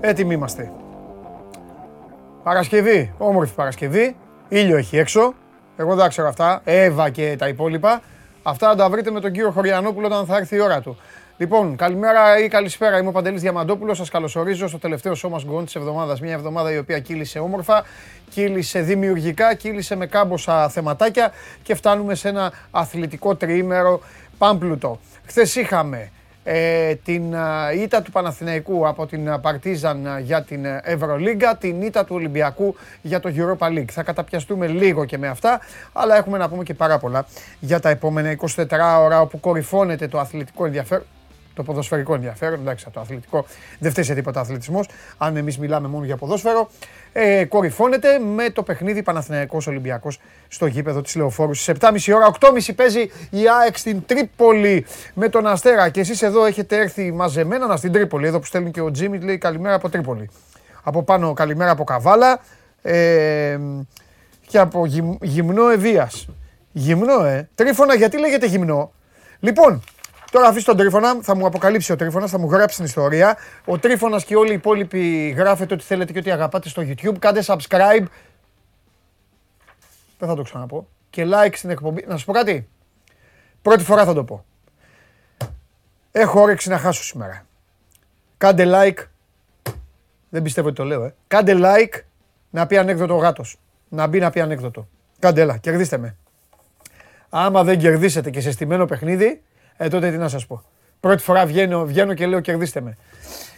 Έτοιμοι είμαστε. Παρασκευή, όμορφη Παρασκευή. Ήλιο έχει έξω. Εγώ δεν ξέρω αυτά. Εύα και τα υπόλοιπα. Αυτά θα τα βρείτε με τον κύριο Χωριανόπουλο όταν θα έρθει η ώρα του. Λοιπόν, καλημέρα ή καλησπέρα. Είμαι ο Παντελής Διαμαντόπουλος. Σας καλωσορίζω στο τελευταίο σώμα γκον της εβδομάδας. Μια εβδομάδα η οποία κύλησε όμορφα, κύλησε δημιουργικά, κύλησε με κάμποσα θεματάκια και φτάνουμε σε ένα αθλητικό τριήμερο πάμπλουτο. Χθες είχαμε την ήττα του Παναθηναϊκού από την Παρτίζαν για την Ευρωλίγκα, την ήττα του Ολυμπιακού για το Europa League. Θα καταπιαστούμε λίγο και με αυτά, αλλά έχουμε να πούμε και πάρα πολλά για τα επόμενα 24 ώρα όπου κορυφώνεται το αθλητικό ενδιαφέρον. Το ποδοσφαιρικό ενδιαφέρον, εντάξει, το αθλητικό, δεν φταίει σε τίποτα αθλητισμός, αν εμείς μιλάμε μόνο για ποδόσφαιρο, κορυφώνεται με το παιχνίδι Παναθηναϊκός Ολυμπιακός στο γήπεδο της Λεωφόρου. Στις 7.30 ώρα, 8.30 παίζει η ΑΕΚ στην Τρίπολη με τον Αστέρα και εσείς εδώ έχετε έρθει μαζεμένα να στην Τρίπολη, εδώ που στέλνει και ο Τζίμι, λέει καλημέρα από Τρίπολη. Από πάνω καλημέρα από Καβάλα και από γυμνό Ευβίας. Γυμνό, Τρίφωνα, γιατί λέγεται γυμνό. Λοιπόν. Τώρα αφήσω τον Τρίφωνα, θα μου αποκαλύψει ο Τρίφωνας, θα μου γράψει την ιστορία. Ο Τρίφωνας και όλοι οι υπόλοιποι γράφετε ό,τι θέλετε και ό,τι αγαπάτε στο YouTube. Κάντε subscribe. Δεν θα το ξαναπώ. Και like στην εκπομπή. Να σας πω κάτι. Πρώτη φορά θα το πω. Έχω όρεξη να χάσω σήμερα. Κάντε like. Δεν πιστεύω ότι το λέω, Κάντε like να πει ανέκδοτο ο γάτος. Να μπει να πει ανέκδοτο. Κάντε, έλα, κερδίστε με. Άμα δεν κερδίσετε και σε στημένο παιχνίδι. Τότε τι να σας πω. Πρώτη φορά βγαίνω και λέω κερδίστε με.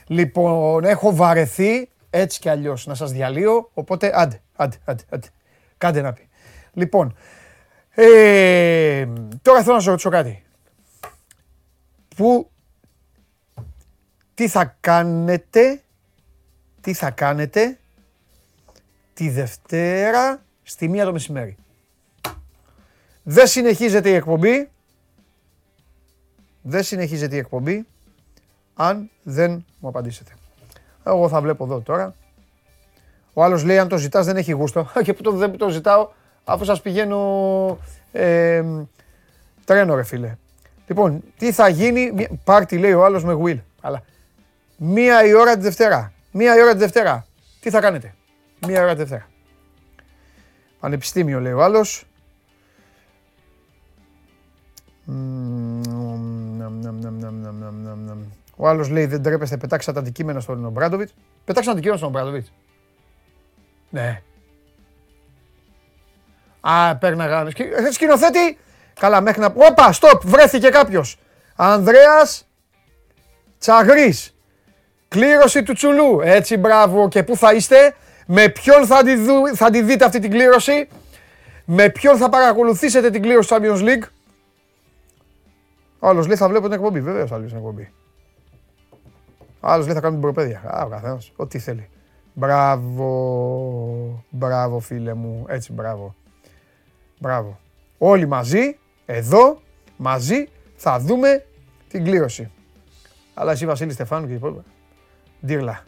Λοιπόν, έχω βαρεθεί έτσι κι αλλιώς να σας διαλύω, οπότε άντε. Κάντε να πει. Λοιπόν, τώρα θέλω να σας ρωτήσω κάτι. Τι θα κάνετε τη Δευτέρα στη 1 το μεσημέρι. Δεν συνεχίζεται η εκπομπή. Δεν συνεχίζεται η εκπομπή αν δεν μου απαντήσετε. Εγώ θα βλέπω εδώ τώρα. Ο άλλος λέει αν το ζητάς δεν έχει γούστο. Και που δεν το ζητάω αφού σας πηγαίνω τρένο ρε φίλε. Λοιπόν, τι θα γίνει, πάρτι λέει ο άλλος με Will. Αλλά 1 η ώρα τη Δευτέρα. 1 η ώρα τη Δευτέρα. Τι θα κάνετε. 1 η ώρα τη Δευτέρα. Πανεπιστήμιο λέει ο άλλος. Ο άλλος λέει δεν τρέπεστε, πετάξατε αντικείμενα στον Ομπράντοβιτς. Πετάξατε αντικείμενα στον Ομπράντοβιτς. Ναι. Α, πέρναγα. Σκηνοθέτη. Καλά, μέχρι να... Όπα, στοπ, βρέθηκε κάποιος. Ανδρέας Τσαγρής. Κλήρωση του Τσουλού. Έτσι, μπράβο. Και πού θα είστε. Με ποιον θα τη δείτε αυτή την κλήρωση. Με ποιον θα παρακολουθήσετε την κλήρωση του Champions League. Άλλος λέει θα βλέπω την εκπομπή, βέβαια θα βλέπω την εκπομπή. Άλλος λέει θα κάνουμε την προπαίδεια. Α, ο καθένας, ό,τι θέλει. Μπράβο, μπράβο φίλε μου, έτσι μπράβο. Μπράβο. Όλοι μαζί, εδώ, μαζί, θα δούμε την κλήρωση. Αλλά εσύ Βασίλη Στεφάνου και υπόλοιπα. Ντύρλα.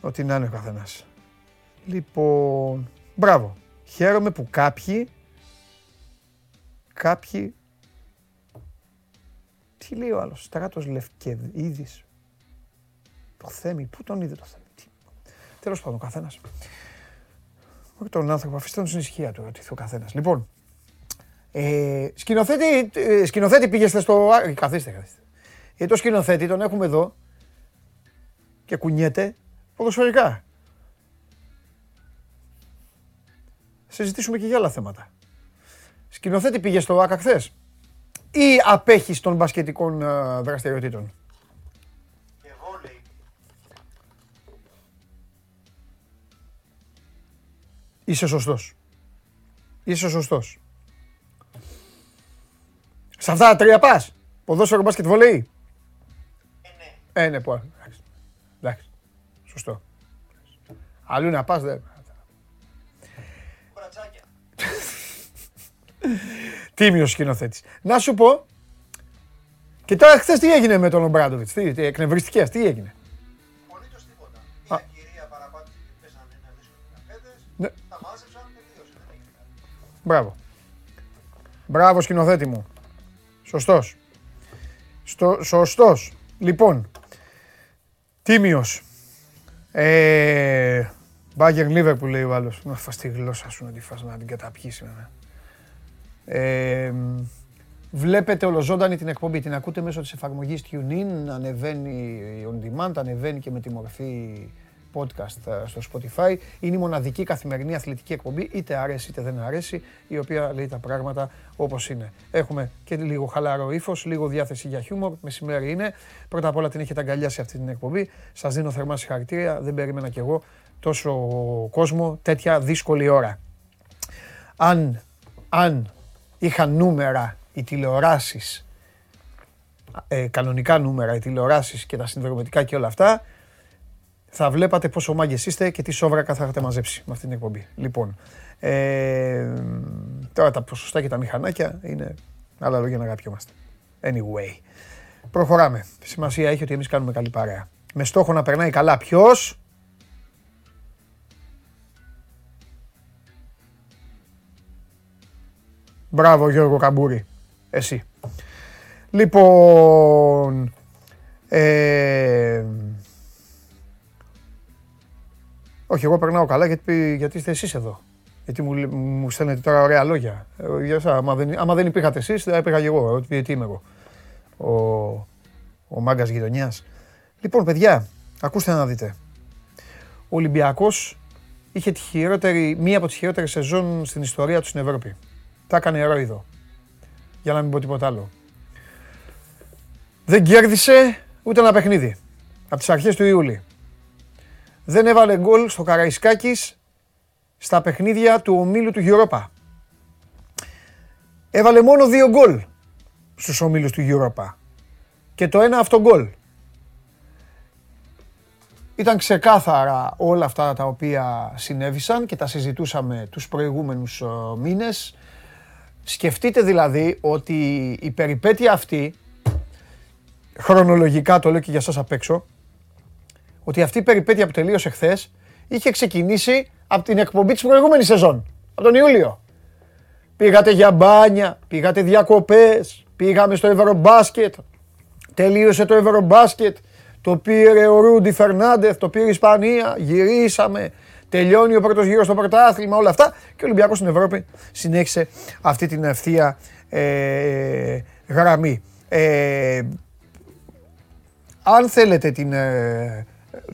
Ό,τι να είναι ο καθένας. Λοιπόν, μπράβο. Χαίρομαι που κάποιοι τι λέει ο άλλος, Στράτος Λευκεδίδης, το Θέμη, πού τον είδε το Θέμη, τι... Τέλος πάντων, ο καθένας. Όχι τον άνθρωπο, αφήστε τον στην ησυχία του, ρωτήθηκε ο καθένας. Λοιπόν, σκηνοθέτη πήγεστε στο... Καθίστε. Το σκηνοθέτη τον έχουμε εδώ και κουνιέται ποδοσφαιρικά. Συζητήσουμε και για άλλα θέματα. Σκηνοθέτη πήγε στο ΆΚΑ χθες. Ή απέχεις των μπασκετικών δραστηριοτήτων. Εγώ λέει. Είσαι σωστός. Σε αυτά τα τρία πας. Ποδόσφαιρο, μπασκετ, βολέι. Ναι. Ναι, πού. Εντάξει. Σωστό. Αλλού να πας δεν. Κουρατσάκια. Τίμιος σκηνοθέτης. Να σου πω. Και τώρα χθες τι έγινε με τον Ομπράντοβιτς, τι εκνευριστικές, τι έγινε. Πολύτως τίποτα. Μια κυρία παραπάτησε και πέσανε ένα δίσκο καφέδες, τα μάζεψαν και τελείωσε. Μπράβο. Μπράβο σκηνοθέτη μου. Σωστός. Λοιπόν, Τίμιος. Μπάγκερ Λίβερπουλ λέει ο άλλος. Να φας τη γλώσσα σου, να τη φας, να την καταπιείς. Βλέπετε ολοζώντανη την εκπομπή, την ακούτε μέσω της εφαρμογής TuneIn, ανεβαίνει on demand, ανεβαίνει και με τη μορφή podcast στο Spotify. Είναι η μοναδική καθημερινή αθλητική εκπομπή, είτε αρέσει είτε δεν αρέσει, η οποία λέει τα πράγματα όπως είναι. Έχουμε και λίγο χαλαρό ύφος, λίγο διάθεση για χιούμορ, μεσημέρι είναι. Πρώτα απ' όλα την έχετε αγκαλιάσει αυτή την εκπομπή. Σας δίνω θερμά συγχαρητήρια, δεν περίμενα κι εγώ τόσο κόσμο, τέτοια δύσκολη ώρα. Αν είχα νούμερα οι τηλεοράσεις, κανονικά νούμερα, οι τηλεοράσεις και τα συνδρομητικά και όλα αυτά, θα βλέπατε πόσο μάγκες είστε και τι σόβρακα θα έχετε μαζέψει με αυτήν την εκπομπή. Λοιπόν, τώρα τα ποσοστά και τα μηχανάκια είναι άλλα λόγια να αγαπιόμαστε. Anyway, προχωράμε. Σημασία έχει ότι εμείς κάνουμε καλή παρέα. Με στόχο να περνάει καλά ποιος? Μπράβο Γιώργο Καμπούρη, εσύ. Λοιπόν, όχι, εγώ περνάω καλά γιατί είστε εσείς εδώ. Γιατί μου στέλνετε τώρα ωραία λόγια. Άμα δεν υπήρχατε εσείς, δεν υπήρχα εγώ. Γιατί είμαι εγώ, ο μάγκας γειτονιάς. Λοιπόν, παιδιά, ακούστε να δείτε. Ο Ολυμπιακός είχε μία από τις χειρότερες σεζόν στην ιστορία του στην Ευρώπη. Τα έκανε ρόιδο, για να μην πω τίποτα άλλο. Δεν κέρδισε ούτε ένα παιχνίδι από τις αρχές του Ιούλη. Δεν έβαλε γκολ στο Καραϊσκάκης στα παιχνίδια του ομίλου του Europa. Έβαλε μόνο 2 γκολ στους ομίλους του Europa. Και το ένα αυτό γκολ. Ήταν ξεκάθαρα όλα αυτά τα οποία συνέβησαν και τα συζητούσαμε τους προηγούμενους μήνες. Σκεφτείτε δηλαδή ότι η περιπέτεια αυτή, χρονολογικά το λέω και για σας απ' έξω, ότι αυτή η περιπέτεια που τελείωσε χθες είχε ξεκινήσει από την εκπομπή της προηγούμενης σεζόν, από τον Ιούλιο. Πήγατε για μπάνια, πήγατε διακοπές, πήγαμε στο Ευρωμπάσκετ, τελείωσε το Ευρωμπάσκετ, το πήρε ο Ρούντι Φερνάντεθ, το πήρε η Ισπανία, γυρίσαμε. Τελειώνει ο πρώτος γύρος στο πρωτάθλημα, όλα αυτά. Και ο Ολυμπιακός στην Ευρώπη συνέχισε αυτή την ευθεία γραμμή. Αν θέλετε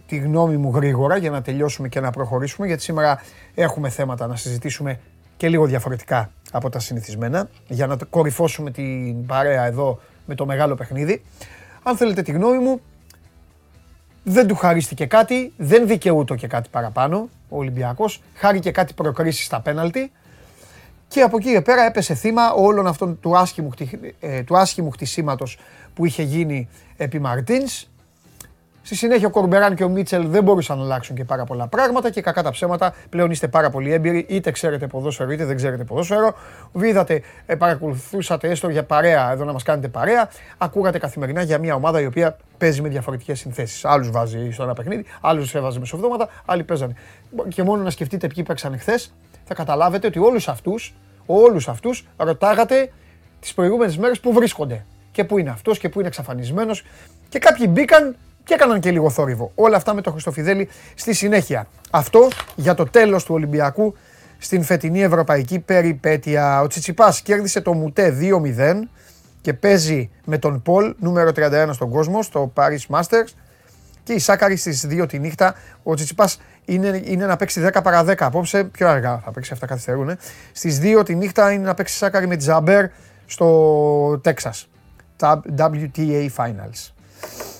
τη γνώμη μου γρήγορα για να τελειώσουμε και να προχωρήσουμε, γιατί σήμερα έχουμε θέματα να συζητήσουμε και λίγο διαφορετικά από τα συνηθισμένα, για να κορυφώσουμε την παρέα εδώ με το μεγάλο παιχνίδι. Αν θέλετε τη γνώμη μου, δεν του χαρίστηκε κάτι, δεν δικαιούτο και κάτι παραπάνω ο Ολυμπιακός. Χάρηκε κάτι προκρίσεις στα πέναλτι και από εκεί πέρα έπεσε θύμα όλων αυτών του άσχημου χτισήματος που είχε γίνει επί Μαρτίνς. Στη συνέχεια ο Κορμπεράν και ο Μίτσελ δεν μπορούσαν να αλλάξουν και πάρα πολλά πράγματα και κακά τα ψέματα. Πλέον είστε πάρα πολύ έμπειροι, είτε ξέρετε ποδόσφαιρο είτε δεν ξέρετε ποδόσφαιρο. Είδατε, παρακολουθούσατε έστω για παρέα, εδώ να μας κάνετε παρέα. Ακούγατε καθημερινά για μια ομάδα η οποία παίζει με διαφορετικές συνθέσεις. Άλλους βάζει στο ένα παιχνίδι, άλλους έβαζε μεσοβδόματα, άλλοι παίζανε. Και μόνο να σκεφτείτε ποιοι παίξανε χθες, θα καταλάβετε ότι όλους αυτούς ρωτάγατε τις προηγούμενες μέρες που βρίσκονται. Και που είναι αυτός και που είναι εξαφανισμένος. Και κάποιοι μπήκαν και έκαναν και λίγο θόρυβο. Όλα αυτά με τον Χριστοφιδέλη στη συνέχεια. Αυτό για το τέλος του Ολυμπιακού στην φετινή ευρωπαϊκή περιπέτεια. Ο Τσιτσιπάς κέρδισε το Μουτέ 2-0 και παίζει με τον Πολ, νούμερο 31 στον κόσμο, στο Paris Masters. Και η Σάκαρη στις 2 τη νύχτα. Ο Τσιτσιπάς είναι να παίξει 10 παρά 10 απόψε. Πιο αργά θα παίξει, αυτά καθυστερούν. Στις 2 τη νύχτα είναι να παίξει Σάκαρη με Τζαμπέρ στο Τέξας. Τα WTA Finals.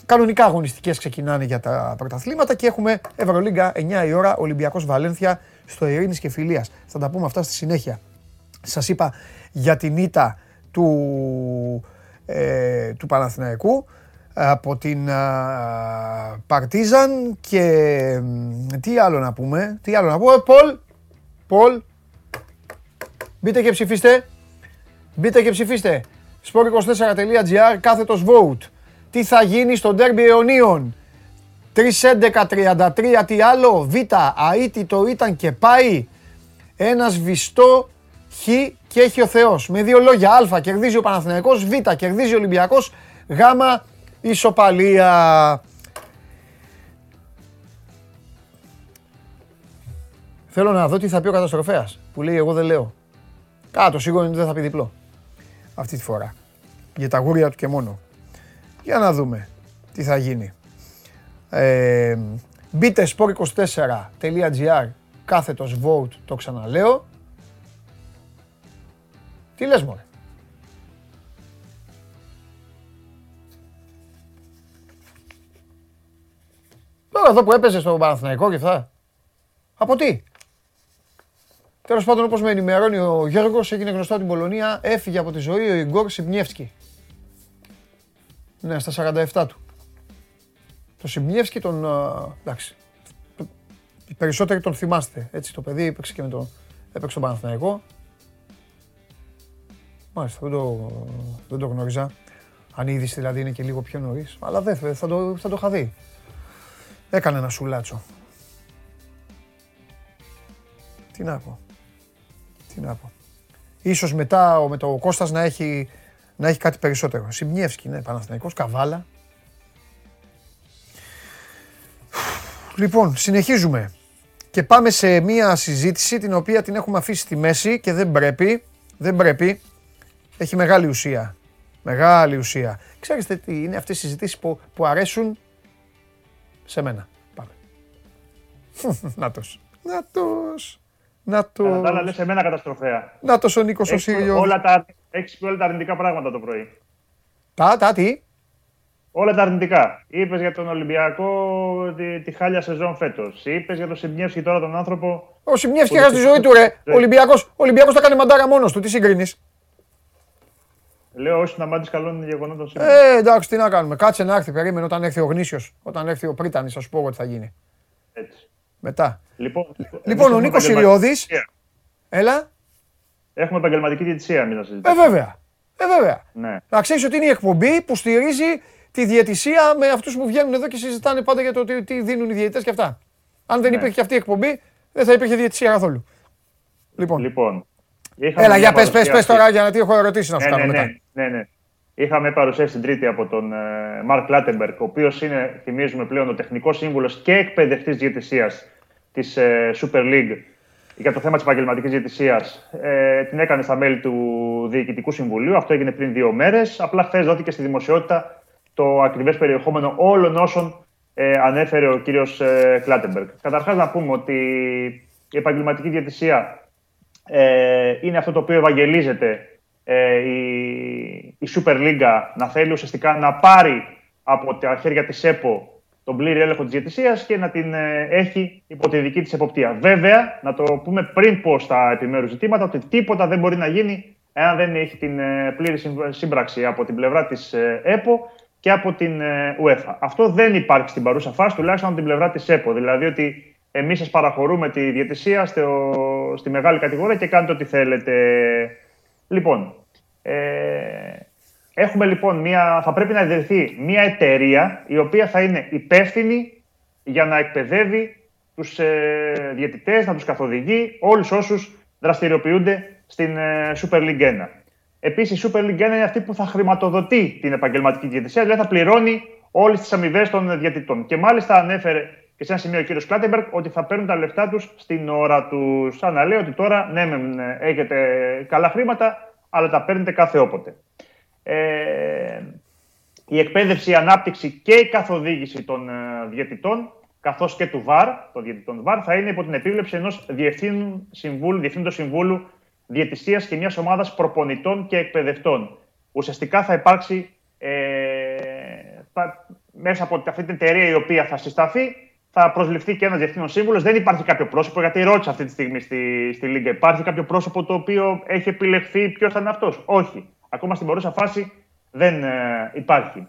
Κανονικά αγωνιστικές ξεκινάνε για τα πρωταθλήματα και έχουμε Ευρωλίγκα 9 η ώρα, Ολυμπιακός Βαλένθια στο Ειρήνης και Φιλίας. Θα τα πούμε αυτά στη συνέχεια. Σας είπα για την ήττα του Παναθηναϊκού από την Παρτίζαν και τι άλλο να πούμε, Πολ, μπείτε και ψηφίστε, sport24.gr/vote. Τι θα γίνει στο ντέρμπι αιωνίων? 3-11-33, τι άλλο? Β, αίτητο ήταν και πάει. Ένα σβηστό Χ και έχει ο Θεός. Με δύο λόγια, Α κερδίζει ο Παναθηναϊκός, Β κερδίζει ο Ολυμπιακός, Γ ισοπαλία. Θέλω να δω τι θα πει ο καταστροφέας που λέει εγώ δεν λέω. Κάτω σίγουρα είναι ότι δεν θα πει διπλό. Αυτή τη φορά. Για τα γούρια του και μόνο. Για να δούμε τι θα γίνει. Μπείτε sport24.gr /vote, το ξαναλέω. Τι λες μωρέ. Τώρα εδώ που έπαιζε στο Παναθηναϊκό και αυτά. Από τι. Τέλος πάντων, όπως με ενημερώνει ο Γιώργος, έγινε γνωστό από την Πολωνία, έφυγε από τη ζωή ο Ίγκορ Σιπνιέφσκι. Ναι, στα 47 του. Το Σιπνιέφσκι τον... εντάξει. Οι περισσότεροι τον θυμάστε. Έτσι, το παιδί έπαιξε και με τον... έπαιξε τον Παναθηναϊκό. Μάλιστα, δεν το γνώριζα. Αν η είδηση δηλαδή είναι και λίγο πιο νωρίς. Αλλά δεν θα το είχα δει. Έκανε ένα σουλάτσο. Τι να πω. Ίσως μετά με το Κώστας να έχει κάτι περισσότερο. Σιμπνιέφσκι, ναι, Παναθηναϊκός, Καβάλα. Λοιπόν, συνεχίζουμε. Και πάμε σε μία συζήτηση την οποία την έχουμε αφήσει στη μέση και δεν πρέπει. Έχει μεγάλη ουσία. Ξέρετε τι είναι αυτές οι συζητήσεις που αρέσουν σε μένα. Πάμε. Να το. Κατά τα άλλα, λες εμένα καταστροφέα. Να το ο Νίκος ο Σύριος. Έχεις πει όλα τα αρνητικά πράγματα το πρωί. Τι. Όλα τα αρνητικά. Είπες για τον Ολυμπιακό τη χάλια σεζόν φέτος. Είπες για τον Σιμπνιέφσκι τώρα τον άνθρωπο. Ο Σιμπνιέφσκι έχασε τη ζωή του, ρε. Ολυμπιακός τα κάνει μαντάρα μόνος του. Τι συγκρίνεις. Λέω όσοι να μάθεις καλό είναι γεγονότος. Εντάξει, τι να κάνουμε. Κάτσε να έρθει. Περίμενε όταν έρθει ο Γνήσιος. Όταν έρθει ο Πρίτανης, θα σου πω τι θα γίνει. Έτσι. Μετά. Λοιπόν, ο Νίκος Ιριώδης. Έλα. Έχουμε επαγγελματική διαιτησία, μην τα συζητήσουμε. Βέβαια. Ναι. Να ξέρεις ότι είναι η εκπομπή που στηρίζει τη διαιτησία με αυτούς που βγαίνουν εδώ και συζητάνε πάντα για το τι δίνουν οι διαιτητές και αυτά. Αν δεν υπήρχε και αυτή η εκπομπή, δεν θα υπήρχε διαιτησία καθόλου. Λοιπόν. Έλα, για πες τώρα για να τι έχω ερωτήσει να σου κάνω μετά. Ναι. Είχαμε παρουσίαση την Τρίτη από τον Μαρκ Κλάτενμπεργκ, ο οποίος είναι, θυμίζουμε πλέον, ο τεχνικός σύμβουλος και εκπαιδευτής διαιτησίας της Super League για το θέμα της επαγγελματικής διαιτησίας. Την έκανε στα μέλη του Διοικητικού Συμβουλίου. Αυτό έγινε πριν 2 μέρες. Απλά χθες δόθηκε στη δημοσιότητα το ακριβές περιεχόμενο όλων όσων ανέφερε ο κύριος Κλάτενμπεργκ. Καταρχάς, να πούμε ότι η επαγγελματική διαιτησία είναι αυτό το οποίο ευαγγελίζεται η Super League, να θέλει ουσιαστικά να πάρει από τα χέρια της ΕΠΟ τον πλήρη έλεγχο της διαιτησίας και να την έχει υπό τη δική της εποπτεία. Βέβαια, να το πούμε πριν πω στα επιμέρους ζητήματα, ότι τίποτα δεν μπορεί να γίνει εάν δεν έχει την πλήρη σύμπραξη από την πλευρά της ΕΠΟ και από την UEFA. Αυτό δεν υπάρχει στην παρούσα φάση, τουλάχιστον από την πλευρά της ΕΠΟ. Δηλαδή ότι εμείς σας παραχωρούμε τη διαιτησία στη μεγάλη κατηγορία και κάνετε ό,τι θέλετε. Λοιπόν, έχουμε λοιπόν θα πρέπει να ιδρυθεί μια εταιρεία η οποία θα είναι υπεύθυνη για να εκπαιδεύει τους διαιτητές, να τους καθοδηγεί, όλους όσους δραστηριοποιούνται στην Super League 1. Επίσης, η Super League 1 είναι αυτή που θα χρηματοδοτεί την επαγγελματική διαιτησία, δηλαδή θα πληρώνει όλες τις αμοιβές των διαιτητών. Και μάλιστα ανέφερε και σε ένα σημείο ο κύριος Κλάτενμπεργκ ότι θα παίρνουν τα λεφτά τους στην ώρα τους. Αναλέω ότι τώρα, ναι, έχετε καλά χρήματα, αλλά τα παίρνετε κάθε όποτε. Η εκπαίδευση, η ανάπτυξη και η καθοδήγηση των διαιτητών, καθώς και του ΒΑΡ, των διαιτητών ΒΑΡ, θα είναι υπό την επίβλεψη ενός διευθύνοντος συμβούλου διαιτησίας και μιας ομάδας προπονητών και εκπαιδευτών. Ουσιαστικά θα υπάρξει, μέσα από αυτή την εταιρεία η οποία θα συσταθεί, θα προσληφθεί και ένας διευθύνων σύμβουλος. Δεν υπάρχει κάποιο πρόσωπο, γιατί ρώτησα αυτή τη στιγμή στη Λίγκα. Υπάρχει κάποιο πρόσωπο το οποίο έχει επιλεχθεί, ποιος θα είναι αυτός? Όχι. Ακόμα στην παρούσα φάση δεν υπάρχει.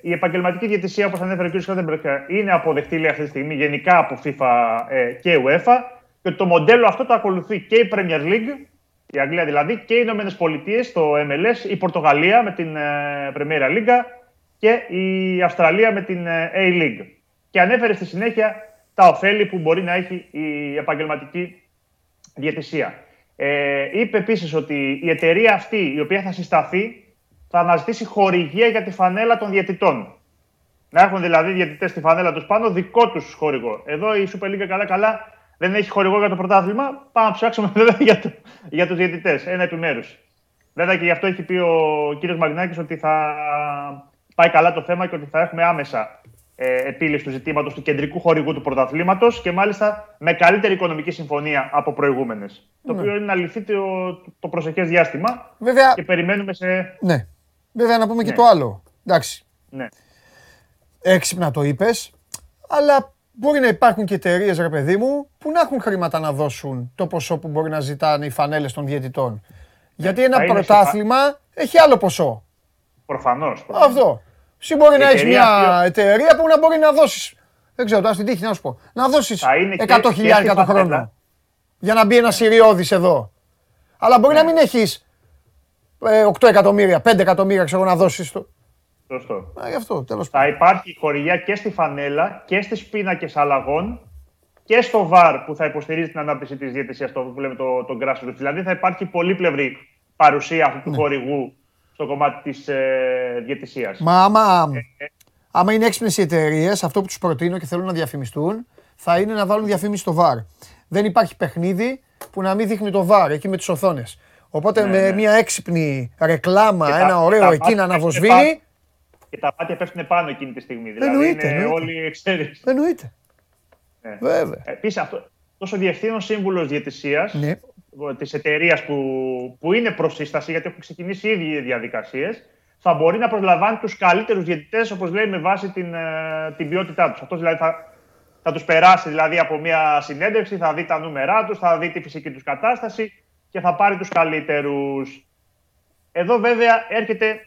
Η επαγγελματική διαιτησία, όπως ανέφερε ο κ. Κλάτενμπεργκ, είναι αποδεκτή, λέει, αυτή τη στιγμή γενικά από FIFA και UEFA. Και το μοντέλο αυτό το ακολουθεί και η Premier League, η Αγγλία δηλαδή, και οι Ηνωμένες Πολιτείες, το MLS, η Πορτογαλία με την Premier League και η Αυστραλία με την A-League. Και ανέφερε στη συνέχεια τα ωφέλη που μπορεί να έχει η επαγγελματική διαιτησία. Είπε επίσης ότι η εταιρεία αυτή, η οποία θα συσταθεί, θα αναζητήσει χορηγία για τη φανέλα των διαιτητών. Να έχουν δηλαδή διαιτητές τη φανέλα τους πάνω, δικό τους χορηγό. Εδώ η Super League καλά-καλά δεν έχει χορηγό για το πρωτάθλημα, πάμε να ψάξουμε βέβαια για τους διαιτητές. Ένα επιμέρους. Βέβαια και γι' αυτό έχει πει ο κύριος Μαρινάκης ότι θα πάει καλά το θέμα και ότι θα έχουμε άμεσα επίλυση του ζητήματος του κεντρικού χορηγού του πρωταθλήματος και μάλιστα με καλύτερη οικονομική συμφωνία από προηγούμενες. Ναι. Το οποίο είναι να λυθεί το προσεχές διάστημα. Βέβαια... και περιμένουμε σε. Ναι. Βέβαια να πούμε και το άλλο. Εντάξει. Ναι. Έξυπνα το είπες, αλλά μπορεί να υπάρχουν και εταιρείες, ρε παιδί μου, που να έχουν χρήματα να δώσουν το ποσό που μπορεί να ζητάνε οι φανέλες των διαιτητών. Γιατί ένα πρωτάθλημα έχει άλλο ποσό. Προφανώς. Αυτό. Συν μπορεί να έχεις μια εταιρεία που να μπορεί να δώσεις. Δεν ξέρω, τώρα στην τύχη να σου πω. Να δώσεις 100.000 το χρόνο. Για να μπει ένα σιριώδης εδώ. Αλλά μπορεί να μην έχεις 8 εκατομμύρια, 5 εκατομμύρια ξέρω να δώσεις. Σωστό. Αυτό, τέλος πάντων. Θα υπάρχει χορηγία και στη φανέλα και στις πίνακες αλλαγών και στο VAR που θα υποστηρίζει την ανάπτυξη της διαιτησίας, το που λέμε το grassroots. Δηλαδή θα υπάρχει πολύπλευρη παρουσία αυτού του χορηγού στο κομμάτι της διαιτησίας. Μα άμα είναι έξυπνες οι εταιρείες, αυτό που τους προτείνω και θέλουν να διαφημιστούν, θα είναι να βάλουν διαφήμιση στο VAR. Δεν υπάρχει παιχνίδι που να μην δείχνει το VAR εκεί με τις οθόνες. Οπότε με μια έξυπνη ρεκλάμα, ένα ωραίο εκεί να αναβοσβήνει. Και τα μάτια πέφτουν πάνω εκείνη τη στιγμή. Εννοείται, δηλαδή είναι όλοι εξαίρεση. Εννοείται. Βέβαια. Επίσης, τόσο διευθύνων σύμβουλος διαιτησίας της εταιρείας που είναι προς σύσταση, γιατί έχουν ξεκινήσει ήδη οι διαδικασίες, θα μπορεί να προσλαμβάνει τους καλύτερους διαιτητές, όπως λέει, με βάση την ποιότητά τους. Αυτός δηλαδή θα τους περάσει δηλαδή, από μια συνέντευξη, θα δει τα νούμερά τους, θα δει τη φυσική τους κατάσταση και θα πάρει τους καλύτερους. Εδώ βέβαια έρχεται.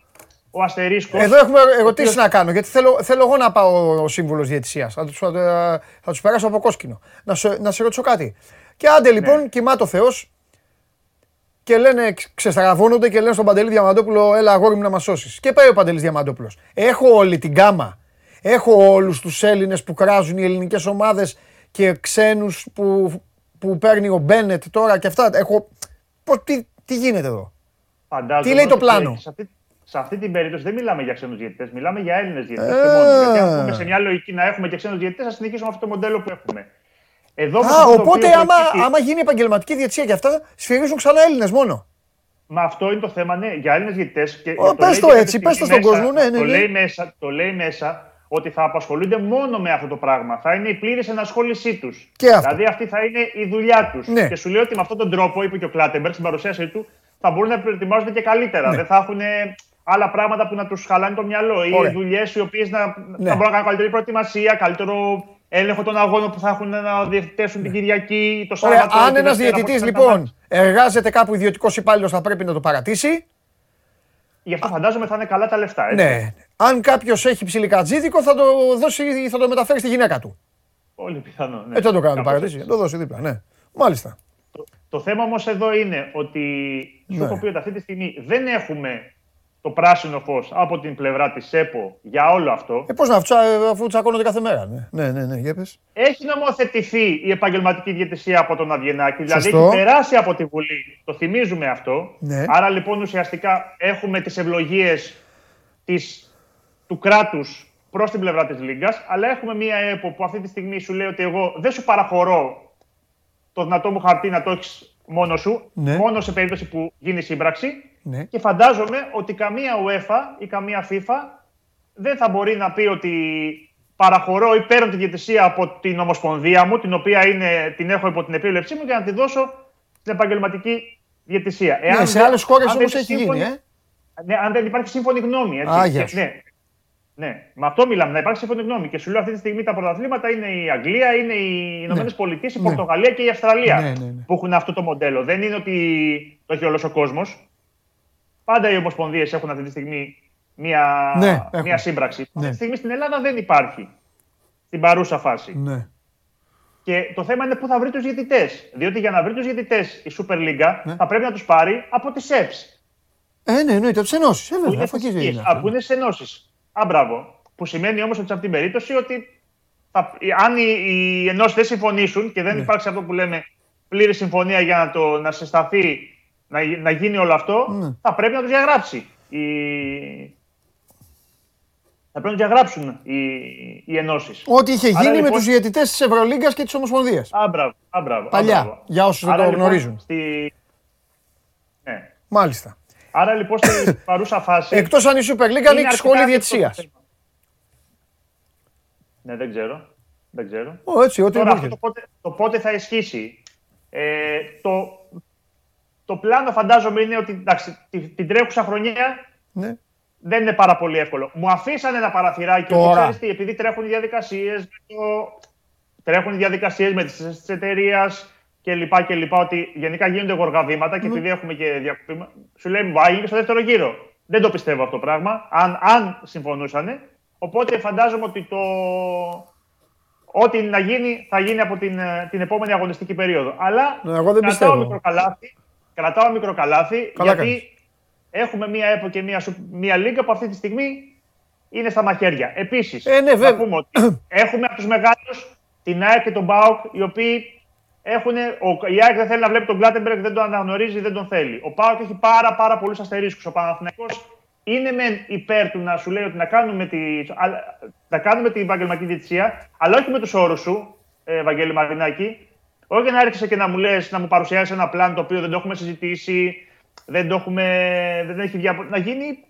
Ο αστερίσκος. Εδώ έχουμε ερωτήσεις να κάνω, γιατί θέλω εγώ να πάω ο σύμβουλος διαιτησίας. Θα τους περάσω από κόσκινο. Να σε ρωτήσω κάτι. Και άντε λοιπόν, κοιμάται ο Θεός και λένε, ξεστραβώνονται και λένε στον Παντελή Διαμαντόπουλο, έλα αγόρι μου να μας σώσεις. Και πάει ο Παντελής Διαμαντόπουλος. Έχω όλη την γκάμα. Έχω όλους τους Έλληνες που κράζουν οι ελληνικές ομάδες και ξένους που παίρνει ο Μπένετ τώρα και αυτά. Τι γίνεται εδώ. Τι λέει το πλάνο. Σε αυτή την περίπτωση δεν μιλάμε για ξένους διαιτητές, μιλάμε για Έλληνες διαιτητές. Γιατί αν πούμε σε μια λογική να έχουμε και ξένους διαιτητές, θα συνεχίσουμε αυτό το μοντέλο που έχουμε. Οπότε άμα γίνει επαγγελματική διαιτησία και αυτά, σφυρίζουν ξανά Έλληνες μόνο. Μα αυτό είναι το θέμα, ναι, για Έλληνες διαιτητές. Πες το έτσι, πες το στον κόσμο. Το λέει μέσα ότι θα απασχολούνται μόνο με αυτό το πράγμα. Θα είναι η πλήρης ενασχόλησή τους. Δηλαδή αυτή θα είναι η δουλειά τους. Και σου λέει ότι με αυτόν τον τρόπο, είπε και ο Κλάτενμπεργκ στην παρουσίασή του, θα μπορούν να προετοιμάζονται και καλύτερα. Δεν θα έχουν. Άλλα πράγματα που να τους χαλάνε το μυαλό ή δουλειές οι οποίες θα μπορούν να κάνουν καλύτερη προετοιμασία, καλύτερο έλεγχο των αγώνων που θα έχουν να διευθετήσουν την Κυριακή, το Σάββατο. Αν ένας διαιτητής λοιπόν εργάζεται κάπου ιδιωτικός υπάλληλος, θα πρέπει να το παρατήσει. Γι' αυτό φαντάζομαι θα είναι καλά τα λεφτά. Έτσι. Ναι. Αν κάποιος έχει ψιλικατζίδικο, θα το μεταφέρει στη γυναίκα του. Πολύ πιθανό. Ναι. Δεν το κάνει παρατήσει. Το δώσει δίπλα. Ναι. Μάλιστα. Το θέμα όμως εδώ είναι ότι σου έχω πει ότι αυτή τη στιγμή δεν έχουμε. Το πράσινο φως από την πλευρά της ΕΠΟ για όλο αυτό. Πώς να αφού τσακώνονται κάθε μέρα. Ναι, για πες. Έχει νομοθετηθεί η επαγγελματική διαιτησία από τον Αβγενάκη, δηλαδή έχει περάσει από τη Βουλή. Το θυμίζουμε αυτό. Ναι. Άρα λοιπόν ουσιαστικά έχουμε τις ευλογίες του κράτους προς την πλευρά της Λίγκας, αλλά έχουμε μια ΕΠΟ που αυτή τη στιγμή σου λέει ότι εγώ δεν σου παραχωρώ το δυνατό μου χαρτί να το έχεις μόνο σου, μόνο σε περίπτωση που γίνει σύμπραξη. Ναι. Και φαντάζομαι ότι καμία UEFA ή καμία FIFA δεν θα μπορεί να πει ότι παραχωρώ ή παίρνω τη διαιτησία από την ομοσπονδία μου, την οποία την έχω υπό την επίβλεψή μου, για να τη δώσω στην επαγγελματική διαιτησία. Ναι, σε άλλες χώρες όμως έχει γίνει. Ναι, αν δεν υπάρχει σύμφωνη γνώμη. Έτσι. Ναι, με αυτό μιλάμε, να υπάρχει σύμφωνη γνώμη. Και σου λέω αυτή τη στιγμή τα πρωταθλήματα είναι η Αγγλία, είναι οι Ηνωμένες Πολιτείες, η Πορτογαλία και η Αυστραλία που έχουν αυτό το μοντέλο. Δεν είναι ότι το έχει όλος ο κόσμος. Πάντα οι ομοσπονδίες έχουν αυτή τη στιγμή μία σύμπραξη. Αυτή τη στιγμή στην Ελλάδα δεν υπάρχει. Στην παρούσα φάση. Ναι. Και το θέμα είναι πού θα βρει τους διαιτητές. Διότι για να βρει τους διαιτητές η Super League θα πρέπει να τους πάρει από τις ΕΠΣ. Από τις ενώσεις. Που είναι στις ενώσεις. Μπράβο. Που σημαίνει όμως ότι σε αυτήν την περίπτωση ότι αν οι ενώσεις δεν συμφωνήσουν και δεν υπάρξει αυτό που λέμε πλήρη συμφωνία για να συσταθεί. Να γίνει όλο αυτό, θα πρέπει να τους διαγράψει Θα πρέπει να διαγράψουν οι ενώσεις. Ό,τι είχε γίνει λοιπόν με τους διαιτητές της Ευρωλίγκας και της Ομοσπονδίας. Άμπραβο. Παλιά, για όσους δεν το γνωρίζουν. Ναι. Μάλιστα. Άρα λοιπόν στην παρούσα φάση. Εκτός αν η Super League ανοίξει σχολή διαιτησίας. Ναι, δεν ξέρω. Έτσι, ό,τι τώρα, το πότε θα ισχύσει. Το πλάνο φαντάζομαι είναι ότι εντάξει, την τρέχουσα χρονιά ναι. Δεν είναι πάρα πολύ εύκολο. Μου αφήσανε ένα παραθυράκι όμως, επειδή τρέχουν οι διαδικασίες, με τις εταιρείες κλπ. Ότι γενικά γίνονται γοργαβήματα και επειδή έχουμε και διακοπή, σου λέει βάγει στο δεύτερο γύρο. Δεν το πιστεύω αυτό το πράγμα, αν συμφωνούσανε. Οπότε φαντάζομαι ότι ό,τι να γίνει, θα γίνει από την επόμενη αγωνιστική περίοδο. Αλλά ναι, εγώ δεν πιστεύω. Κρατάω μικροκαλάθι, γιατί κάνεις. Έχουμε μία ΕΠΟ και μία λίγκα που αυτή τη στιγμή είναι στα μαχαίρια. Επίσης, ναι, θα πούμε ότι έχουμε από τους μεγάλους την ΑΕΚ και τον ΠΑΟΚ, οι οποίοι έχουν. Η ΑΕΚ δεν θέλει να βλέπει τον Κλάτενμπεργκ, δεν τον αναγνωρίζει, δεν τον θέλει. Ο ΠΑΟΚ έχει πάρα πολλούς αστερίσκους. Ο Παναθηναϊκός είναι μεν υπέρ του να σου λέει ότι να κάνουμε την επαγγελματική διαιτησία, αλλά όχι με τους όρους σου, Βαγγέλη Μαρινάκη. Όχι να έρχεσαι και να μου παρουσιάσει ένα πλάνο το οποίο δεν το έχουμε συζητήσει, δεν έχει να γίνει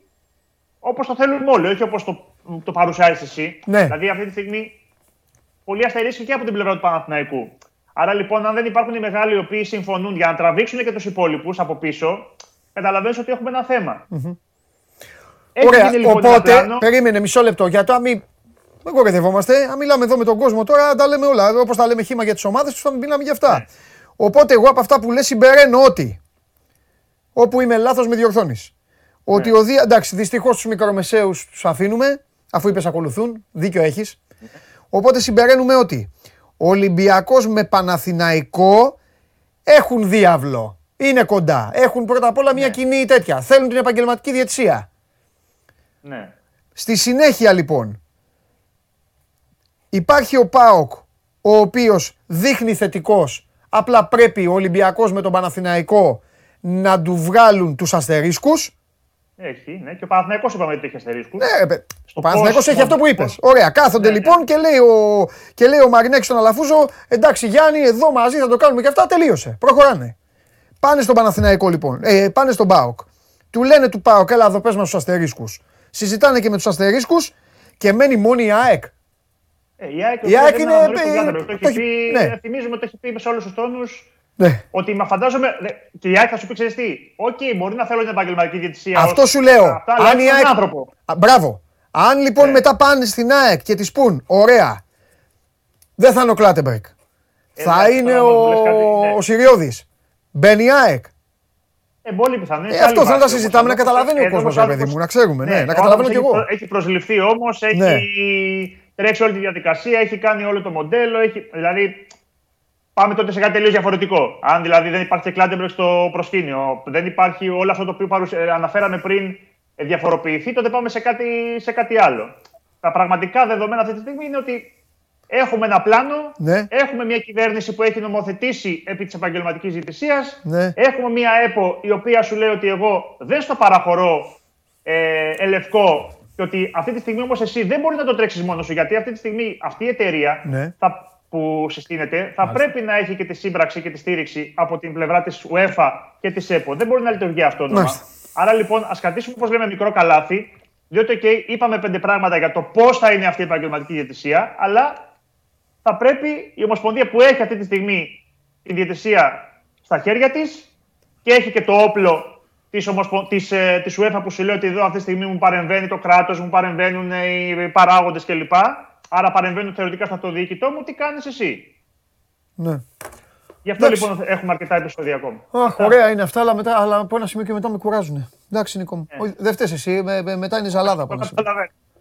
όπως το θέλουν όλοι, όχι όπως το παρουσιάζει εσύ. Ναι. Δηλαδή αυτή τη στιγμή πολλοί αστερίσκοι και από την πλευρά του Παναθηναϊκού. Άρα λοιπόν, αν δεν υπάρχουν οι μεγάλοι οι οποίοι συμφωνούν για να τραβήξουν και τους υπόλοιπους από πίσω, καταλαβαίνεις ότι έχουμε ένα θέμα. Mm-hmm. Ωραία, λοιπόν, οπότε, περίμενε μισό λεπτό για το αμήν. Δεν κορεδευόμαστε. Αν μιλάμε εδώ με τον κόσμο τώρα, τα λέμε όλα. Όπως τα λέμε χήμα για τις ομάδες τους, θα μιλάμε για αυτά. Yeah. Οπότε, εγώ από αυτά που λες συμπεραίνω ότι. Όπου είμαι λάθος, με διορθώνεις. Yeah. Ότι εντάξει, δυστυχώς τους μικρομεσαίους τους αφήνουμε, αφού είπες ακολουθούν. Δίκιο έχεις. Yeah. Οπότε, συμπεραίνουμε ότι Ολυμπιακός με Παναθηναϊκό έχουν διάβλο. Είναι κοντά. Έχουν πρώτα απ' όλα μια κοινή τέτοια. Θέλουν την επαγγελματική διαιτησία. Ναι. Στη συνέχεια λοιπόν υπάρχει ο ΠΑΟΚ, ο οποίος δείχνει θετικός, απλά πρέπει ο Ολυμπιακός με τον Παναθηναϊκό να του βγάλουν τους αστερίσκους. Έχει, ναι, και ο Παναθηναϊκός είπαμε ότι έχει αστερίσκους. Ναι, ο Παναθηναϊκός έχει αυτό που είπες. Ωραία, κάθονται λοιπόν. Και λέει ο Μαρινέκης στον Αλαφούζο, εντάξει Γιάννη, εδώ μαζί θα το κάνουμε και αυτά, τελείωσε, προχωράνε. Πάνε στον Παναθηναϊκό λοιπόν, πάνε στον ΠΑΟΚ. Του λένε του ΠΑΟΚ, έλα εδώ πες με τους αστερίσκους. Συζητάνε και με τους αστερίσκους και μένει μόνη η ΑΕΚ. Η ΑΕΚ είναι. Θυμίζουμε ότι το έχει πει σε όλους τους τόνους. Ναι. Ότι μα φαντάζομαι. Και η ΑΕΚ θα σου πει: ξέρεις τι, okay, μπορεί να θέλω την επαγγελματική διαιτησία. Αυτό σου λέω. Αυτά, αν η ΑΕΚ. Άνθρωπο. Μπράβο. Αν λοιπόν μετά πάνε στην ΑΕΚ και της πούν: ωραία, δεν θα είναι ο Κλάτενμπεργκ. Θα είναι ο Συριώδης. Μπαίνει η ΑΕΚ. Αυτό θα τα συζητάμε, να καταλαβαίνει ο κόσμος, παιδί μου, να ξέρουμε. Ναι, να καταλαβαίνω κι εγώ. Έχει προσληφθεί όμως, έχει τρέξει όλη τη διαδικασία, έχει κάνει όλο το μοντέλο. Δηλαδή, πάμε τότε σε κάτι τελείως διαφορετικό. Αν δηλαδή δεν υπάρχει Κλάτενμπεργκ στο προσκήνιο, δεν υπάρχει όλο αυτό το οποίο αναφέραμε πριν διαφοροποιηθεί, τότε πάμε σε κάτι άλλο. Τα πραγματικά δεδομένα αυτή τη στιγμή είναι ότι έχουμε ένα πλάνο, έχουμε μια κυβέρνηση που έχει νομοθετήσει επί της επαγγελματικής διαιτησίας, έχουμε μια ΕΠΟ η οποία σου λέει ότι εγώ δεν στο παραχωρώ ελευκό και ότι αυτή τη στιγμή όμως εσύ δεν μπορεί να το τρέξεις μόνος σου, γιατί αυτή τη στιγμή αυτή η εταιρεία που συστήνεται θα πρέπει να έχει και τη σύμπραξη και τη στήριξη από την πλευρά της UEFA και της ΕΠΟ. Δεν μπορεί να λειτουργεί αυτόνομα. Άρα λοιπόν ας κρατήσουμε όπως λέμε μικρό καλάθι, διότι είπαμε 5 πράγματα για το πώς θα είναι αυτή η επαγγελματική διαιτησία, αλλά θα πρέπει η Ομοσπονδία που έχει αυτή τη στιγμή τη διαιτησία στα χέρια της και έχει και το όπλο της UEFA που σου λέει ότι εδώ αυτή τη στιγμή μου παρεμβαίνει το κράτος, μου παρεμβαίνουν οι παράγοντες κλπ. Άρα παρεμβαίνουν θεωρητικά στο αυτοδιοίκητό μου, τι κάνεις εσύ. Ναι. Γι' αυτό λοιπόν έχουμε αρκετά επεισόδια ακόμα. Αχ, ωραία είναι αυτά, αλλά από ένα σημείο και μετά με κουράζουν. Εντάξει, Νίκο μου. Δεν φταίς εσύ, μετά είναι ζαλάδα.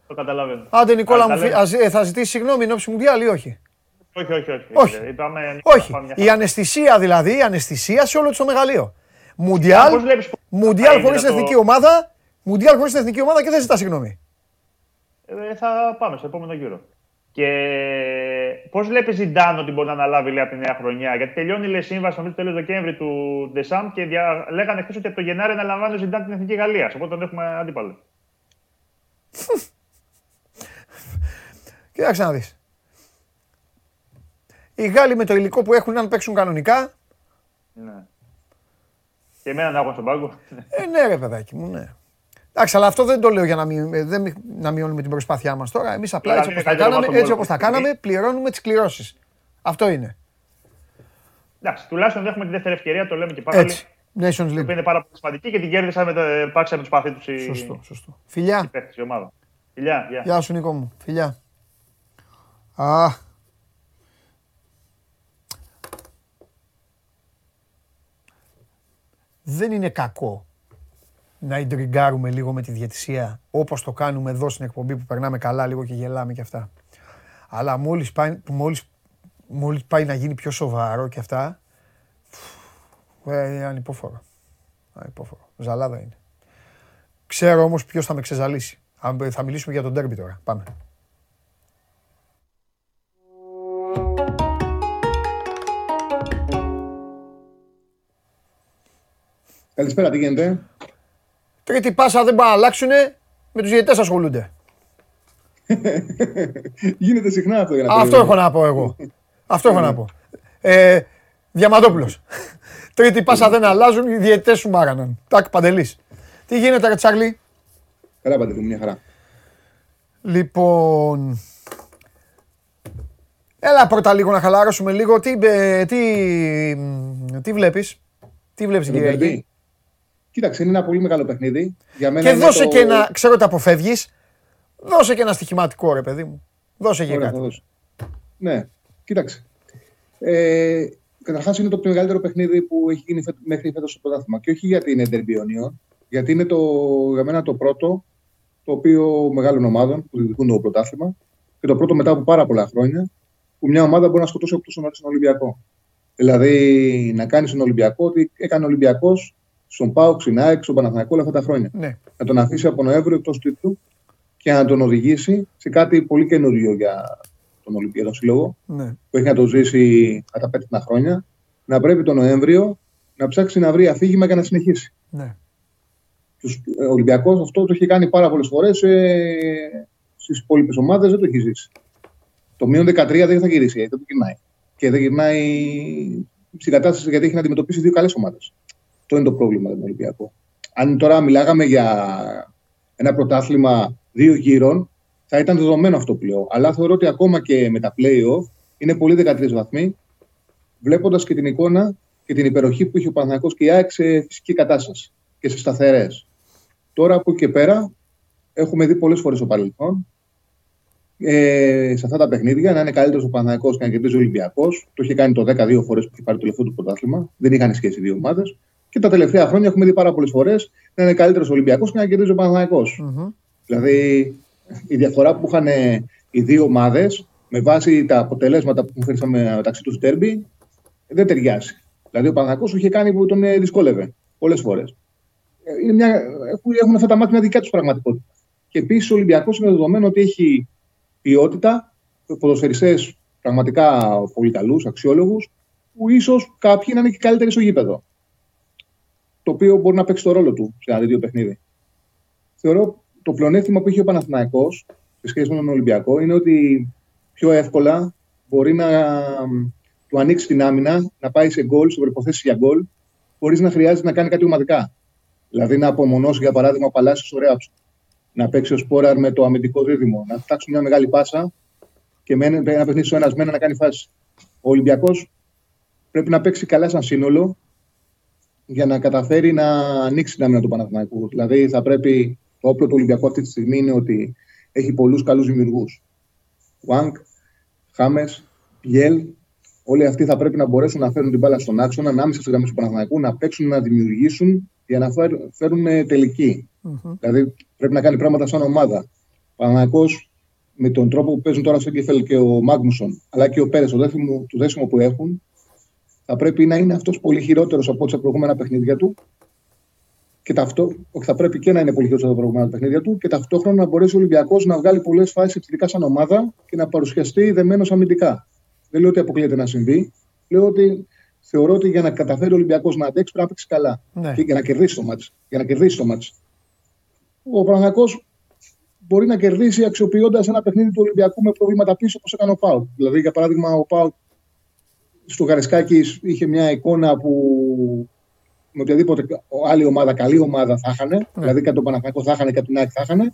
Το καταλαβαίνω. Άντε, Νικόλα μου, θα ζητήσει συγγνώμη εν ώψη μου διάλειμμα ή όχι. Όχι. Όχι. Η αναισθησία δηλαδή, σε όλο το μεγαλείο. Μουντιάλ χωρίς εθνική ομάδα, και δεν ζητά συγγνώμη. Θα πάμε στο επόμενο γύρο. Και πώς βλέπεις Ζιντάν ότι μπορεί να αναλάβει λέει από τη νέα χρονιά, γιατί τελειώνει η σύμβαση μέχρι το τέλος Δεκέμβρη του Ντεσάμπ και λέγανε χθες ότι από το Γενάρη αναλαμβάνει ο Ζιντάν την εθνική Γαλλία. Οπότε τον έχουμε αντίπαλο. Κοιτάξτε να δεις. Οι Γάλλοι με το υλικό που έχουν, αν παίξουν κανονικά. Ναι. Και εμένα να έχω στον πάγκο. Ναι, ρε παιδάκι μου, ναι. Εντάξει, αλλά αυτό δεν το λέω για να μειώνουμε την προσπάθειά μας τώρα. Εμείς απλά έτσι όπως τα κάναμε, πληρώνουμε τις κληρώσεις. Αυτό είναι. Εντάξει, τουλάχιστον δεν έχουμε τη δεύτερη ευκαιρία, το λέμε και πάλι. Έτσι. Nations League. Είναι πάρα πολύ σημαντική και την κέρδισαν με τα πάξια με τους παθή τους. Σωστό, σωστό. Φιλιά. Γεια σου, Νίκο μου. Φιλιά. Α. Δεν είναι κακό να ιντριγκάρουμε λίγο με τη διαιτησία, όπως το κάνουμε εδώ στην εκπομπή που περνάμε καλά λίγο και γελάμε και αυτά. Αλλά μόλις πάει να γίνει πιο σοβαρό και αυτά, είναι ανυπόφορο. Ζαλάδα είναι. Ξέρω όμως ποιος θα με ξεζαλίσει. Θα μιλήσουμε για τον ντέρμπι τώρα. Πάμε. Καλησπέρα, τι γίνεται? Τρίτη πάσα δεν πάει να αλλάξουνε, με τους διαιτητές ασχολούνται. Γίνεται συχνά αυτό για να πω. Αυτό έχω να πω εγώ. Αυτό έχω να πω. Διαμαντόπουλος. Τρίτη πάσα δεν αλλάζουν, οι διαιτητές σου μάραναν. Τάκ, Παντελής. Τι γίνεται, Τσάρλι? Καλά, Παντελή, μια χαρά. Λοιπόν... Έλα πρώτα λίγο να χαλαρώσουμε λίγο. Τι βλέπεις? Τι βλέπεις, κύριε? Κοίταξε, είναι ένα πολύ μεγάλο παιχνίδι. Για μένα και δώσε το... και ένα, ξέρω ότι αποφεύγεις, δώσε και ένα στοιχηματικό, ρε παιδί μου. Δώσε και κάτι. Ναι, κοίταξε. Καταρχάς είναι το μεγαλύτερο παιχνίδι που έχει γίνει μέχρι φέτος στο πρωτάθλημα. Και όχι γιατί είναι derby αιωνίων, γιατί είναι για μένα το πρώτο, το οποίο μεγάλων ομάδων που διεκδικούν το πρωτάθλημα, και το πρώτο μετά από πάρα πολλά χρόνια, που μια ομάδα μπορεί να σκοτώσει από τόσο νωρίς στον Ολυμπιακό. Δηλαδή να κάνει τον Ολυμπιακό ότι έκανε Ολυμπιακός στον ΠΑΟΚ, στην ΑΕΚ, στον Παναθηναϊκό όλα αυτά τα χρόνια. Ναι. Να τον αφήσει από Νοέμβριο εκτός τίτλου και να τον οδηγήσει σε κάτι πολύ καινούριο για τον Ολυμπιακό Σύλλογο, ναι, που έχει να το ζήσει κατά 5 χρόνια. Να πρέπει τον Νοέμβριο να ψάξει να βρει αφήγημα και να συνεχίσει. Ναι. Ο Ολυμπιακός αυτό το έχει κάνει πάρα πολλές φορές στις υπόλοιπες ομάδες, δεν το έχει ζήσει. Το μείον 13 δεν θα γυρίσει, δεν το γυρνάει. Και δεν γυρνάει στην κατάσταση γιατί έχει να αντιμετωπίσει δύο καλές ομάδες. Αυτό είναι το πρόβλημα με τον Ολυμπιακό. Αν τώρα μιλάγαμε για ένα πρωτάθλημα 2 γύρων, θα ήταν δεδομένο αυτό πλέον. Αλλά θεωρώ ότι ακόμα και με τα play-off είναι πολύ 13 βαθμοί, βλέποντας και την εικόνα και την υπεροχή που είχε ο Παναθηναϊκός και η ΑΕΚ σε φυσική κατάσταση και σε σταθερές. Τώρα από εκεί και πέρα έχουμε δει πολλές φορές στο παρελθόν σε αυτά τα παιχνίδια να είναι καλύτερος ο Παναθηναϊκός και να κερδίζει ο Ολυμπιακός. Το είχε κάνει το 12 φορές που είχε πάρει το τελευταίο του πρωτάθλημα. Δεν είχαν σχέση δύο ομάδες. Και τα τελευταία χρόνια έχουμε δει πάρα πολλές φορές να είναι καλύτερος ο Ολυμπιακός και να κερδίζει ο Παναθηναϊκός. Mm-hmm. Δηλαδή η διαφορά που είχαν οι δύο ομάδες με βάση τα αποτελέσματα που φέραμε μεταξύ του ντέρμπι δεν ταιριάζει. Δηλαδή ο Παναθηναϊκός είχε κάνει που τον δυσκόλευε πολλές φορές. Έχουν αυτά τα μάτια μια δικιά τους πραγματικότητα. Και επίσης ο Ολυμπιακός είναι δεδομένο ότι έχει ποιότητα, ποδοσφαιριστές πραγματικά πολύ καλούς, αξιόλογους, που ίσως κάποιοι να είναι και καλύτεροι στο γήπεδο. Το οποίο μπορεί να παίξει το ρόλο του σε ένα τέτοιο παιχνίδι. Θεωρώ το πλεονέκτημα που έχει ο Παναθηναϊκός σε σχέση με τον Ολυμπιακό είναι ότι πιο εύκολα μπορεί να του ανοίξει την άμυνα, να πάει σε γκολ, σε προϋποθέσεις για γκολ, χωρίς να χρειάζεται να κάνει κάτι ομαδικά. Δηλαδή να απομονώσει, για παράδειγμα, ο Παλάσιος ωραία του, να παίξει ο Σπόραρ με το αμυντικό δίδυμο, να φτιάξει μια μεγάλη πάσα και με ένα παιχνίδι στο ένας μένα να κάνει φάση. Ο Ολυμπιακός πρέπει να παίξει καλά σαν σύνολο, για να καταφέρει να ανοίξει την άμυνα του Παναθηναϊκού. Δηλαδή, θα πρέπει το όπλο του Ολυμπιακού αυτή τη στιγμή είναι ότι έχει πολλούς καλούς δημιουργούς. Χουάνκ, Χάμες, Πιέλ, όλοι αυτοί θα πρέπει να μπορέσουν να φέρουν την μπάλα στον άξονα, ανάμεσα στις γραμμές του Παναθηναϊκού, να παίξουν, να δημιουργήσουν για να φέρουν τελική. Mm-hmm. Δηλαδή, πρέπει να κάνει πράγματα σαν ομάδα. Ο Παναθηναϊκός, με τον τρόπο που παίζουν τώρα στο Κέφελ και ο Μάγνουσον, αλλά και ο Πέρες, το δέσιμο που έχουν. Θα πρέπει να είναι αυτός πολύ χειρότερος από τα προηγούμενα παιχνίδια του. Και θα πρέπει και να είναι πολύ χειρότερος από τα προηγούμενα παιχνίδια του. Και ταυτόχρονα να μπορέσει ο Ολυμπιακός να βγάλει πολλές φάσεις επιθετικά σαν ομάδα και να παρουσιαστεί δεμένος αμυντικά. Δεν λέω ότι αποκλείεται να συμβεί. Λέω ότι θεωρώ ότι για να καταφέρει ο Ολυμπιακός να αντέξει πρέπει να παίξει καλά. Ναι. Και για να κερδίσει το μάτς. Ο Παναθηναϊκός μπορεί να κερδίσει αξιοποιώντας ένα παιχνίδι του Ολυμπιακού με προβλήματα πίσω, όπως έκανε ο ΠΑΟΚ. Δηλαδή, για παράδειγμα, ο ΠΑΟΚ στο Καρεσκάκι είχε μια εικόνα που με οποιαδήποτε άλλη ομάδα, καλή ομάδα, θα χάνε. Yeah. Δηλαδή, κατά τον Παναθηναϊκό θα χάνε, κατά την ΑΕΚ θα χάνε.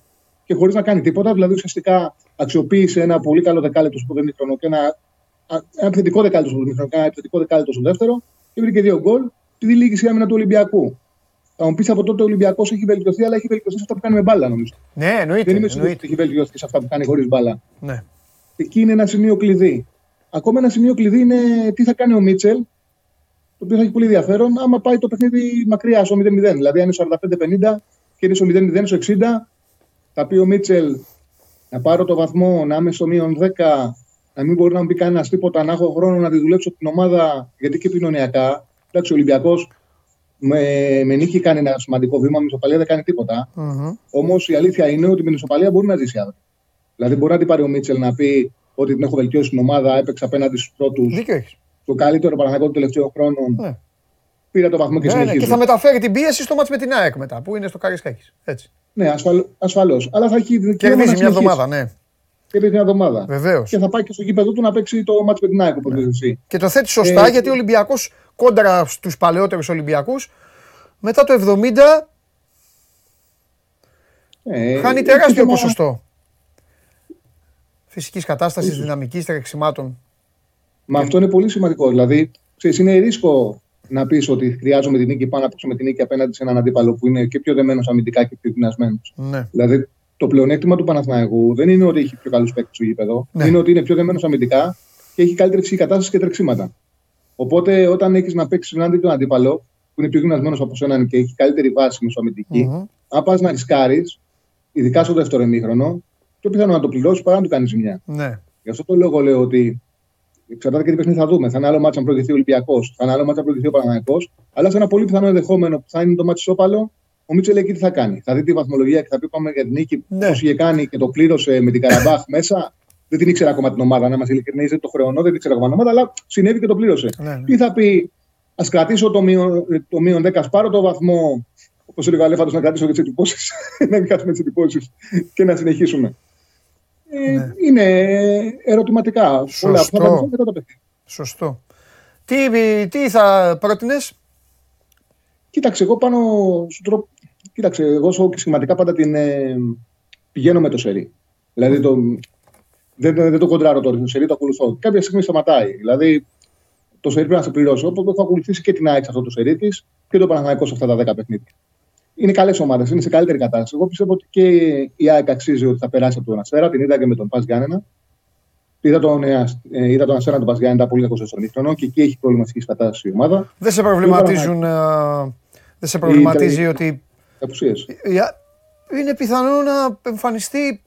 Και χωρίς να κάνει τίποτα, δηλαδή ουσιαστικά αξιοποίησε ένα πολύ καλό δεκάλεπτο στο πρώτο ημίχρονο και ένα επιθετικό δεκάλεπτο στο πρώτο ημίχρονο και ένα επιθετικό δεκάλεπτο στο δεύτερο και βρήκε δύο γκολ και διήλυσε η άμυνα του Ολυμπιακού. Θα μου πεις από τότε ο Ολυμπιακός έχει βελτιωθεί, αλλά έχει βελτιωθεί σε αυτά που κάνει με μπάλα, νομίζω. Ναι, εννοείται. Δεν είμαι σίγουρος ότι έχει βελτιωθεί σε αυτά που κάνει χωρίς μπάλα. Ναι. Εκεί είναι ένα σημείο κλειδί. Ακόμα ένα σημείο κλειδί είναι τι θα κάνει ο Μίτσελ, το οποίο θα έχει πολύ ενδιαφέρον άμα πάει το παιχνίδι μακριά στο 0-0. Δηλαδή, αν είναι 45-50 και είναι στο 0-0 στο 60. Θα πει ο Μίτσελ να πάρω το βαθμό, να είμαι στο μείον 10, να μην μπορεί να μου πει κανένα τίποτα, να έχω χρόνο να τη δουλέψω την ομάδα, γιατί και επικοινωνιακά. Εντάξει, ο Ολυμπιακός με νίκη κάνει ένα σημαντικό βήμα, με ισοπαλία δεν κάνει τίποτα. Mm-hmm. Όμως η αλήθεια είναι ότι με ισοπαλία μπορεί να ζήσει αύριο. Δηλαδή, μπορεί να την πάρει ο Μίτσελ να πει ότι την έχω βελτιώσει την ομάδα, έπαιξα απέναντι στους πρώτους. Το καλύτερο Παναθηναϊκό των τελευταίων χρόνων. Yeah. Πήρα το βαθμό και συνεχίζει. Και θα μεταφέρει την πίεση στο μάτς με την ΑΕΚ μετά, που είναι στο Καρισκάκη. Έτσι. Ναι, ασφαλώς. Αλλά θα έχει κερδίσει μια εβδομάδα, ναι. Κερδίζει μια εβδομάδα. Βεβαίως. Και θα πάει και στο γήπεδο του να παίξει το μάτς με την ΑΕΚ. Ναι. Και το θέτει σωστά, γιατί ο Ολυμπιακός, κόντρα στους παλαιότερους Ολυμπιακούς, μετά το 70 χάνει τεράστιο ποσοστό. Φυσικής κατάστασης, δυναμικής, τρεξιμάτων. Μα αυτό είναι πολύ σημαντικό. Δηλαδή, ξέρεις, είναι ρίσκο να πεις ότι χρειάζομαι την νίκη πάνω από την νίκη απέναντι σε έναν αντίπαλο που είναι και πιο δεμένος αμυντικά και πιο γυμνασμένος. Ναι. Δηλαδή, το πλεονέκτημα του Παναθηναϊκού δεν είναι ότι έχει πιο καλούς παίκτες στο γήπεδο, ναι. Είναι ότι είναι πιο δεμένος αμυντικά και έχει καλύτερη φυσική κατάσταση και τρεξίματα. Οπότε, όταν έχεις να παίξεις έναν τέτοιο αντίπαλο που είναι πιο γυμνασμένος από σένα και έχει καλύτερη βάση μεσοαμυντική, αν πας να ρισκάρεις, ειδικά στο δεύτερο ημίχρονο, πιο πιθανό να το πληρώσεις παρά να του κάνεις ζημιά. Ναι. Γι' αυτό το λόγο λέω ότι. Εξαρτάται και τι παιχνίδι θα δούμε. Θα είναι άλλο μάτς αν προηγηθεί ο Ολυμπιακός, θα είναι άλλο μάτς αν προηγηθεί ο Παναθηναϊκός. Αλλά σε ένα πολύ πιθανό ενδεχόμενο που θα είναι το μάτς ισόπαλο, ο Μίτσελ εκεί τι θα κάνει. Θα δει τη βαθμολογία και θα πει: Πάμε για την νίκη. Ναι. Πώς είχε κάνει και το πλήρωσε με την Καραμπάχ μέσα. Δεν την ήξερα ακόμα την ομάδα, να είμαστε ειλικρινείς, δεν το χρεωνώ, δεν την ήξερα ακόμα την ομάδα, αλλά συνέβη και το πλήρωσε. Ναι, ναι. Τι θα πει, α κρατήσω το μείον 10, πάρω το βαθμό. Όπως έλεγε ο Αλέφαντος, να κρατήσω και τις εντυπώσεις, να μην χάσουμε τις εντυπώσεις και να συνεχίσουμε. Ναι. Είναι ερωτηματικά. Σωστό. Σωστό. Τι θα πρότεινες? Κοίταξε, εγώ πάνω στον τρόπο. Κοίταξε, εγώ σχηματικά πάντα την πηγαίνω με το σερί. Δηλαδή δεν το κοντράρω τώρα. Το σερί το ακολουθώ. Κάποια στιγμή σταματάει. Δηλαδή το σερί πρέπει να σε πληρώσω. Οπότε έχω ακολουθήσει και την ΑΕΚ αυτό το σερί της και το Παναθηναϊκό σε αυτά τα 10 παιχνίδια. Είναι καλές ομάδες, είναι σε καλύτερη κατάσταση. Εγώ πιστεύω ότι και η ΑΕΚ αξίζει ότι θα περάσει από τον Αστέρα. Την είδα και με τον Πας Γιάννενα. Είδα τον Αστέρα, τον Πας Γιάννενα πολύ κακό στον ημίχρονο και εκεί έχει προβληματική κατάσταση η ομάδα. Δεν σε προβληματίζουν. Δεν σε προβληματίζει ότι. Απουσίες. Είναι πιθανό να εμφανιστεί.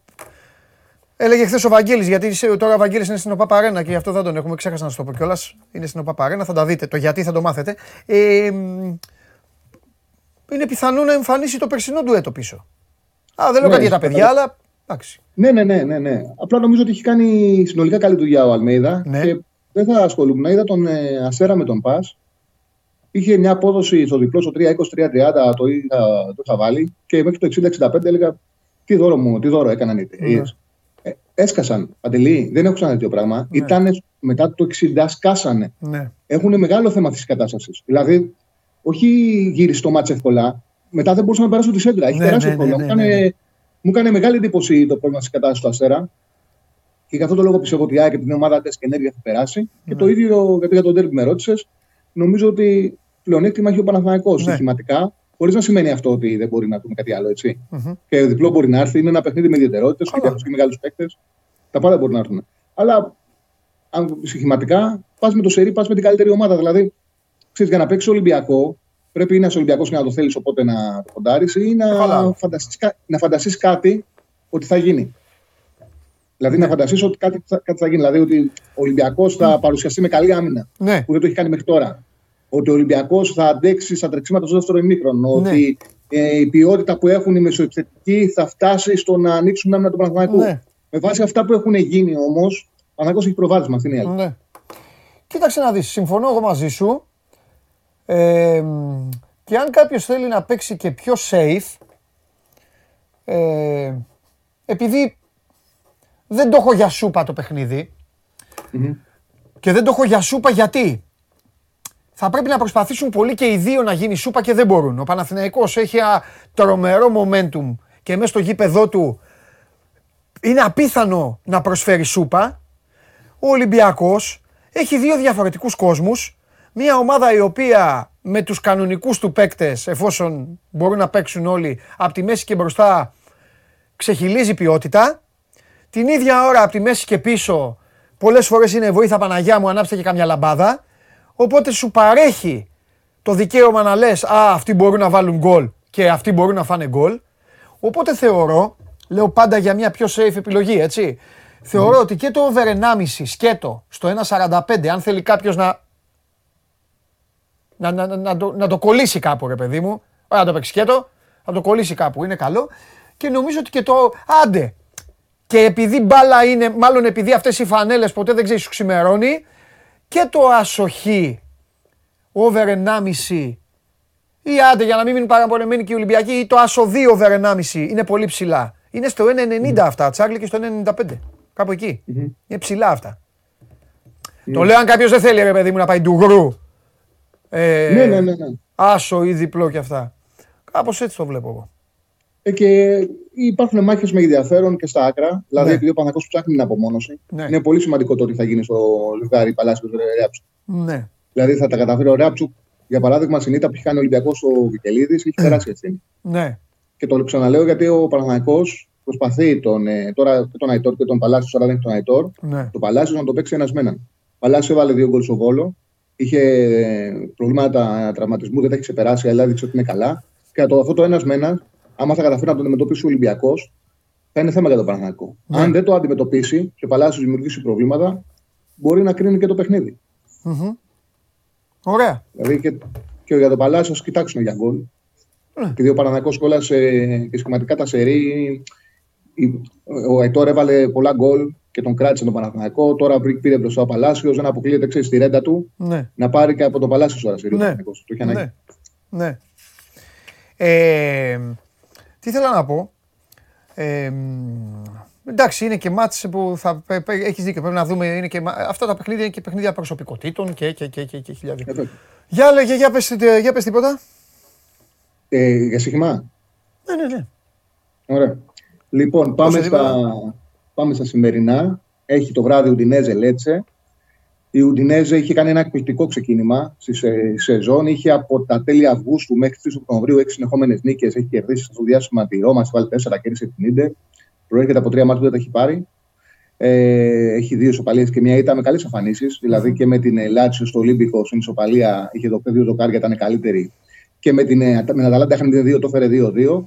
Έλεγε χθες ο Βαγγέλης, γιατί τώρα ο Βαγγέλης είναι στην ΟΠΑΠ Αρένα και γι' αυτό δεν τον έχουμε, ξέχασα να σου το πω κιόλας. Είναι στην ΟΠΑΠ Αρένα, θα τα δείτε. Το γιατί θα το μάθετε. Είναι πιθανό να εμφανίσει το περσινό του έτο πίσω. Δεν λέω κάτι για τα παιδιά, αλλά εντάξει. Ναι. Απλά νομίζω ότι έχει κάνει συνολικά καλή δουλειά ο Αλμέιδα. Ναι. Και δεν θα ασχολούμουν. Είδα τον Ασέρα με τον Πας. Είχε μια απόδοση στο διπλό, στο 3-20-3-30 το είχα βάλει. Και μέχρι το 60-65 έλεγα τι δώρο έκαναν οι εταιρείε. Ναι. Έσκασαν. Παντελή, δεν έχω ξανά τέτοιο πράγμα. Ναι. Ήτανε μετά το 60, σκάσανε. Ναι. Έχουν μεγάλο θέμα αυτή τη κατάσταση. Δηλαδή. Όχι γύρισε το μάτς εύκολα. Μετά δεν μπορούσαν να περάσουν τη σέντρα. Έχει τεράστιο πρόβλημα. Μου έκανε μεγάλη εντύπωση το πρόβλημα τη κατάσταση του Αστέρα. Και γι' αυτό το λόγο πιστεύω ότι η ΑΕΚ την ομάδα της και ενέργεια θα περάσει. Ναι. Και το ίδιο γιατί για τον ντέρμπι με ρώτησες. Νομίζω ότι πλεονέκτημα έχει ο Παναθηναϊκός στοιχηματικά. Χωρίς να σημαίνει αυτό ότι δεν μπορεί να πούμε κάτι άλλο. Έτσι. Mm-hmm. Και διπλό μπορεί να έρθει. Είναι ένα παιχνίδι με ιδιαιτερότητες. Oh. Και μεγάλους παίκτες. Τα πάντα μπορεί να έρθουν. Αλλά αν στοιχηματικά πας με το σερί, πας με την καλύτερη ομάδα. Δηλαδή. Για να παίξει Ολυμπιακό, πρέπει ή να είσαι Ολυμπιακός και να το θέλεις, οπότε να το ποντάρεις ή να φανταστείς κάτι ότι θα γίνει. Δηλαδή να φανταστείς ότι κάτι θα γίνει. Δηλαδή ότι ο Ολυμπιακός θα παρουσιαστεί με καλή άμυνα που δεν το έχει κάνει μέχρι τώρα. Ότι ο Ολυμπιακός θα αντέξει στα τρεξίματα στο δεύτερο ημίχρονο. Ότι η ποιότητα που έχουν οι μεσοεπιθετικοί θα φτάσει στο να ανοίξουν άμυνα του Παναθηναϊκού. Ναι. Με βάση αυτά που έχουν γίνει όμως, ο Παναθηναϊκός έχει προβάδισμα. Αυτή είναι η αλήθεια. Ναι. Κοίταξε να δεις, συμφωνώ εγώ μαζί σου. Και αν κάποιος θέλει να παίξει και πιο safe, επειδή δεν το έχω για σούπα το παιχνίδι. Mm-hmm. Και δεν το έχω για σούπα γιατί θα πρέπει να προσπαθήσουν πολύ και οι δύο να γίνει σούπα και δεν μπορούν. Ο Παναθηναϊκός έχει τρομερό momentum και μέσα στο γήπεδό του είναι απίθανο να προσφέρει σούπα. Ο Ολυμπιακός έχει δύο διαφορετικούς κόσμους. Μια ομάδα η οποία με τους κανονικούς του παίκτες, εφόσον μπορούν να παίξουν όλοι, από τη μέση και μπροστά ξεχυλίζει ποιότητα. Την ίδια ώρα από τη μέση και πίσω πολλές φορές είναι βοήθεια Παναγιά μου, ανάψτε και καμιά λαμπάδα. Οπότε σου παρέχει το δικαίωμα να λες «Α, αυτοί μπορούν να βάλουν γκολ και αυτοί μπορούν να φάνε γκολ». Οπότε θεωρώ, λέω πάντα για μια πιο safe επιλογή, έτσι, θεωρώ ότι και το over 1,5 σκέτο στο 1,45, αν θέλει κάποιος να το κολλήσει κάπου, ρε παιδί μου, να το παίξει σκέτο, να το κολλήσει κάπου, είναι καλό. Και νομίζω ότι και το άντε. Και επειδή μπάλα είναι, μάλλον επειδή αυτές οι φανέλες ποτέ δεν ξέρεις σου ξημερώνει, και το ασοχή over 1,5 ή άντε για να μην μείνουν παραπονεμένοι και οι Ολυμπιακοί, ή το άσο 2 over 1,5 είναι πολύ ψηλά. Είναι στο 1,90 αυτά, Τσάρλι, και στο 1,95. Κάπου εκεί. Mm-hmm. Είναι ψηλά αυτά. Mm-hmm. Το λέω αν κάποιος δεν θέλει, ρε παιδί μου, να πάει ντουγρού. Ναι. Άσο ή διπλό και αυτά. Κάπως έτσι το βλέπω εγώ. Και υπάρχουν μάχες με ενδιαφέρον και στα άκρα. Δηλαδή, επειδή ο Παναθηναϊκός ψάχνει την απομόνωση, είναι πολύ σημαντικό το ότι θα γίνει στο ζευγάρι Παλάσιος με Ρεάτσου. Ναι. Δηλαδή, θα τα καταφέρει ο Ρεάτσου, για παράδειγμα, συνήθεια που είχε κάνει ο Ολυμπιακός ο Βικελίδης, είχε περάσει έτσι. Ναι. Και το ξαναλέω γιατί ο Παναθηναϊκός προσπαθεί τώρα τον Αϊτόρ και τον Παλάσιος, αλλά δεν έχει τον Αϊτόρ. Ναι. Το Παλάσιος να το παίξει ένας με έναν. Παλάσιος έβαλε 2 γκολ στο Βόλο, είχε προβλήματα τραυματισμού, δεν τα έχει ξεπεράσει, αλλά έδειξε ότι είναι καλά. Και αυτό το ένας με έναν. Άμα θα καταφέρει να τον αντιμετωπίσει ο Ολυμπιακός, θα είναι θέμα για τον Παναθηναϊκό. Ναι. Αν δεν το αντιμετωπίσει και ο Παλάσιος δημιουργήσει προβλήματα, μπορεί να κρίνει και το παιχνίδι. Mm-hmm. Ωραία. Δηλαδή και για τον Παλάσιο, ας κοιτάξουν για γκολ. Ναι. Επειδή ο Παναθηναϊκός κόλλασε και σχηματικά τα σερί, ο Αϊτόρ έβαλε πολλά γκολ και τον κράτησε τον Παναθηναϊκό. Τώρα πήρε μπροστά ο Παλάσιος, δεν αποκλείεται, ξέρει τη ρέντα του, ναι, να πάρει και από τον Παλάσιο τώρα σερί. Ναι. Ναι. Τι ήθελα να πω, εντάξει, είναι και μάτς που θα έχεις δίκιο, πρέπει να δούμε, είναι και, αυτά τα παιχνίδια είναι και παιχνίδια προσωπικότητων και χιλιάδες. Για πες τίποτα. Για στοίχημα. Ναι. Ωραία. Λοιπόν, πάμε στα σημερινά. Έχει το βράδυ Ουντινέζε Λέτσε. Η Ουντινέζε είχε κάνει ένα εκπληκτικό ξεκίνημα στη σεζόν. Είχε από τα τέλη Αυγούστου μέχρι τις 3 Οκτωβρίου 6 συνεχόμενες νίκες. Έχει κερδίσει στο διάστημα τη Ρώμα, βάλει 4 και σε 50. Προέρχεται από 3 μάτς που δεν τα έχει πάρει. Έχει 2 ισοπαλίες και μια ήττα με καλές εμφανίσεις. Δηλαδή και με την Λάτσιο στο Ολύμπικο στην ισοπαλία είχε το 2 δοκάρια, ήταν καλύτερη. Και με την Αταλάντα είχαν 2-2, το φέρε 2-2.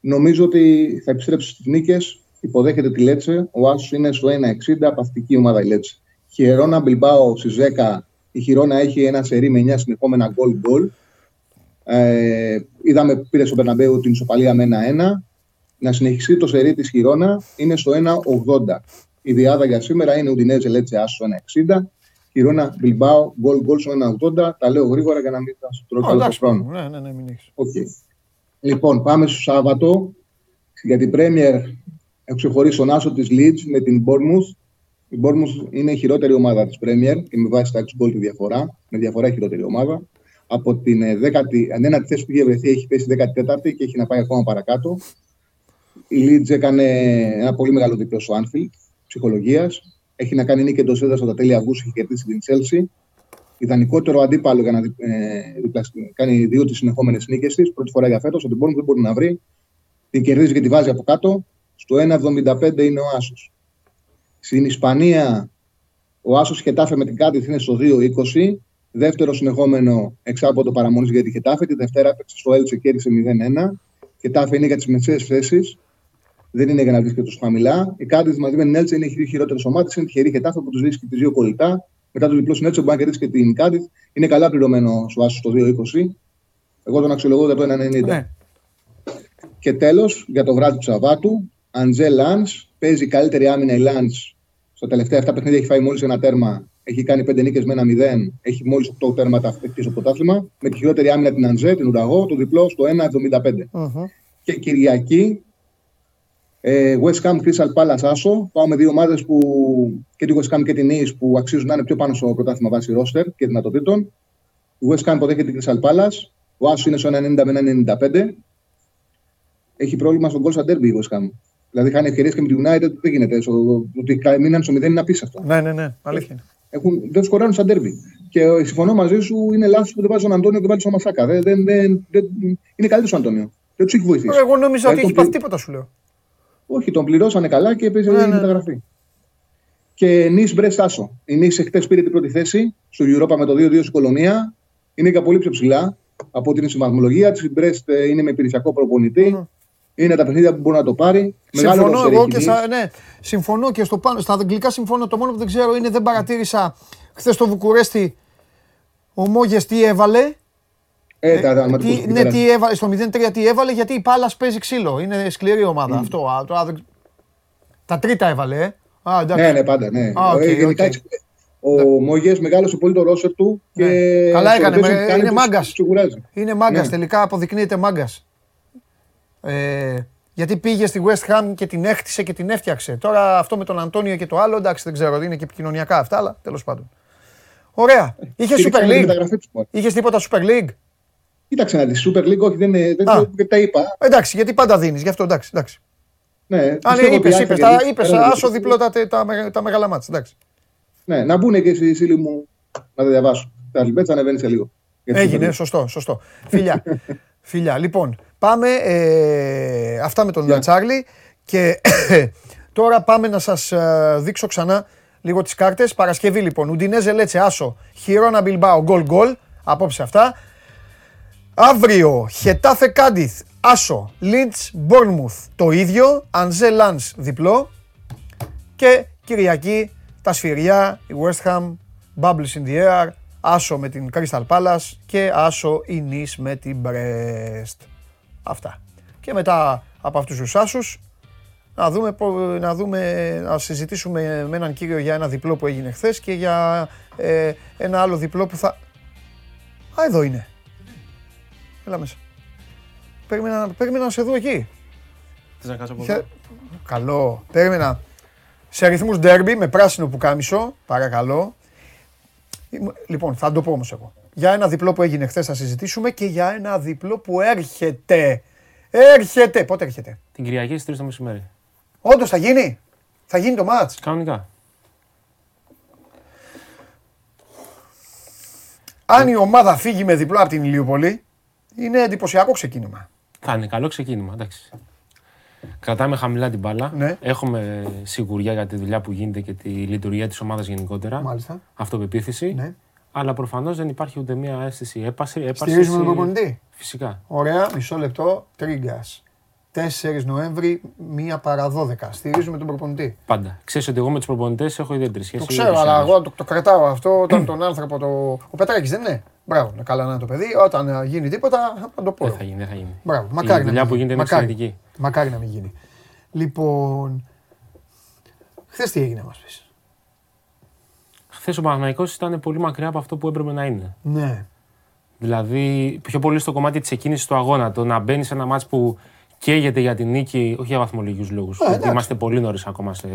Νομίζω ότι θα επιστρέψει στις νίκες. Υποδέχεται τη Λέτσε. Ο άσος είναι στο 1,60. Παθητική ομάδα η Λέτσε. Χειρών Μπιλμπάο στις 10. Η Χειρών έχει ένα σερί με 9 συνεχόμενα γκολ. Είδαμε πήρε στο Μπερναμπέου την ισοπαλία με 1-1. Να συνεχιστεί το σερί της Χειρών, είναι στο 1,80. Η διάδα για σήμερα είναι Ουντινέζε Λέτσε άσο 1,60. Χειρόνα Μπιλμπάο, γκολ στο 1,80. Τα λέω γρήγορα για να μην τα στρώνω το χρόνο. Ναι, μην έχεις. Okay. Λοιπόν, πάμε στο Σάββατο. Για την Πρέμιερ έχω ξεχωρίσει τον άσο της Λίτζ με την Bournemouth. Η Bournemouth είναι η χειρότερη ομάδα της Πρέμιερ και με βάση τα 6 γκολ τη διαφορά, με διαφορά η χειρότερη ομάδα. Από την 11η θέση που είχε βρεθεί, έχει πέσει 14η και έχει να πάει ακόμα παρακάτω. Η Λίτζ έκανε ένα πολύ μεγάλο διπλό στο Άνφιλντ ψυχολογίας. Έχει να κάνει νίκη εντός έδρας από τα τέλη Αυγούστου, έχει κερδίσει την Τσέλσι. Ιδανικότερο αντίπαλο για να κάνει 2 τις συνεχόμενες νίκες της. Πρώτη φορά για φέτος, ότι δεν μπορεί να βρει. Την κερδίζει και τη βάζει από κάτω. Στο 1,75 είναι ο άσος. Στην Ισπανία, ο άσος Χετάφε με την Κάδηθ είναι στο 2,20. Δεύτερο συνεχόμενο εξάποδο παραμονής για τη Χετάφε. Τη Δευτέρα έπαιξε στο Έλτσε, κέρδισε 0-1. Χετάφε είναι για τις μεσαίες θέσεις. Δεν είναι για να βρίσκεται τους χαμηλά. Η Κάδηθ μαζί με την Έλτσε είναι οι δύο χειρότερες ομάδες. Είναι τυχερή Χετάφε που τους βρίσκει τις 2 κολλητά. Μετά το διπλό στην Έλτσε μπορεί να κερδίσει και την Κάδηθ. Είναι καλά πληρωμένο ο άσος στο 2,20. Εγώ τον αξιολογώ για το 1,90. Ναι. Και τέλος, για το βράδυ του Σαββάτου, Αντζέ Λάνς. Παίζει καλύτερη άμυνα η Λάνς. Στα τελευταία 7 παιχνίδια έχει φάει μόλις 1 τέρμα. Έχει κάνει 5 νίκες με 1-0. Έχει μόλις 8 τέρματα στο πρωτάθλημα. Με τη χειρότερη άμυνα την Αντζέ, την Ουραγό, το διπλό στο 1,75. Uh-huh. Και Κυριακή. West Ham, Crystal Palace, Άσο. Πάμε δύο ομάδες που και τη West Ham και την Nice που αξίζουν να είναι πιο πάνω στο πρωτάθλημα βάση ρόστερ και δυνατοτήτων. Η West Ham υποδέχεται την Crystal Palace. Ο Άσο είναι στο 1,90 με 1,95. Έχει πρόβλημα στον goal στα derby η West Ham. Δηλαδή, χάνει ευκαιρίες και με τη United. Δεν γίνεται. Ότι μείναν στο 0 είναι απίστευτο. Ναι, αλήθεια. Δεν σκοράρουν στα derby. Και συμφωνώ μαζί σου, είναι λάθος που δεν βάζει τον Αντώνιο και βάζει τον Μασάκα. Είναι καλύτερος ο Αντώνιο. Δεν του έχει βοηθήσει. Εγώ νόμιζα ότι έχει πάθει τίποτα, σου λέω. Όχι, τον πληρώσανε καλά και επίσης δεν έχει μεταγραφεί. Και Νις Μπρεστ Άσο. Η Νις εχθές πήρε την πρώτη θέση στο Europa με το 2-2 στην Κολονία. Είναι και πολύ πιο ψηλά από την συμβαθμολογία της. Η Μπρεστ είναι με υπηρεσιακό προπονητή. Είναι τα παιχνίδια που μπορεί να το πάρει. Συμφωνώ εγώ και, συμφωνώ και στα αγγλικά συμφωνώ. Το μόνο που δεν ξέρω είναι δεν παρατήρησα χθες στο Βουκουρέστι ο Μόγες τι έβαλε. Τι έβαλε, στο 0-3 τι έβαλε, γιατί η Πάλας παίζει ξύλο. Είναι σκληρή ομάδα αυτό. Τα τρίτα έβαλε. Ναι, πάντα. Ναι. Ο Μόγες μεγάλωσε πολύ το ρόστερ του. Καλά έκανε. Είναι μάγκας. Τελικά αποδεικνύεται μάγκας. Γιατί πήγε στη West Ham και την έχτισε και την έφτιαξε. Τώρα αυτό με τον Αντώνιο και το άλλο, εντάξει, δεν ξέρω, είναι και επικοινωνιακά αυτά, αλλά τέλος πάντων. Ωραία. Είχε Super League. Είχε τίποτα Super League. Κοίταξε να δεις. Super League, όχι, δεν τα είπα. Εντάξει, γιατί πάντα δίνεις, γι' αυτό εντάξει. Ναι, είπες, άσο διπλώτα τα μεγάλα μάτς, εντάξει. Ναι, να μπουν και στη σύλλη μου να τα διαβάσουν. Τα λοιπά, θα ανεβαίνει σε λίγο. Έγινε, σωστό. Φιλιά, λοιπόν. Πάμε, αυτά με τον Τσάρλι και τώρα πάμε να σας δείξω ξανά λίγο τις κάρτες. Παρασκευή λοιπόν, Ουντινέζε Λέτσε, Άσο, Χειρόνα Μπιλμπάο, γκολ, απόψε αυτά. Αύριο, Χετάφε Κάδηθ, Άσο, Λίτζ, Bournemouth, το ίδιο, Αντζέ Λάνς, διπλό. Και Κυριακή, τα σφυριά, η West Ham, Bubbles in the Air, Άσο με την Crystal Palace και Άσο η Nice με την Brest. Αυτά. Και μετά από αυτούς τους άσους να συζητήσουμε με έναν κύριο για ένα διπλό που έγινε χθες και για ένα άλλο διπλό που θα... εδώ είναι. Έλα μέσα. Περίμενα να σε δω εκεί. Θες να κάτσε από εδώ. Καλό. Περίμενα. Σε αριθμούς ντέρμπι με πράσινο πουκάμισο. Παρακαλώ. Λοιπόν, θα το πω όμως εγώ. Για ένα διπλό που έγινε χθες θα συζητήσουμε και για ένα διπλό που έρχεται. Πότε έρχεται? Την Κυριακή στις 3 το μεσημέρι. Όντως θα γίνει? Θα γίνει το μάτς? Κανονικά. Αν η ομάδα φύγει με διπλό από την Ηλιούπολη, είναι εντυπωσιακό ξεκίνημα. Θα είναι καλό ξεκίνημα, εντάξει. Κρατάμε χαμηλά την μπάλα. Ναι. Έχουμε σιγουριά για τη δουλειά που γίνεται και τη λειτουργία της ομάδας γενικότερα. Μάλιστα. Αυτοπεποίθηση. Ναι. Αλλά προφανώς δεν υπάρχει ούτε μία αίσθηση έπαρση. Στηρίζουμε τον προπονητή. Φυσικά. Ωραία, μισό λεπτό. Τρίγκας. 4 Νοέμβρη, 1 παρά 12. Στηρίζουμε τον προπονητή. Πάντα. Ξέρεις ότι εγώ με τους προπονητές έχω ιδιαίτερη σχέση. Το ξέρω, αλλά εγώ το κρατάω αυτό. Όταν τον άνθρωπο. Ο Πετράκης δεν είναι. Μπράβο, καλά να είναι το παιδί. Όταν γίνει τίποτα, θα το πω. Δεν θα γίνει. Μπράβο. Μακάρι να μην γίνει. Λοιπόν. Χθες τι έγινε, μας πεις? Χθες ο Παναθηναϊκός ήταν πολύ μακριά από αυτό που έπρεπε να είναι. Ναι. Δηλαδή, πιο πολύ στο κομμάτι της εκκίνησης του αγώνα. Το να μπαίνει σε ένα μάτς που καίγεται για την νίκη, όχι για βαθμολογικούς λόγους. Είμαστε πολύ νωρίς ακόμα στη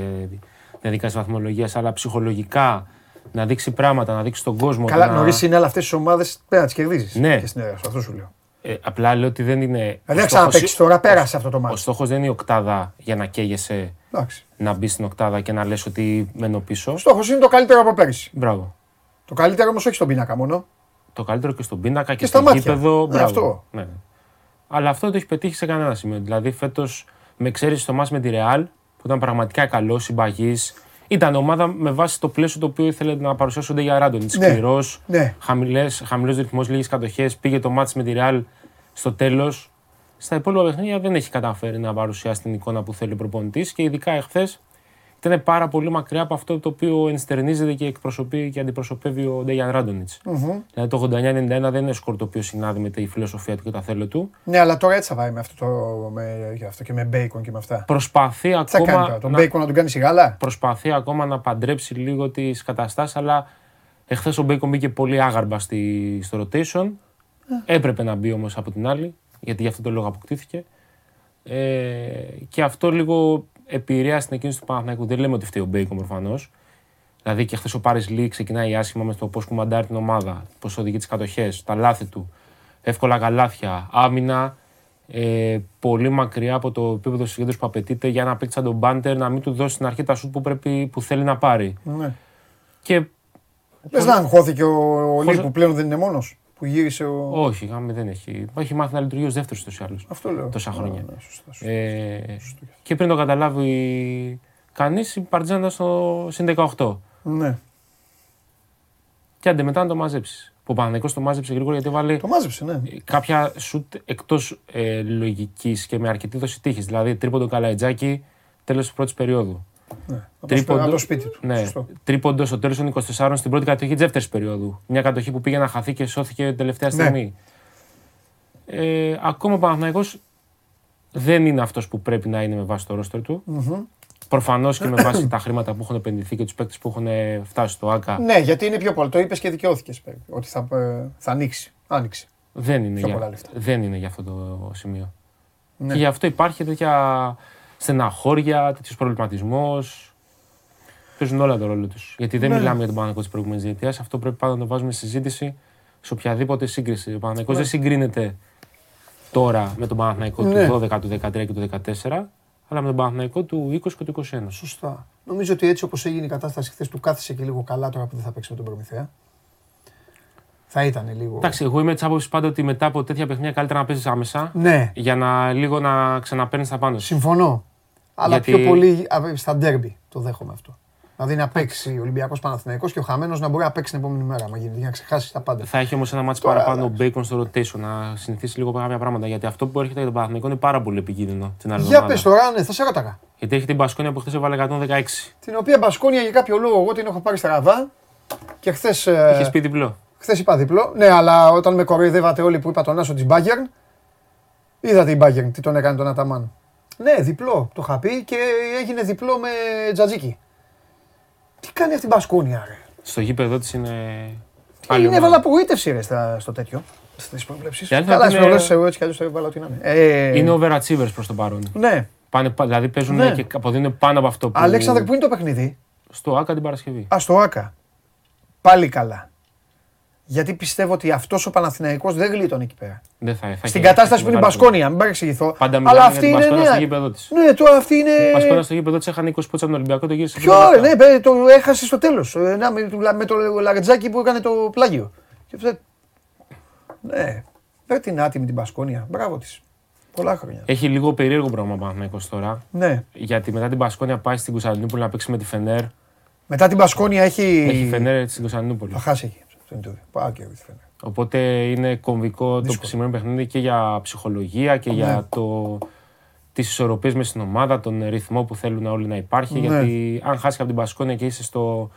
διαδικασία της βαθμολογίας, αλλά ψυχολογικά να δείξει πράγματα, να δείξει τον κόσμο. Καλά, νωρίς είναι, αλλά αυτές τις ομάδες πρέπει να τις κερδίζεις. Ναι. Και στην έδρα σου, αυτό σου λέω. Απλά λέω ότι δεν είναι. Δεν ξαναπέξει τώρα, πέρασε αυτό το μάτι. Ο στόχος δεν είναι η οκτάδα για να καίγεσαι. Εντάξει. Να μπει στην οκτάδα και να λες ότι μένω πίσω. Ο στόχος είναι το καλύτερο από πέρυσι. Μπράβο. Το καλύτερο όμως όχι στον πίνακα μόνο. Το καλύτερο και στον πίνακα και στο γήπεδο. Μπράβο. Ναι. Αλλά αυτό δεν το έχει πετύχει σε κανένα σημείο. Δηλαδή φέτος, με εξαίρεση το μάτς με τη Ρεάλ, που ήταν πραγματικά καλό, συμπαγής. Ήταν ομάδα με βάση το πλαίσιο το οποίο ήθελε να παρουσιάσονται για Ράντονιτς. Σκληρός, χαμηλός ρυθμός, λίγες κατοχές. Πήγε το μάτς με τη Ρεάλ στο τέλος. Στα υπόλοιπα παιχνίδια δεν έχει καταφέρει να παρουσιάσει την εικόνα που θέλει ο προπονητής και ειδικά εχθές ήταν πάρα πολύ μακριά από αυτό το οποίο ενστερνίζεται και εκπροσωπεί και αντιπροσωπεύει ο Ντέιαν Ράντονιτς. Δηλαδή το 89-91 δεν είναι σκορ το οποίο συνάδει με τη φιλοσοφία του και τα θέλω του. Ναι, αλλά τώρα έτσι θα πάει με αυτό και με Μπέικον και με αυτά. Προσπαθεί ακόμα. Τι θα κάνει τώρα, τον Μπέικον να τον κάνει σιγάλα. Προσπαθεί ακόμα να παντρέψει λίγο τις καταστάσεις, αλλά εχθές ο Μπέικον μπήκε πολύ άγαρμα στο rotation. Έπρεπε να μπει όμως από την άλλη, γιατί γι' αυτό το λόγο αποκτήθηκε. Και αυτό λίγο επηρέασε την εκκίνηση του Παναθηναϊκού. Δεν λέμε ότι φταίει ο Μπέικον προφανώς. Δηλαδή και χθες ο Πάρης Λί ξεκινάει άσχημα με το πώς κουμαντάρει την ομάδα, πώς οδηγεί τις κατοχές, τα λάθη του, εύκολα καλάθια, άμυνα. Πολύ μακριά από το επίπεδο συγκέντρωσης που απαιτείται για ένα παίκτη σαν τον Μπάντερ να μην του δώσει στην αρχή τα σουτ που θέλει να πάρει. Ναι. Και. Πες να αγχώθηκε ο Λί που πλέον δεν είναι μόνος. Που γύρισε ο. Όχι, δεν έχει. Έχει μάθει να λειτουργεί ως δεύτερος στους άλλους. Αυτό λέω. Τόσα χρόνια. Ναι, σωστά. Και πριν το καταλάβει κανείς, η Παρτιζάν ήταν στο συν 18. Ναι. Και άντε μετά να το μαζέψει. Ο Παναθηναϊκός το μάζεψε γρήγορα γιατί βάλε. Το μάζεψε, ναι. Κάποια σουτ εκτός λογικής και με αρκετή δόση τύχης. Δηλαδή τρίποντο Καλαϊτζάκη τέλος της πρώτης περίοδου. Ναι. Τρίποντο στο σπίτι του. Ναι. Τρίποντο στο τέλος των 24 στην πρώτη κατοχή της δεύτερης περίοδου. Μια κατοχή που πήγε να χαθεί και σώθηκε τελευταία στιγμή. Ναι. Ακόμα ο Παναθηναϊκός δεν είναι αυτός που πρέπει να είναι με βάση το ρόστερ του. Mm-hmm. Προφανώς και με βάση τα χρήματα που έχουν επενδυθεί και τους παίκτες που έχουν φτάσει στο ΆΚΑ. Ναι, γιατί είναι πιο πολύ. Το είπες και δικαιώθηκες ότι θα ανοίξει. Άνοιξε. Δεν είναι για αυτό το σημείο. Ναι. Και γι' αυτό υπάρχει τέτοια στεναχώρια, τέτοιος προβληματισμός. Παίζουν όλα το ρόλο τους. Γιατί δεν μιλάμε για τον Παναθηναϊκό της προηγούμενης διετίας. Αυτό πρέπει πάντα να το βάζουμε στη συζήτηση σε οποιαδήποτε σύγκριση. Ο Παναθηναϊκός δεν συγκρίνεται τώρα με τον Παναθηναϊκό του 12, του 13 και του 14. Αλλά με τον Παναθηναϊκό του 20 και του 21. Σωστά. Νομίζω ότι έτσι όπως έγινε η κατάσταση χθες του κάθισε και λίγο καλά τώρα που δεν θα παίξει με τον Προμηθέα. Θα ήταν λίγο. Εντάξει, εγώ είμαι της άποψης πάντα ότι μετά από τέτοια παιχνίδια καλύτερα να παίζεις άμεσα. Ναι. Για να λίγο να ξαναπαίρνεις τα πάνω σου. Συμφωνώ. Αλλά πιο πολύ στα ντέρμπι το δέχομαι αυτό. Δηλαδή να παίξει ο Ολυμπιακός Παναθηναϊκός και ο χαμένος να μπορεί να παίξει την επόμενη μέρα. Μα γίνεται για να ξεχάσει τα πάντα. Θα έχει όμως ένα μάτσο παραπάνω Bacon στο rotation, να συνηθίσει λίγο κάποια πράγματα. Γιατί αυτό που έρχεται για τον Παναθηναϊκό είναι πάρα πολύ επικίνδυνο την άλλη εβδομάδα. Για πες τώρα, ναι, θα σε ρώταγα. Γιατί έχει την Μπασκόνια που χθες έβαλε 116. Την οποία Μπασκόνια για κάποιο λόγο εγώ την έχω πάρει στα ραβά και χθες. Έχεις πει διπλό. Χθες είπα διπλό. Ναι, αλλά όταν με κοροϊδεύατε όλοι που είπα τον Άσο της Bayern, είδα την Bayern τι τον έκανε τον Αταμάν. Ναι, διπλό το είχα πει και έγινε διπλό με Τζατζίκι. Τι κάνει αυτή η Μπασκόνια, ρε. Στο γήπεδο της είναι. Είναι έβαλα απογοήτευση, ρε, στο τέτοιο. Στις προβλέψεις. Καλά, στις προβλέψεις εγώ έτσι κι αλλιώς το έβαλα ότι είναι. Είναι overachievers προς τον παρόν. Ναι. Δηλαδή παίζουν και αποδίνουν πάνω από αυτό που. Αλέξανδρε, πού είναι το παιχνίδι? Στο ΆΚΑ την Παρασκευή. Α, στο ΆΚΑ. Πάλι καλά. Γιατί πιστεύω ότι αυτός ο Παναθηναϊκός δεν γλίτωνε εκεί πέρα. Δεν θα έφαγε. Στην κατάσταση που είναι η Μπασκόνια, μην παρεξηγηθώ. Πάντα μιλάμε για την Μπασκόνια στο γήπεδο της. Ναι, τώρα αυτή είναι. Η Μπασκόνια στο γήπεδο της έχανε 20 πόντους από τον Ολυμπιακό, το γύρισε. Ποιο, ναι, το έχασε στο τέλος. Με το Λαρετζάκι που έκανε το πλάγιο. Ναι, δεν την άτιμη την Μπασκόνια. Μπράβο της. Πολλά χρόνια. Έχει λίγο περίεργο πράγμα ο Παναθηναϊκός τώρα. Γιατί μετά την Μπασκόνια πάει στην Κωνσταντινούπολη να παίξει με τη Φενέρ. Μετά την Μπασκόνια έχει Φενέρ στην Κωνσταντινούπολη. Θα χάσει. Οπότε είναι κομβικό το σημερινό παιχνίδι και για ψυχολογία και για τις ισορροπίες μέσα στην ομάδα, τον ρυθμό που θέλουν όλοι να υπάρχει. Γιατί αν χάσει από την Μπασκόνια και είσαι στο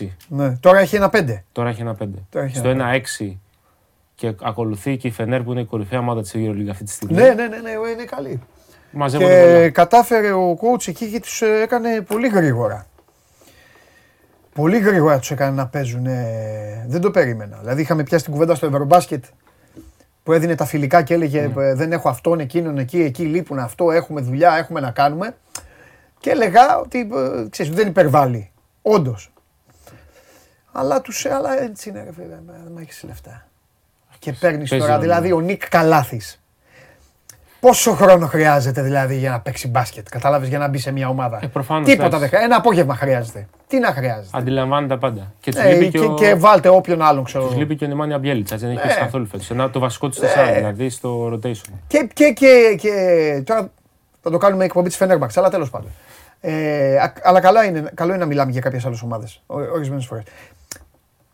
1-6. Τώρα έχει 1-5. Τώρα έχει 1-5. Στο 1-6 και ακολουθεί και η Φενέρ που είναι η κορυφαία ομάδα της EuroLeague αυτή τη στιγμή. Ναι, είναι καλή. Και κατάφερε ο coach εκεί και τους έκανε πολύ γρήγορα. Πολύ γρήγορα τους έκανε να παίζουν, δεν το περίμενα. Δηλαδή είχαμε πιάσει την κουβέντα στο Ευρωμπάσκετ που έδινε τα φιλικά και έλεγε δεν έχω αυτόν, εκείνον, εκεί λείπουν αυτό, έχουμε δουλειά, έχουμε να κάνουμε. Και έλεγα ότι ξέρεις, δεν υπερβάλλει, όντως. Αλλά τους έτσι είναι ρε φίλε, δεν έχεις λεφτά. Και παίρνεις τώρα, δηλαδή ο Νίκ Καλάθης. Πόσο χρόνο χρειάζεται δηλαδή για να παίξει μπάσκετ, κατάλαβες, για να μπει σε μια ομάδα? Τίποτα δεν χρειάζεται. Ένα απόγευμα χρειάζεται. Τι να χρειάζεται. Αντιλαμβάνεται τα πάντα. Και βάλτε όποιον άλλον ξέρω. Τους λείπει και ο Νεμάνια Μπιέλιτσα, δεν έχει πέσει καθόλου φέτος. Το βασικό του τεσσάρι, δηλαδή στο rotation. Και τώρα θα το κάνουμε εκπομπή της Φενέρμπαχτσε, αλλά τέλος πάντων. Αλλά καλό είναι να μιλάμε για κάποιες άλλες ομάδες ορισμένες φορές.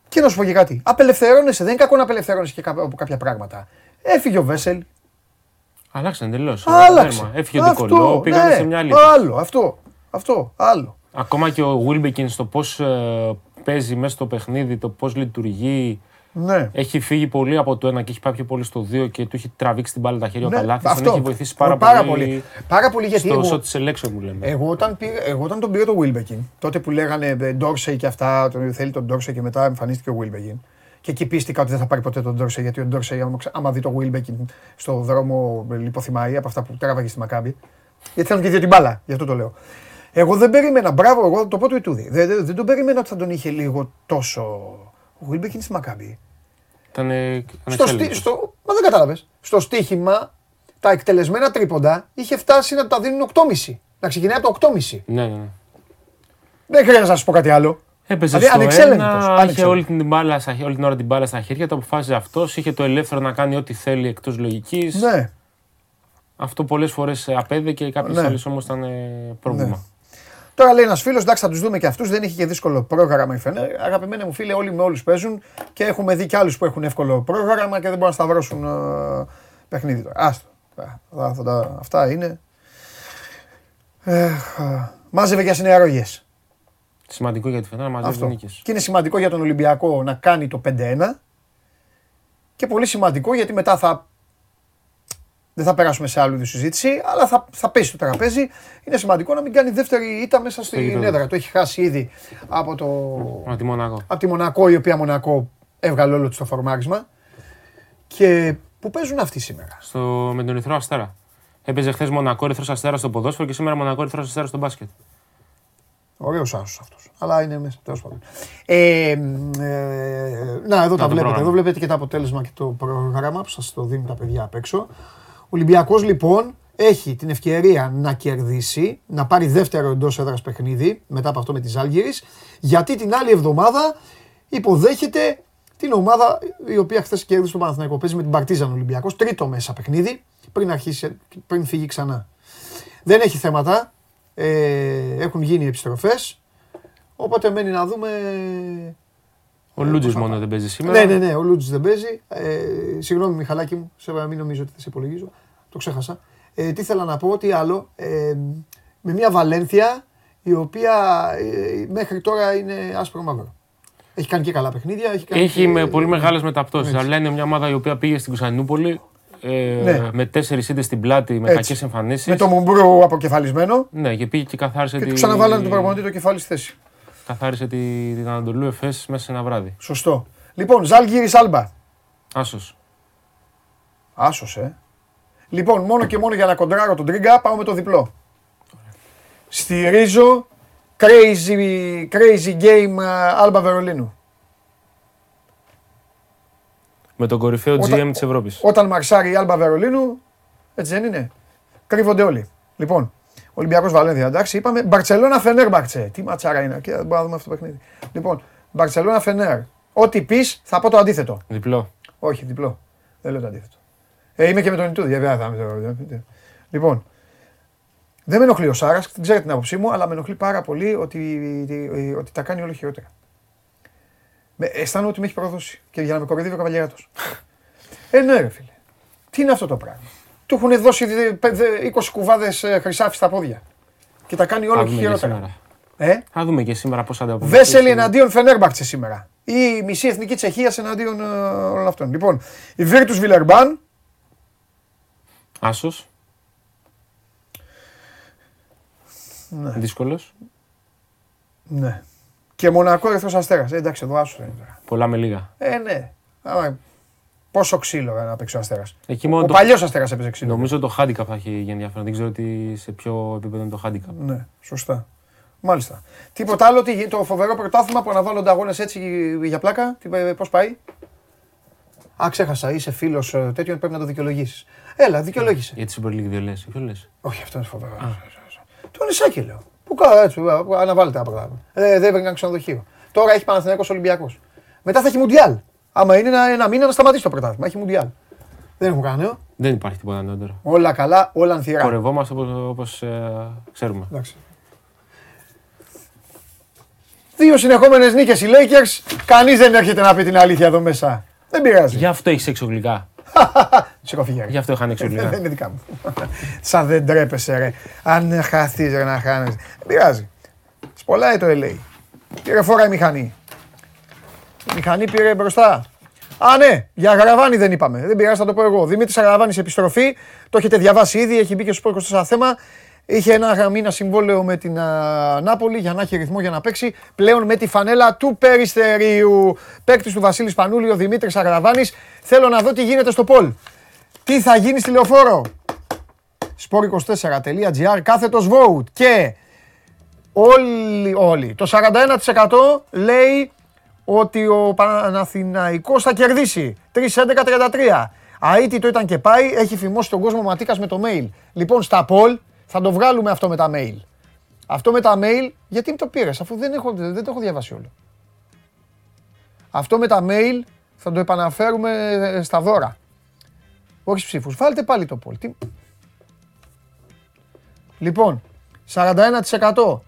Και να σου πω και κάτι. Απελευθερώνεσαι, δεν είναι κακό να απελευθερώνεσαι και από κάποια πράγματα. Έφυγε ο Βέσελ. Άλλαξε εντελώς. Έφυγε ο Ντικολό, πήγανε σε μια άλλη. Άλλο, αυτό, άλλο. Ακόμα και ο Γουίλμπεκιν στο πώς παίζει μέσα στο παιχνίδι, το πώς λειτουργεί. Ναι. Έχει φύγει πολύ από το ένα και έχει πάει πιο πολύ στο δύο και του έχει τραβήξει την μπάλα τα χέρια ο Καλάθης. Τον έχει βοηθήσει πάρα πολύ. Πάρα πολύ γιατί. Στο shot selection μου λέμε. Εγώ όταν τον πήρε τον Γουίλμπεκιν, τότε που λέγανε Ντόρσεϊ και αυτά, θέλει τον Ντόρσεϊ και μετά εμφανίστηκε ο Γουίλμπεκιν. Και εκεί πίστηκα ότι δεν θα πάρει ποτέ τον Ντόρσεϊ, γιατί ο Ντόρσεϊ, άμα δει το Γουίλμπεκ στο δρόμο, λιποθυμάει από αυτά που τράβαγε στη Μακάμπη. Γιατί θέλουν και δύο την μπάλα, γι' αυτό το λέω. Εγώ δεν περίμενα, μπράβο, εγώ το πω του Ιτούδη. Δεν τον περίμενα ότι θα τον είχε λίγο τόσο. Ο Γουίλμπεκ είναι στη Μακάμπη. Μα δεν κατάλαβες. Στο στοίχημα, τα εκτελεσμένα τρίποντα είχε φτάσει να τα δίνουν 8,5. Να ξεκινάει το 8,5. Ναι. Δεν χρειάζεται να σας πω κάτι άλλο. Έπαιζε στο ένα, είχε όλη την ώρα την μπάλα στα χέρια, το αποφάσιζε αυτός, είχε το ελεύθερο να κάνει ό,τι θέλει εκτός λογικής. Ναι. Αυτό πολλές φορές απέδε και κάποιες άλλες όμως ήταν πρόβλημα. Ναι. Τώρα λέει ένας φίλος, εντάξει θα τους δούμε και αυτούς, δεν είχε και δύσκολο πρόγραμμα η Φενέρ. Αγαπημένοι μου φίλοι, όλοι με όλους παίζουν και έχουμε δει κι άλλους που έχουν εύκολο πρόγραμμα και δεν μπορούν να σταυρώσουν παιχνίδι τώρα. Άστο. Αυτά είναι. Μάζευε για συνεαρρογές. Σημαντικό για τη Φενέρ να μαζεύει νίκες. Και είναι σημαντικό για τον Ολυμπιακό να κάνει το 5-1 και πολύ σημαντικό γιατί μετά θα. Δεν θα περάσουμε σε άλλη συζήτηση, αλλά θα πέσει το τραπέζι. Είναι σημαντικό να μην κάνει δεύτερη ήττα μέσα στην έδρα. Το έχει χάσει ήδη από τη Μονακό, η οποία Μονακό έβγαλε όλο το φορμάρισμα. Και που παίζουν αυτοί σήμερα. Με τον Ερυθρό Αστέρα. Έπαιζε χθες Μονακό Ερυθρός Αστέρα στο ποδόσφαιρο και σήμερα Μονακό Ερυθρός Αστέρα στο μπάσκετ. Ωραίος άσος αυτός. Αλλά είναι μέσα. Τέλος πάντων. Να, εδώ τα βλέπετε. Εδώ βλέπετε και το αποτέλεσμα και το πρόγραμμα που σας το δίνουν τα παιδιά απ' έξω. Ο Ολυμπιακός λοιπόν έχει την ευκαιρία να κερδίσει, να πάρει δεύτερο εντός έδρας παιχνίδι μετά από αυτό με τη Ζάλγκιρις, γιατί την άλλη εβδομάδα υποδέχεται την ομάδα η οποία χθες κέρδισε τον Παναθηναϊκό. Παίζει με την Παρτίζαν Ολυμπιακός, τρίτο μέσα παιχνίδι, πριν φύγει ξανά. Δεν έχει θέματα, έχουν γίνει επιστροφές, οπότε μένει να δούμε. Ο Λούτζιος μόνο δεν παίζει σήμερα. Ναι, ο Λούτζιος δεν παίζει. Συγγνώμη Μιχαλάκη μου, μην νομίζω ότι θα σε υπολογίζω. Το ξέχασα. Τι ήθελα να πω, τι άλλο. Με μια Βαλένθια η οποία μέχρι τώρα είναι άσπρο μαύρο. Έχει κάνει και καλά παιχνίδια. Έχει με πολύ μεγάλες μεταπτώσεις. Αλλά είναι μια ομάδα η οποία πήγε στην Κωνσταντινούπολη με 4 ήττες στην πλάτη, με κακές εμφανίσεις. Με το Μουμπρού αποκεφαλισμένο. Ναι, και πήγε και καθάρισε. Και του ξαναβάλανε τον πραγματικό το κεφάλι στη θέση. Καθάρισε την Ανατολού Εφές μέσα σε ένα βράδυ. Σωστό. Λοιπόν, Ζάλγκιρις Άλμπα. Άσος. Άσος, Λοιπόν, μόνο και μόνο για να κοντράρω τον Τρίγκα, πάω με το διπλό. Στηρίζω crazy game Άλμπα Βερολίνου. Με τον κορυφαίο GM της Ευρώπης. Όταν μαρσάρει η Άλμπα Βερολίνου, έτσι δεν είναι. Κρύβονται όλοι. Λοιπόν. Ολυμπιακός Βαλένθια, εντάξει, είπαμε. Μπαρσελόνα Φενέρμπαχτσε. Τι ματσάρα είναι, και μπορούμε να δούμε αυτό το παιχνίδι. Λοιπόν, Μπαρσελόνα Φενέρ. Ό,τι πεις, θα πω το αντίθετο. Διπλό. Όχι, διπλό. Δεν λέω το αντίθετο. Είμαι και με τον Ιτούδη, Λοιπόν, δεν με ενοχλεί ο Σάρας, δεν ξέρετε την άποψή μου, αλλά με ενοχλεί πάρα πολύ ότι τα κάνει όλο χειρότερα. Αισθάνομαι ότι με έχει προδώσει και για να με κοροϊδεύει ο καβαλιέρας. Ναι, ρε φίλε. Τι είναι αυτό το πράγμα. Του έχουν δώσει 20 κουβάδες χρυσάφι στα πόδια. Και τα κάνει όλο και χειρότερα. Θα δούμε και σήμερα πώς θα τα πούμε. Βέσελη εναντίον Φενέρμπαχτσε σήμερα. Η μισή εθνική Τσεχίας εναντίον όλων αυτών. Λοιπόν, η Βίρτους Βιλερμπάν. Άσος. Ναι. Δύσκολος. Ναι. Και Μονακό Ερυθρός Αστέρας. Εντάξει, εδώ άσος είναι τώρα. Πολλά με λίγα. Ναι. Πόσο ξύλο να παίξει ο Αστέρας. Ο παλιός Αστέρας έπαιζε ξύλο. Νομίζω το handicap θα έχει για ενδιαφέρον. Δεν ξέρω σε ποιο επίπεδο είναι το handicap. Ναι, σωστά. Μάλιστα. Τίποτα άλλο, το φοβερό πρωτάθλημα που αναβάλλονται αγώνες έτσι για πλάκα, πώς πάει. Α, ξέχασα, είσαι φίλος τέτοιον, πρέπει να το δικαιολογήσεις. Έλα, δικαιολόγησε. Για τη Super League δεν λες. Όχι, αυτό είναι φοβερό. Το Νησάκι λέω. Που αναβάλλεται ένα πρωτάθλημα. Δεν βρήκαν ξενοδοχείο. Τώρα έχει Παναθηναϊκός Ολυμπιακός. Μετά θα έχει Μουντιάλ. Άμα είναι ένα μήνα να σταματήσει το πρωτάθλημα, έχει Μουντιάλ. Δεν έχω κάνει. Δεν υπάρχει τίποτα νεότερο. Όλα καλά, όλα ανθυρά. Χορευόμαστε όπως ξέρουμε. Εντάξει. 2 συνεχόμενες νίκες οι Lakers. Κανείς δεν έρχεται να πει την αλήθεια εδώ μέσα. Δεν πειράζει. Γι' αυτό έχεις εξοπλικά. Σηκωφυγέρι. Γι' αυτό είχαν εξοπλικά. Δεν είναι δικά μου. Σαν δεν τρέπεσαι, ρε. Αν χαθείς, ρε, να χάνεσαι. Δεν πειράζει. Σπολάει το LA. Πήρε φόρα η μηχανή. Η μηχανή πήρε μπροστά. Ναι, για Αγραβάνη δεν είπαμε. Δεν πειράζει, θα το πω εγώ. Δημήτρης Αγραβάνης επιστροφή. Το έχετε διαβάσει ήδη, έχει μπει και στο 24 θέμα. Είχε ένα μήνα συμβόλαιο με την Νάπολη για να έχει ρυθμό για να παίξει. Πλέον με τη φανέλα του Περιστερίου. Παίκτης του Βασίλης Πανούλη, ο Δημήτρης Αγραβάνης. Θέλω να δω τι γίνεται στο Πολ. Τι θα γίνει στη Λεωφόρο. Sport24.gr /vote. Και όλοι, το 41% λέει ότι ο Παναθηναϊκός θα κερδίσει. 3-11-33. Αήτη το ήταν και πάει. Έχει φημώσει τον κόσμο Ματίκας με το mail. Λοιπόν, στα Πολ. Θα το βγάλουμε αυτό με τα mail. Αυτό με τα mail, γιατί το πήρες, αφού δεν το έχω διαβάσει όλο. Αυτό με τα mail θα το επαναφέρουμε στα δώρα. Όχι ψήφους. Βάλτε πάλι το poll. Λοιπόν, 41%.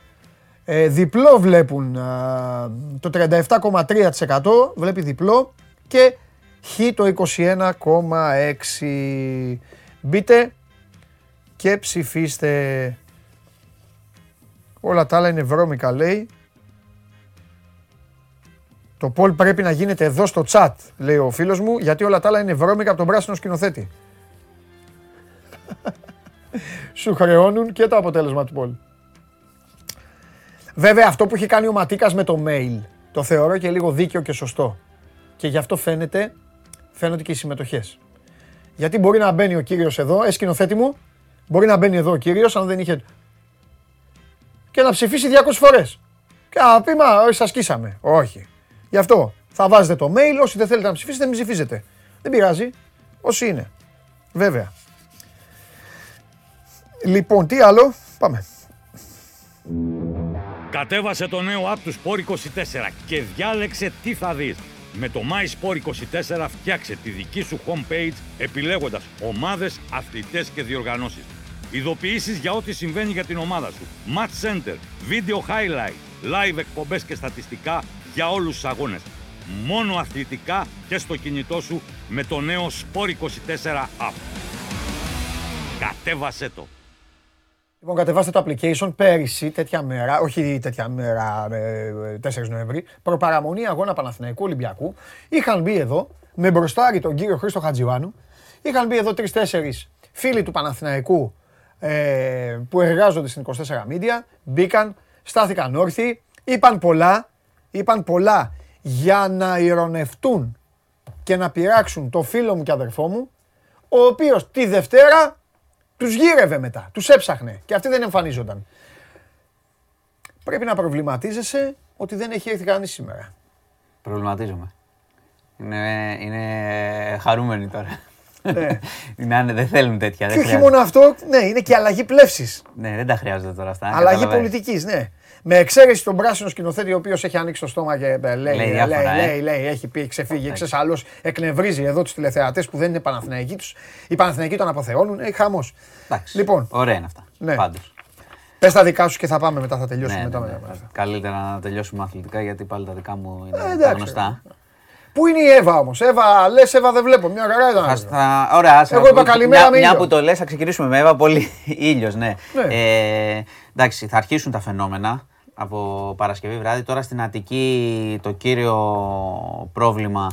Διπλό βλέπουν, το 37,3% βλέπει διπλό και χ το 21,6%. Μπείτε και ψηφίστε. Όλα τα άλλα είναι βρώμικα, λέει. Το poll πρέπει να γίνεται εδώ στο chat, λέει ο φίλος μου, γιατί όλα τα άλλα είναι βρώμικα από τον πράσινο σκηνοθέτη. Σου χρεώνουν και το αποτέλεσμα του poll. Βέβαια, αυτό που έχει κάνει ο Ματίκας με το mail, το θεωρώ και λίγο δίκαιο και σωστό. Και γι' αυτό φαίνονται και οι συμμετοχές. Γιατί μπορεί να μπαίνει ο κύριος εδώ, σκηνοθέτη μου, μπορεί να μπαίνει εδώ ο κύριος, αν δεν είχε... και να ψηφίσει 200 φορές. Και να πει, μα, σας σκίσαμε. Όχι. Γι' αυτό θα βάζετε το mail, όσοι δεν θέλετε να ψηφίσετε, μην ψηφίζετε. Δεν πειράζει, όσοι είναι. Βέβαια. Λοιπόν, τι άλλο, πάμε. Κατέβασε το νέο app του Sport24 και διάλεξε τι θα δεις. Με το MySport24 φτιάξε τη δική σου homepage επιλέγοντας ομάδες, αθλητές και διοργανώσεις. Ειδοποιήσεις για ό,τι συμβαίνει για την ομάδα σου. Match Center, Video Highlight, Live εκπομπές και στατιστικά για όλους τους αγώνες. Μόνο αθλητικά και στο κινητό σου με το νέο Sport24 app. Κατέβασέ το. Λοιπόν, κατεβάστε το application. Πέρυσι, τέτοια μέρα, όχι τέτοια μέρα, 4 Νοεμβρίου, προπαραμονή αγώνα Παναθηναϊκού Ολυμπιακού, είχαν μπει εδώ, με μπροστάρι τον κύριο Χρήστο Χατζιβάνου, είχαν μπει εδώ 3-4 φίλοι του Παναθηναϊκού που εργάζονται στην 24 Media, μπήκαν, στάθηκαν όρθιοι, είπαν πολλά για να ειρωνευτούν και να πειράξουν το φίλο μου και αδερφό μου, ο οποίος τη Δευτέρα τους γύρευε μετά, τους έψαχνε και αυτοί δεν εμφανίζονταν. Πρέπει να προβληματίζεσαι ότι δεν έχει έρθει κανείς σήμερα. Προβληματίζομαι. Είναι χαρούμενοι τώρα. Δεν θέλουν τέτοια. Και όχι μόνο αυτό, ναι, είναι και αλλαγή πλεύσης. Ναι, δεν τα χρειάζονται τώρα αυτά. Αλλαγή πολιτικής, ναι. Με εξαίρεση τον πράσινο σκηνοθέτη, ο οποίος έχει ανοίξει το στόμα και λέει, έχει πει, ξεφύγει, ξεσάλος, εκνευρίζει εδώ τους τηλεθεατές που δεν είναι Παναθηναϊκοί τους. Οι Παναθηναϊκοί τον αποθεώνουν, έχει χαμός. Λοιπόν, ωραία είναι αυτά, πάντως. Πες τα δικά σου και θα πάμε μετά, θα τελειώσουμε μετά. Καλύτερα να τελειώσουμε αθλητικά, γιατί πάλι τα δικά μου είναι γνωστά. Πού είναι η Εύα όμως, Εύα δεν βλέπω, μια χαρά ήταν. Ωραία, εγώ είπα καλημέρα με ήλιο. Μια που το λες, θα ξεκινήσουμε με Εύα, πολύ ήλιος, ναι. Εντάξει, θα αρχίσουν τα φαινόμενα από Παρασκευή βράδυ. Τώρα στην Αττική το κύριο πρόβλημα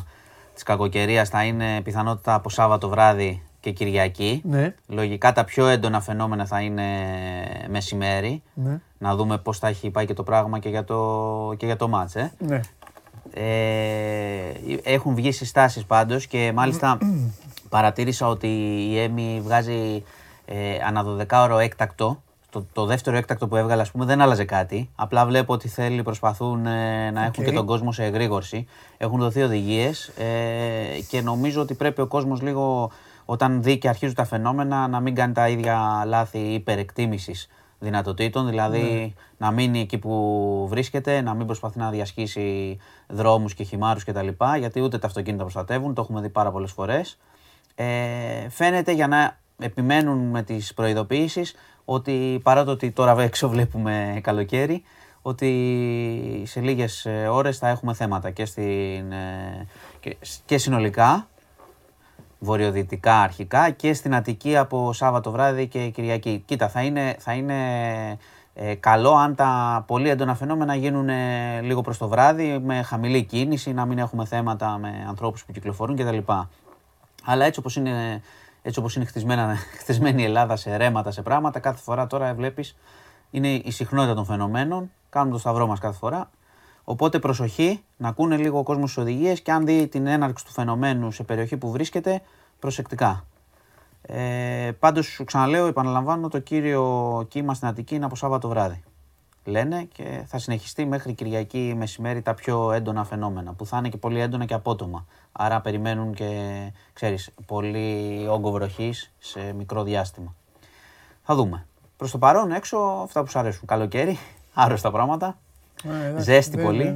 της κακοκαιρίας θα είναι πιθανότητα από Σάββατο βράδυ και Κυριακή. Ναι. Λογικά τα πιο έντονα φαινόμενα θα είναι μεσημέρι. Ναι. Να δούμε πώς θα έχει πάει και το πράγμα και για το μάτς. Ναι. Έχουν βγει συστάσεις πάντως και μάλιστα παρατήρησα ότι η ΕΜΗ βγάζει ανά 12ωρο έκτακτο. Το δεύτερο έκτακτο που έβγαλε, ας πούμε, δεν άλλαζε κάτι. Απλά βλέπω ότι προσπαθούν να έχουν και τον κόσμο σε εγρήγορση. Έχουν δοθεί οδηγίες και νομίζω ότι πρέπει ο κόσμος λίγο, όταν δει και αρχίζουν τα φαινόμενα, να μην κάνει τα ίδια λάθη υπερεκτίμησης δυνατοτήτων, δηλαδή να μείνει εκεί που βρίσκεται, να μην προσπαθεί να διασχίσει δρόμους και χυμάρους κτλ. Γιατί ούτε τα αυτοκίνητα προστατεύουν, το έχουμε δει πάρα πολλές φορές. Φαίνεται, για να επιμένουν με τις προειδοποιήσεις, ότι παρά το ότι τώρα έξω βλέπουμε καλοκαίρι, ότι σε λίγες ώρες θα έχουμε θέματα και συνολικά, βορειοδυτικά αρχικά, και στην Αττική από Σάββατο βράδυ και Κυριακή. Κοίτα, θα είναι καλό αν τα πολύ έντονα φαινόμενα γίνουν λίγο προς το βράδυ, με χαμηλή κίνηση, να μην έχουμε θέματα με ανθρώπους που κυκλοφορούν κτλ. Αλλά έτσι όπως είναι έτσι όπως είναι χτισμένη η Ελλάδα σε ρέματα, σε πράγματα, κάθε φορά τώρα βλέπεις είναι η συχνότητα των φαινομένων, κάνουμε το σταυρό μας κάθε φορά. Οπότε προσοχή, να ακούνε λίγο ο κόσμος τις οδηγίες και αν δει την έναρξη του φαινομένου σε περιοχή που βρίσκεται, προσεκτικά. Πάντως σου ξαναλέω, επαναλαμβάνω, το κύριο κύμα στην Αττική είναι από Σάββατο βράδυ. Λένε και θα συνεχιστεί μέχρι Κυριακή μεσημέρι τα πιο έντονα φαινόμενα, που θα είναι και πολύ έντονα και απότομα. Άρα περιμένουν και, ξέρεις, πολύ όγκο βροχής σε μικρό διάστημα. Θα δούμε. Προς το παρόν έξω αυτά που σου αρέσουν. Καλοκαίρι, άρρωστα πράγματα, ζέστη πολύ.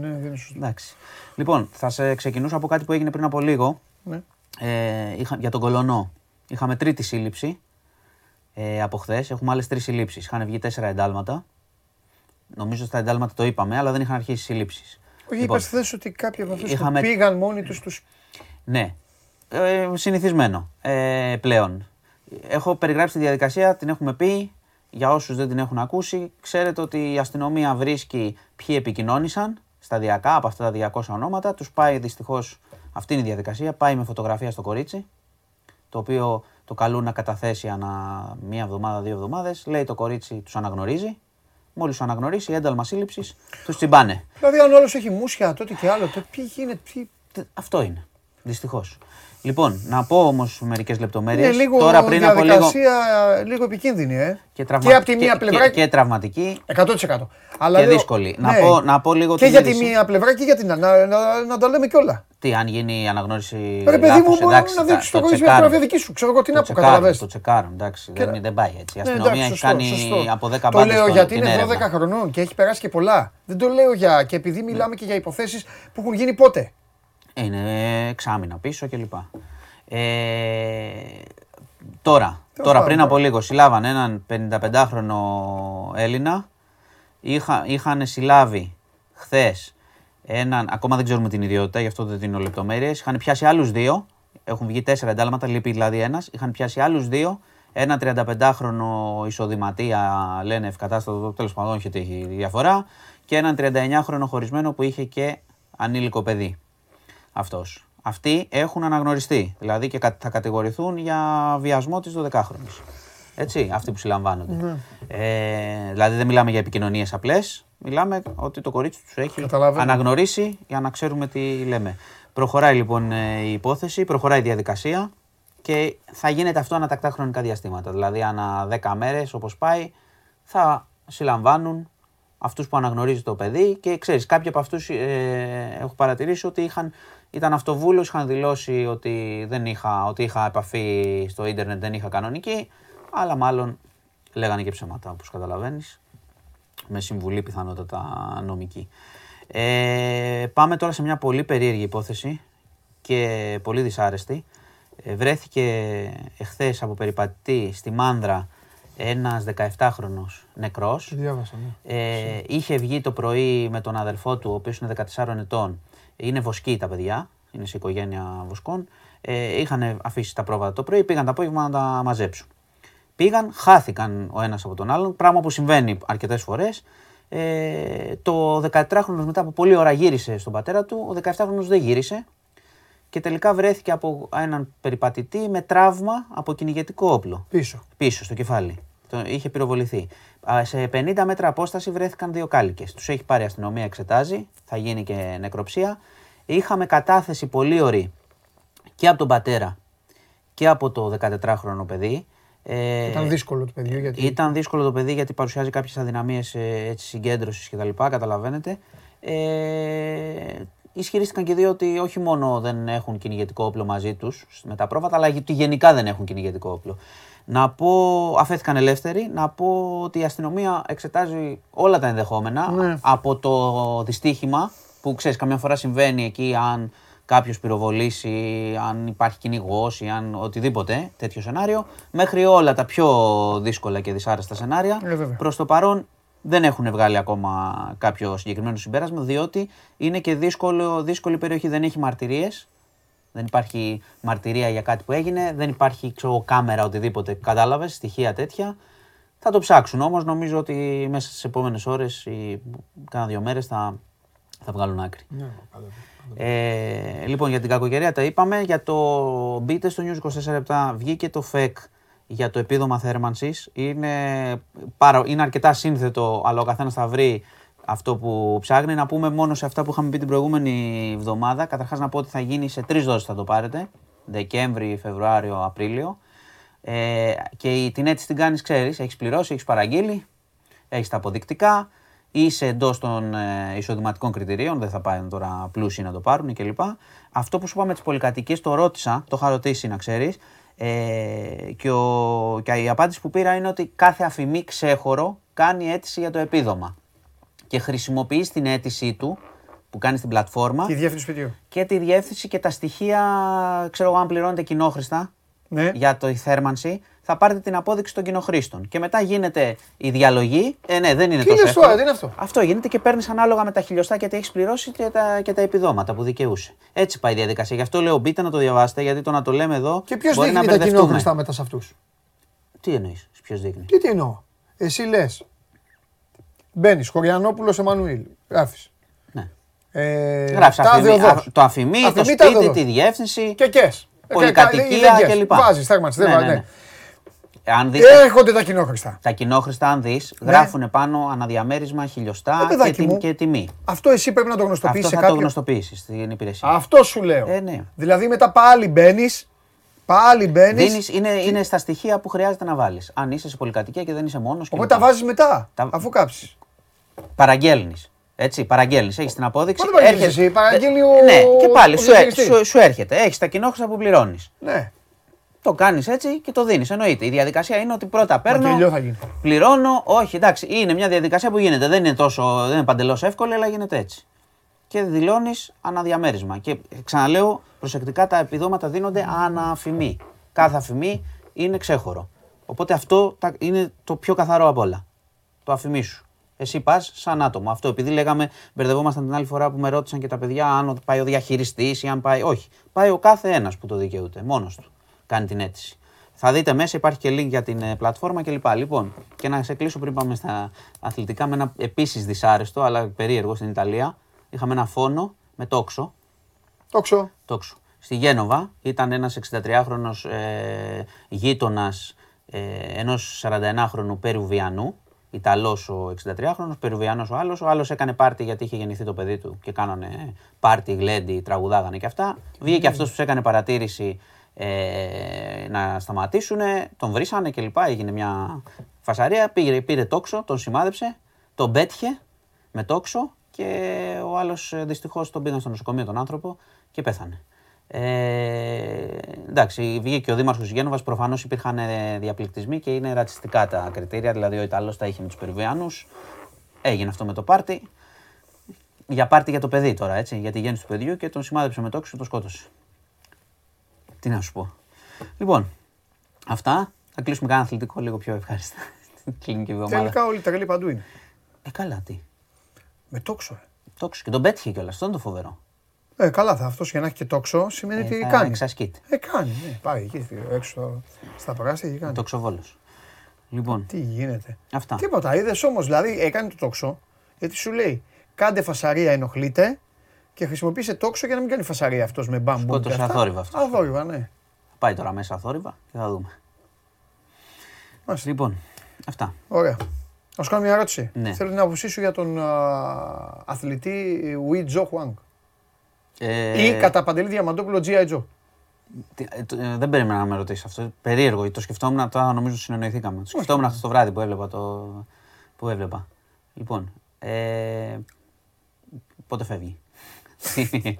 Εντάξει. Λοιπόν, θα σε ξεκινούσα από κάτι που έγινε πριν από λίγο, για τον Κολωνό. Είχαμε τρίτη σύλληψη από χθες, έχουμε άλλες τρεις σύλληψεις. Είχαν βγει 4 εντάλματα. Νομίζω στα εντάλματα το είπαμε, αλλά δεν είχαν αρχίσει σύλληψεις. Όχι, είπες χθες ότι κάποιοι από αυτούς που πήγαν μόνοι τους τους... Ναι, συνηθισμένο πλέον. Έχω περιγράψει τη διαδικασία, την έχουμε πει, για όσους δεν την έχουν ακούσει. Ξέρετε ότι η αστυνομία βρίσκει ποιοι επικοινώνησαν σταδιακά από αυτά τα 200 ονόματα. Τους πάει δυστυχώς, αυτή είναι η διαδικασία, πάει με φωτογραφία στο κορίτσι, το οποίο το καλούν να καταθέσει ανά μία εβδομάδα, 2 εβδομάδες. Λέει το κορίτσι, τους αναγνωρίζει. Μόλις τους αναγνωρίσει, ένταλμα σύλληψης, τους τσιμπάνε. Δηλαδή, αν όλος έχει μουσια, τότε και άλλο, τότε τι γίνεται, τι... Αυτό είναι. Δυστυχώς. Λοιπόν, να πω όμως μερικές λεπτομέρειες. Είναι λίγο τώρα, πριν διαδικασία, από λίγο επικίνδυνη, και από τη μία πλευρά. Και τραυματική. 100%. Αλλά και δύσκολη. Ναι. Να πω λίγο και για τη μία πλευρά και για την άλλη. Να τα λέμε κιόλα. Τι, αν γίνει η αναγνώριση. Ρε παιδί μου, εντάξει, να δείξει το κορίτσι μια φωτογραφία δική σου. Ξέρω εγώ τι να πω. Καταλαβαίνεις. Το τσεκάρουν, εντάξει. Δεν πάει έτσι. Η αστυνομία έχει κάνει από 10 πάντες. Το λέω γιατί είναι 12 χρονών και έχει περάσει και πολλά. Δεν το λέω για. Και επειδή μιλάμε και για υποθέσεις που έχουν γίνει πότε. Είναι εξάμηνα πίσω κλπ. Τώρα πριν από λίγο συλλάβανε έναν 55χρονο Έλληνα. Είχαν συλλάβει χθες έναν, ακόμα δεν ξέρουμε την ιδιότητα, γι' αυτό δεν δίνω λεπτομέρειες. Είχαν πιάσει άλλους 2, έχουν βγει 4 εντάλματα, λείπει δηλαδή ένας. Είχαν πιάσει άλλους 2, ένα 35χρονο εισοδηματία, λένε ευκατάστατο, τέλος πάντων είχε τύχει διαφορά, και έναν 39χρονο χωρισμένο που είχε και ανήλικο παιδί. Αυτός. Αυτοί έχουν αναγνωριστεί, δηλαδή και θα κατηγορηθούν για βιασμό της 12χρονης. Έτσι, αυτοί που συλλαμβάνονται. Ναι. Δηλαδή δεν μιλάμε για επικοινωνίες απλές, μιλάμε ότι το κορίτσι τους έχει αναγνωρίσει για να ξέρουμε τι λέμε. Προχωράει λοιπόν η υπόθεση, προχωράει η διαδικασία και θα γίνεται αυτό ανατακτά χρονικά διαστήματα. Δηλαδή ανά 10 μέρες όπως πάει θα συλλαμβάνουν αυτούς που αναγνωρίζει το παιδί και ξέρεις, κάποιοι από αυτούς έχω παρατηρήσει ότι ήταν αυτοβούλος, είχαν δηλώσει ότι είχα επαφή στο ίντερνετ, δεν είχα κανονική, αλλά μάλλον λέγανε και ψέματα, όπως καταλαβαίνεις, με συμβουλή πιθανότατα νομική. Πάμε τώρα σε μια πολύ περίεργη υπόθεση και πολύ δυσάρεστη. Βρέθηκε εχθές από περιπατητή στη Μάνδρα ένας 17χρονος νεκρός. Διάβασα, ναι. Είχε βγει το πρωί με τον αδελφό του, ο οποίος είναι 14 ετών. Είναι βοσκοί τα παιδιά, είναι σε οικογένεια βοσκών. Είχαν αφήσει τα πρόβατα το πρωί, πήγαν το απόγευμα να τα μαζέψουν. Πήγαν, χάθηκαν ο ένας από τον άλλον, πράγμα που συμβαίνει αρκετές φορές. Το 14χρονος μετά από πολλή ώρα γύρισε στον πατέρα του, ο 17χρονος δεν γύρισε και τελικά βρέθηκε από έναν περιπατητή με τραύμα από κυνηγετικό όπλο. Πίσω στο κεφάλι. Είχε πυροβοληθεί. Σε 50 μέτρα απόσταση βρέθηκαν 2 κάλικες. Τους έχει πάρει η αστυνομία, εξετάζει, θα γίνει και νεκροψία. Είχαμε κατάθεση πολύ ωρή και από τον πατέρα και από το 14χρονο παιδί. Ήταν δύσκολο το παιδί γιατί... Ήταν δύσκολο το παιδί γιατί παρουσιάζει κάποιες αδυναμίες συγκέντρωσης κτλ. Καταλαβαίνετε. Ισχυρίστηκαν και 2 ότι όχι μόνο δεν έχουν κυνηγετικό όπλο μαζί τους με τα πρόβατα, αλλά ότι γενικά δεν έχουν κυνηγετικό όπλο. Να πω, αφέθηκαν ελεύθεροι, να πω ότι η αστυνομία εξετάζει όλα τα ενδεχόμενα, ναι, από το δυστύχημα που ξέρεις καμιά φορά συμβαίνει εκεί, αν κάποιος πυροβολήσει, αν υπάρχει κυνηγός ή αν οτιδήποτε τέτοιο σενάριο, μέχρι όλα τα πιο δύσκολα και δυσάρεστα σενάρια. Προς το παρόν δεν έχουν βγάλει ακόμα κάποιο συγκεκριμένο συμπέρασμα, διότι είναι και δύσκολη περιοχή, δεν έχει μαρτυρίες. Δεν υπάρχει μαρτυρία για κάτι που έγινε, δεν υπάρχει κάμερα, οτιδήποτε, κατάλαβες, στοιχεία τέτοια. Θα το ψάξουν όμως, νομίζω ότι μέσα στις επόμενες ώρες ή κάνα 2 μέρες θα θα βγάλουν άκρη. Ναι, λοιπόν, για την κακοκαιρία τα είπαμε. Για το μπείτε στο News 24 λεπτά, βγήκε το FEC για το επίδομα θέρμανσης. Είναι αρκετά σύνθετο, αλλά ο καθένας θα βρει αυτό που ψάχνει. Να πούμε μόνο σε αυτά που είχαμε πει την προηγούμενη εβδομάδα. Καταρχάς να πω ότι θα γίνει σε 3 δόσεις θα το πάρετε. Δεκέμβρη, Φεβρουάριο, Απρίλιο. Και την αίτηση την κάνεις, ξέρεις, έχεις πληρώσει, έχεις παραγγείλει, έχεις τα αποδεικτικά, είσαι εντός των εισοδηματικών κριτηρίων, δεν θα πάνε τώρα πλούσιοι να το πάρουν κλπ. Αυτό που σου είπα με τις πολυκατοικίες το ρώτησα, το είχα ρωτήσει να ξέρεις, και η απάντηση που πήρα είναι ότι κάθε αφημί ξέχωρο κάνει αίτηση για το επίδομα και χρησιμοποιεί την αίτησή του που κάνει στην πλατφόρμα και τη διεύθυνση σπιτιού και τη διεύθυνση και τα στοιχεία, ξέρω αν πληρώνεται κοινόχρηστα. Ναι. Για τη θέρμανση, θα πάρετε την απόδειξη των κοινοχρήστων. Και μετά γίνεται η διαλογή. Ναι, δεν είναι τόσο εύκολο. Τι είναι αυτό. Αυτό γίνεται και παίρνεις ανάλογα με τα χιλιοστά και τι έχεις πληρώσει και τα επιδόματα που δικαιούσε. Έτσι πάει η διαδικασία. Γι' αυτό λέω μπείτε να το διαβάσετε, γιατί το να το λέμε εδώ. Και ποιος δείχνει τα κοινόχρηστα μετά σε αυτούς. Τι εννοείς, ποιος δείχνει. Τι εννοώ. Εσύ λες. Μπαίνεις, Χωριανόπουλος Εμμανουήλ. Γράφεις. Ναι. Γράφεις το αφημί, το σπίτι, τη διεύθυνση. Και πολυκατοικία κλπ. Βάζεις, θέρμανση, δεν βάζει. Ναι. Έρχονται τα κοινόχρηστα. Τα κοινόχρηστα, αν δεις, γράφουν πάνω αναδιαμέρισμα, χιλιοστά και τιμή. Αυτό εσύ πρέπει να το γνωστοποιήσεις. Αυτό θα το γνωστοποιήσεις στην υπηρεσία. Αυτό σου λέω. Δηλαδή μετά πάλι μπαίνεις. Είναι στα στοιχεία που χρειάζεται να βάλεις. Αν είσαι σε πολυκατοικία και δεν είσαι μόνος. Οπότε τα βάζεις μετά, αφού κάψεις. Παραγγέλνεις. Έτσι, παραγγέλνεις, έχεις την απόδειξη. Έρχεσαι, παραγγέλνει ο... Ναι, και πάλι σου έρχεται. Έχεις τα κοινόχρηστα που πληρώνεις. Ναι. Το κάνεις έτσι και το δίνεις. Εννοείται. Η διαδικασία είναι ότι πρώτα παίρνω, πληρώνω. Όχι, εντάξει, είναι μια διαδικασία που γίνεται. Δεν είναι παντελώς εύκολη, αλλά γίνεται έτσι. Και δηλώνεις αναδιαμέρισμα. Και ξαναλέω, προσεκτικά τα επιδόματα δίνονται αναφημί. Κάθε αφημί είναι ξέχωρο. Οπότε αυτό είναι το πιο καθαρό απ' όλα. Το αφημί σου. Εσύ πας σαν άτομο. Αυτό επειδή λέγαμε, μπερδευόμασταν την άλλη φορά που με ρώτησαν και τα παιδιά αν πάει ο διαχειριστής ή αν πάει. Όχι. Πάει ο κάθε ένας που το δικαιούται. Μόνος του κάνει την αίτηση. Θα δείτε μέσα, υπάρχει και link για την πλατφόρμα κλπ. Λοιπόν, και να σε κλείσω πριν πάμε στα αθλητικά με ένα επίσης δυσάρεστο, αλλά περίεργο στην Ιταλία. Είχαμε ένα φόνο με τόξο. Τόξο. Στη Γένοβα ήταν ένας 63χρονος γείτονας ενός 41χρονου Περουβιανού. Ιταλός ο 63χρονος, Περουβιανός ο άλλος. Ο άλλος έκανε πάρτι γιατί είχε γεννηθεί το παιδί του και κάνανε πάρτι, γλέντι, τραγουδάγανε και αυτά. Βγήκε αυτός που τους έκανε παρατήρηση να σταματήσουνε, τον βρίσανε κλπ. Έγινε μια φασαρία, πήρε τόξο, τον σημάδεψε, τον πέτυχε με τόξο και ο άλλος δυστυχώς τον πήγαν στο νοσοκομείο τον άνθρωπο και πέθανε. Εντάξει, βγήκε ο δήμαρχος της Γένοβας, προφανώς υπήρχαν διαπληκτισμοί και είναι ρατσιστικά τα κριτήρια, δηλαδή ο Ιταλός τα είχε με τους Περουβιανούς, έγινε αυτό με το πάρτι, για πάρτι για το παιδί τώρα, έτσι, για τη γέννηση του παιδιού και τον σημάδεψε με τόξο, τον σκότωσε. Τι να σου πω. Λοιπόν, αυτά, θα κλείσουμε κανένα αθλητικό λίγο πιο ευχάριστα την κλινική εβδομάδα. Τελικά όλοι τα καλή παντού είναι. Καλά, τι. Με τόξο. Τόξο και τον πέτυχε κιόλας, αυτό είναι το φοβερό. Καλά θα αυτός για να έχει και τόξο, σημαίνει ότι κάνει. Εξασκείται. Κάνει, ναι. Πάει εκεί έξω στα παράσια και κάνει. Τοξοβόλος. Λοιπόν. Τι γίνεται. Αυτά. Τίποτα, είδες όμως, δηλαδή έκανε το τόξο, γιατί σου λέει κάντε φασαρία, ενοχλείτε και χρησιμοποίησε τόξο για να μην κάνει φασαρία αυτός με μπαμπού. Σκότωσε αθόρυβα αυτός. Αθόρυβα, ναι. Πάει τώρα μέσα αθόρυβα και θα δούμε. Μάλιστα. Λοιπόν, αυτά. Ωραία. Να σου κάνω μια ερώτηση. Ναι. Θέλω την άποψή σου για τον αθλητή Ουιτζό. Ή κατά Παντελή Διαμαντόπουλο G.I. Joe. Δεν περίμενα να με ρωτήσεις αυτό. Περίεργο. Το σκεφτόμουν, τώρα νομίζω συνεννοηθήκαμε. Το σκεφτόμουν αυτό το βράδυ που έβλεπα. Λοιπόν, πότε φεύγει.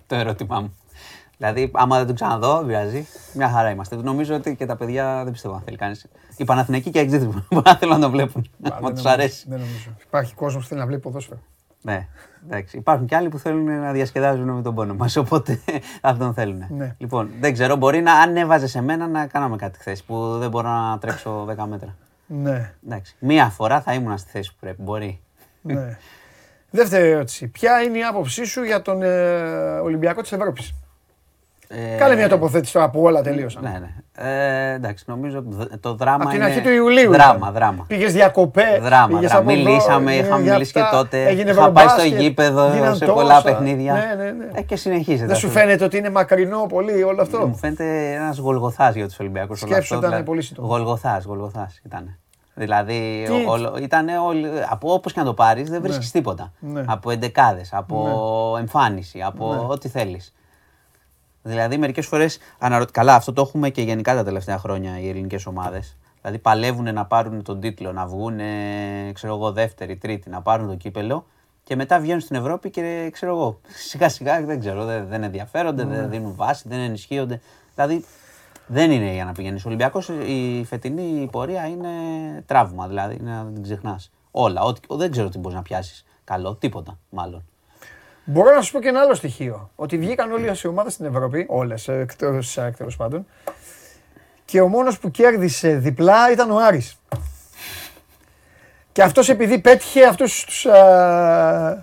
Το ερώτημά μου. Δηλαδή, άμα δεν τον ξαναδώ, βγάζει. Μια χαρά είμαστε. Νομίζω ότι και τα παιδιά δεν πιστεύω αν θέλει κανείς. Οι Παναθηναϊκοί και οι εξήτεροι θέλουν να τον βλέπουν. Μα τους αρέσει. Δεν νομίζω. Υπάρχει κόσμος που θέλει να βλέπει ποδόσφαιρο. Ναι, εντάξει. Υπάρχουν και άλλοι που θέλουν να διασκεδάζουν με τον πόνο μας, οπότε αυτόν θέλουν. Ναι. Λοιπόν, δεν ξέρω, μπορεί να αν έβαζε σε μένα να κάναμε κάτι χθες που δεν μπορώ να τρέξω 10 μέτρα. Ναι. Εντάξει. Μία φορά θα ήμουν στη θέση που πρέπει, μπορεί. Ναι. Δεύτερη ερώτηση. Ποια είναι η άποψή σου για τον Ολυμπιακό της Ευρώπης. Κάνε μια τοποθέτηση τώρα που όλα τελείωσαν. Ναι, ναι. Εντάξει, νομίζω το δράμα. Από την αρχή του Ιουλίου. Δράμα. Πήγες διακοπές. Δράμα. Μιλήσαμε, είχαμε μιλήσει και τότε. Είχα πάει στο γήπεδο σε πολλά παιχνίδια. Ναι. Και συνεχίζεται. Δεν σου φαίνεται ότι είναι μακρινό πολύ όλο αυτό? Μου φαίνεται ένας Γολγοθάς για τους Ολυμπιακούς. Σκέψου, ήταν πολύ σύντομο. Γολγοθάς ήταν. Δηλαδή, ήταν όπως και να το πάρεις, δεν βρίσκεις τίποτα. Από εντεκάδες, από εμφάνιση, από ό,τι θέλεις. Δηλαδή, μερικές φορές καλά, αυτό το έχουμε και γενικά τα τελευταία χρόνια οι ελληνικές ομάδες. Δηλαδή, παλεύουν να πάρουν τον τίτλο, να βγουν, ξέρω εγώ, δεύτερη, τρίτη, να πάρουν το κύπελο και μετά βγαίνουν στην Ευρώπη και ξέρω εγώ, σιγά-σιγά δεν ενδιαφέρονται, δεν δίνουν βάση, δεν ενισχύονται. Δηλαδή, δεν είναι για να πηγαίνεις. Ο Ολυμπιακός, η φετινή πορεία είναι τραύμα, δηλαδή να την ξεχνάς. Όλα. Δεν ξέρω τι μπορείς να πιάσεις. Καλό, τίποτα μάλλον. Μπορώ να σου πω και ένα άλλο στοιχείο. Ότι βγήκαν όλες οι ομάδες στην Ευρώπη, όλες, εκτός τέλος πάντων, και ο μόνος που κέρδισε διπλά ήταν ο Άρης. Και αυτός επειδή πέτυχε αυτούς τους. Εντάξει,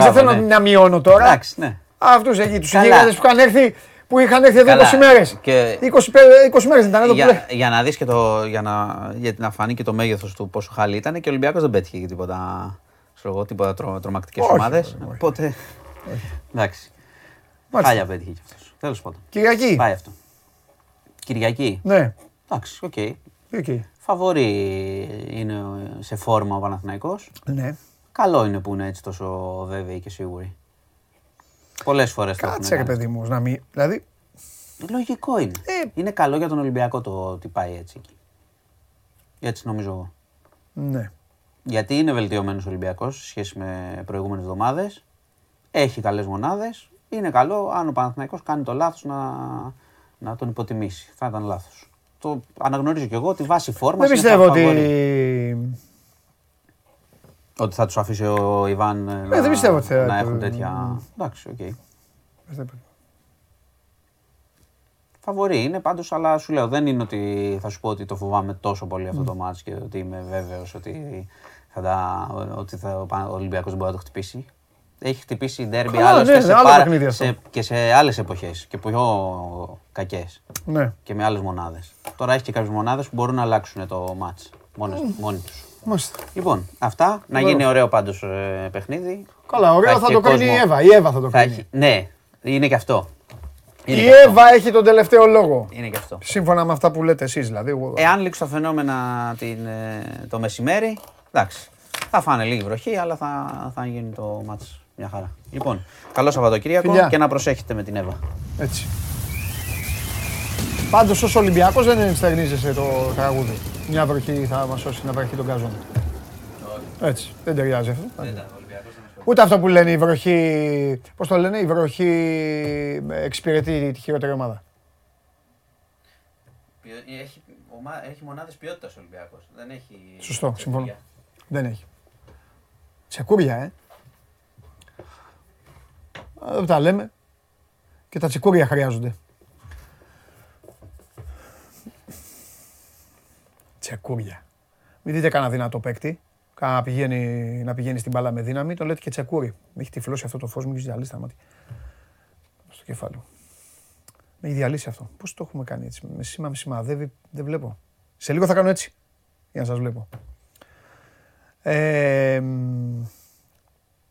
δεν θέλω να μειώνω τώρα. Εντάξει, ναι. Αυτούς εκεί, τους γίγαντες που είχαν έρθει. Που είχαν έρθει εδώ 20 μέρες. 20 μέρες ήταν εδώ πέρα. Για να δεις και να φανεί και το μέγεθος του πόσο χάλι ήταν και ο Ολυμπιακός δεν πέτυχε και τίποτα τρομακτικές ομάδες. Οπότε. Εντάξει. Χάλια πέτυχε κι αυτός. Τέλος πάντων. Κυριακή. Πάει αυτό. Κυριακή. Ναι. Εντάξει, οκ. Φαβορί είναι σε φόρμα ο Παναθηναϊκός. Ναι. Καλό είναι που είναι έτσι τόσο βέβαιοι και σίγουροι. Πολλές φορές το κάτσε, ρε παιδί μου, να μην. Δηλαδή. Λογικό είναι. Είναι καλό για τον Ολυμπιακό το ότι πάει έτσι εκεί. Έτσι νομίζω εγώ. Ναι. Γιατί είναι βελτιωμένος ο Ολυμπιακός σε σχέση με προηγούμενες εβδομάδες. Έχει καλές μονάδες. Είναι καλό αν ο Παναθηναϊκός κάνει το λάθος να τον υποτιμήσει. Θα ήταν λάθος. Το αναγνωρίζω κι εγώ ότι βάσει φόρμας. Δεν πιστεύω ότι. Ότι θα τους αφήσει ο Ιβάν να έχουν τέτοια. Εντάξει, οκ. Φαβορί είναι πάντως, αλλά σου λέω, δεν είναι ότι θα σου πω ότι το φοβάμαι τόσο πολύ αυτό το μάτς και ότι είμαι βέβαιος ότι ο Ολυμπιακός μπορεί να το χτυπήσει. Έχει χτυπήσει η ντέρμπι και σε άλλες εποχές και πιο κακές και με άλλες μονάδες. Τώρα έχει και κάποιες μονάδες που μπορούν να αλλάξουν το μάτς μόνοι τους. Λοιπόν, αυτά, να γίνει ωραίο πάντως παιχνίδι. Καλά, ωραίο θα το κάνει η Εύα. Η Εύα θα το κάνει. Ναι, είναι και αυτό. Η Εύα έχει τον τελευταίο λόγο. Είναι και αυτό. Σύμφωνα με αυτά που λέτε εσείς, δηλαδή. Εάν λήξουν τα φαινόμενα το μεσημέρι, εντάξει. Θα φάνε λίγη βροχή, αλλά θα γίνει το μάτς μια χαρά. Λοιπόν, καλό Σαββατοκύριακο και να προσέχετε με την Εύα. Έτσι. Πάντως ως Ολυμπιακός δεν ενστερνίζεσαι το τραγούδι. Μια βροχή θα μας σώσει να βραχεί τον καζόν. Έτσι, δεν ταιριάζει αυτό. Ούτε αυτό που λένε η βροχή. Πώς το λένε, η βροχή εξυπηρετεί τη χειρότερη ομάδα. Έχει μονάδες ποιότητας ο Ολυμπιακός. Δεν έχει. Σωστό, συμφωνώ. Δεν έχει. Τσεκούρια, εδώ τα λέμε. Και τα τσεκούρια χρειάζονται. Τσεκούρια. Μην δείτε κανένα δυνατό παίκτη. Να πηγαίνει στην μπάλα με δύναμη, το λέτε και τσεκούρι. Με έχει τυφλώσει αυτό το φως μου, έχει διαλύσει τα μάτια. Στο κεφάλι. Με έχει διαλύσει αυτό. Πώς το έχουμε κάνει έτσι? Με σήμα, με σημαδεύει, δεν βλέπω. Σε λίγο θα κάνω έτσι. Για να σας βλέπω. Εν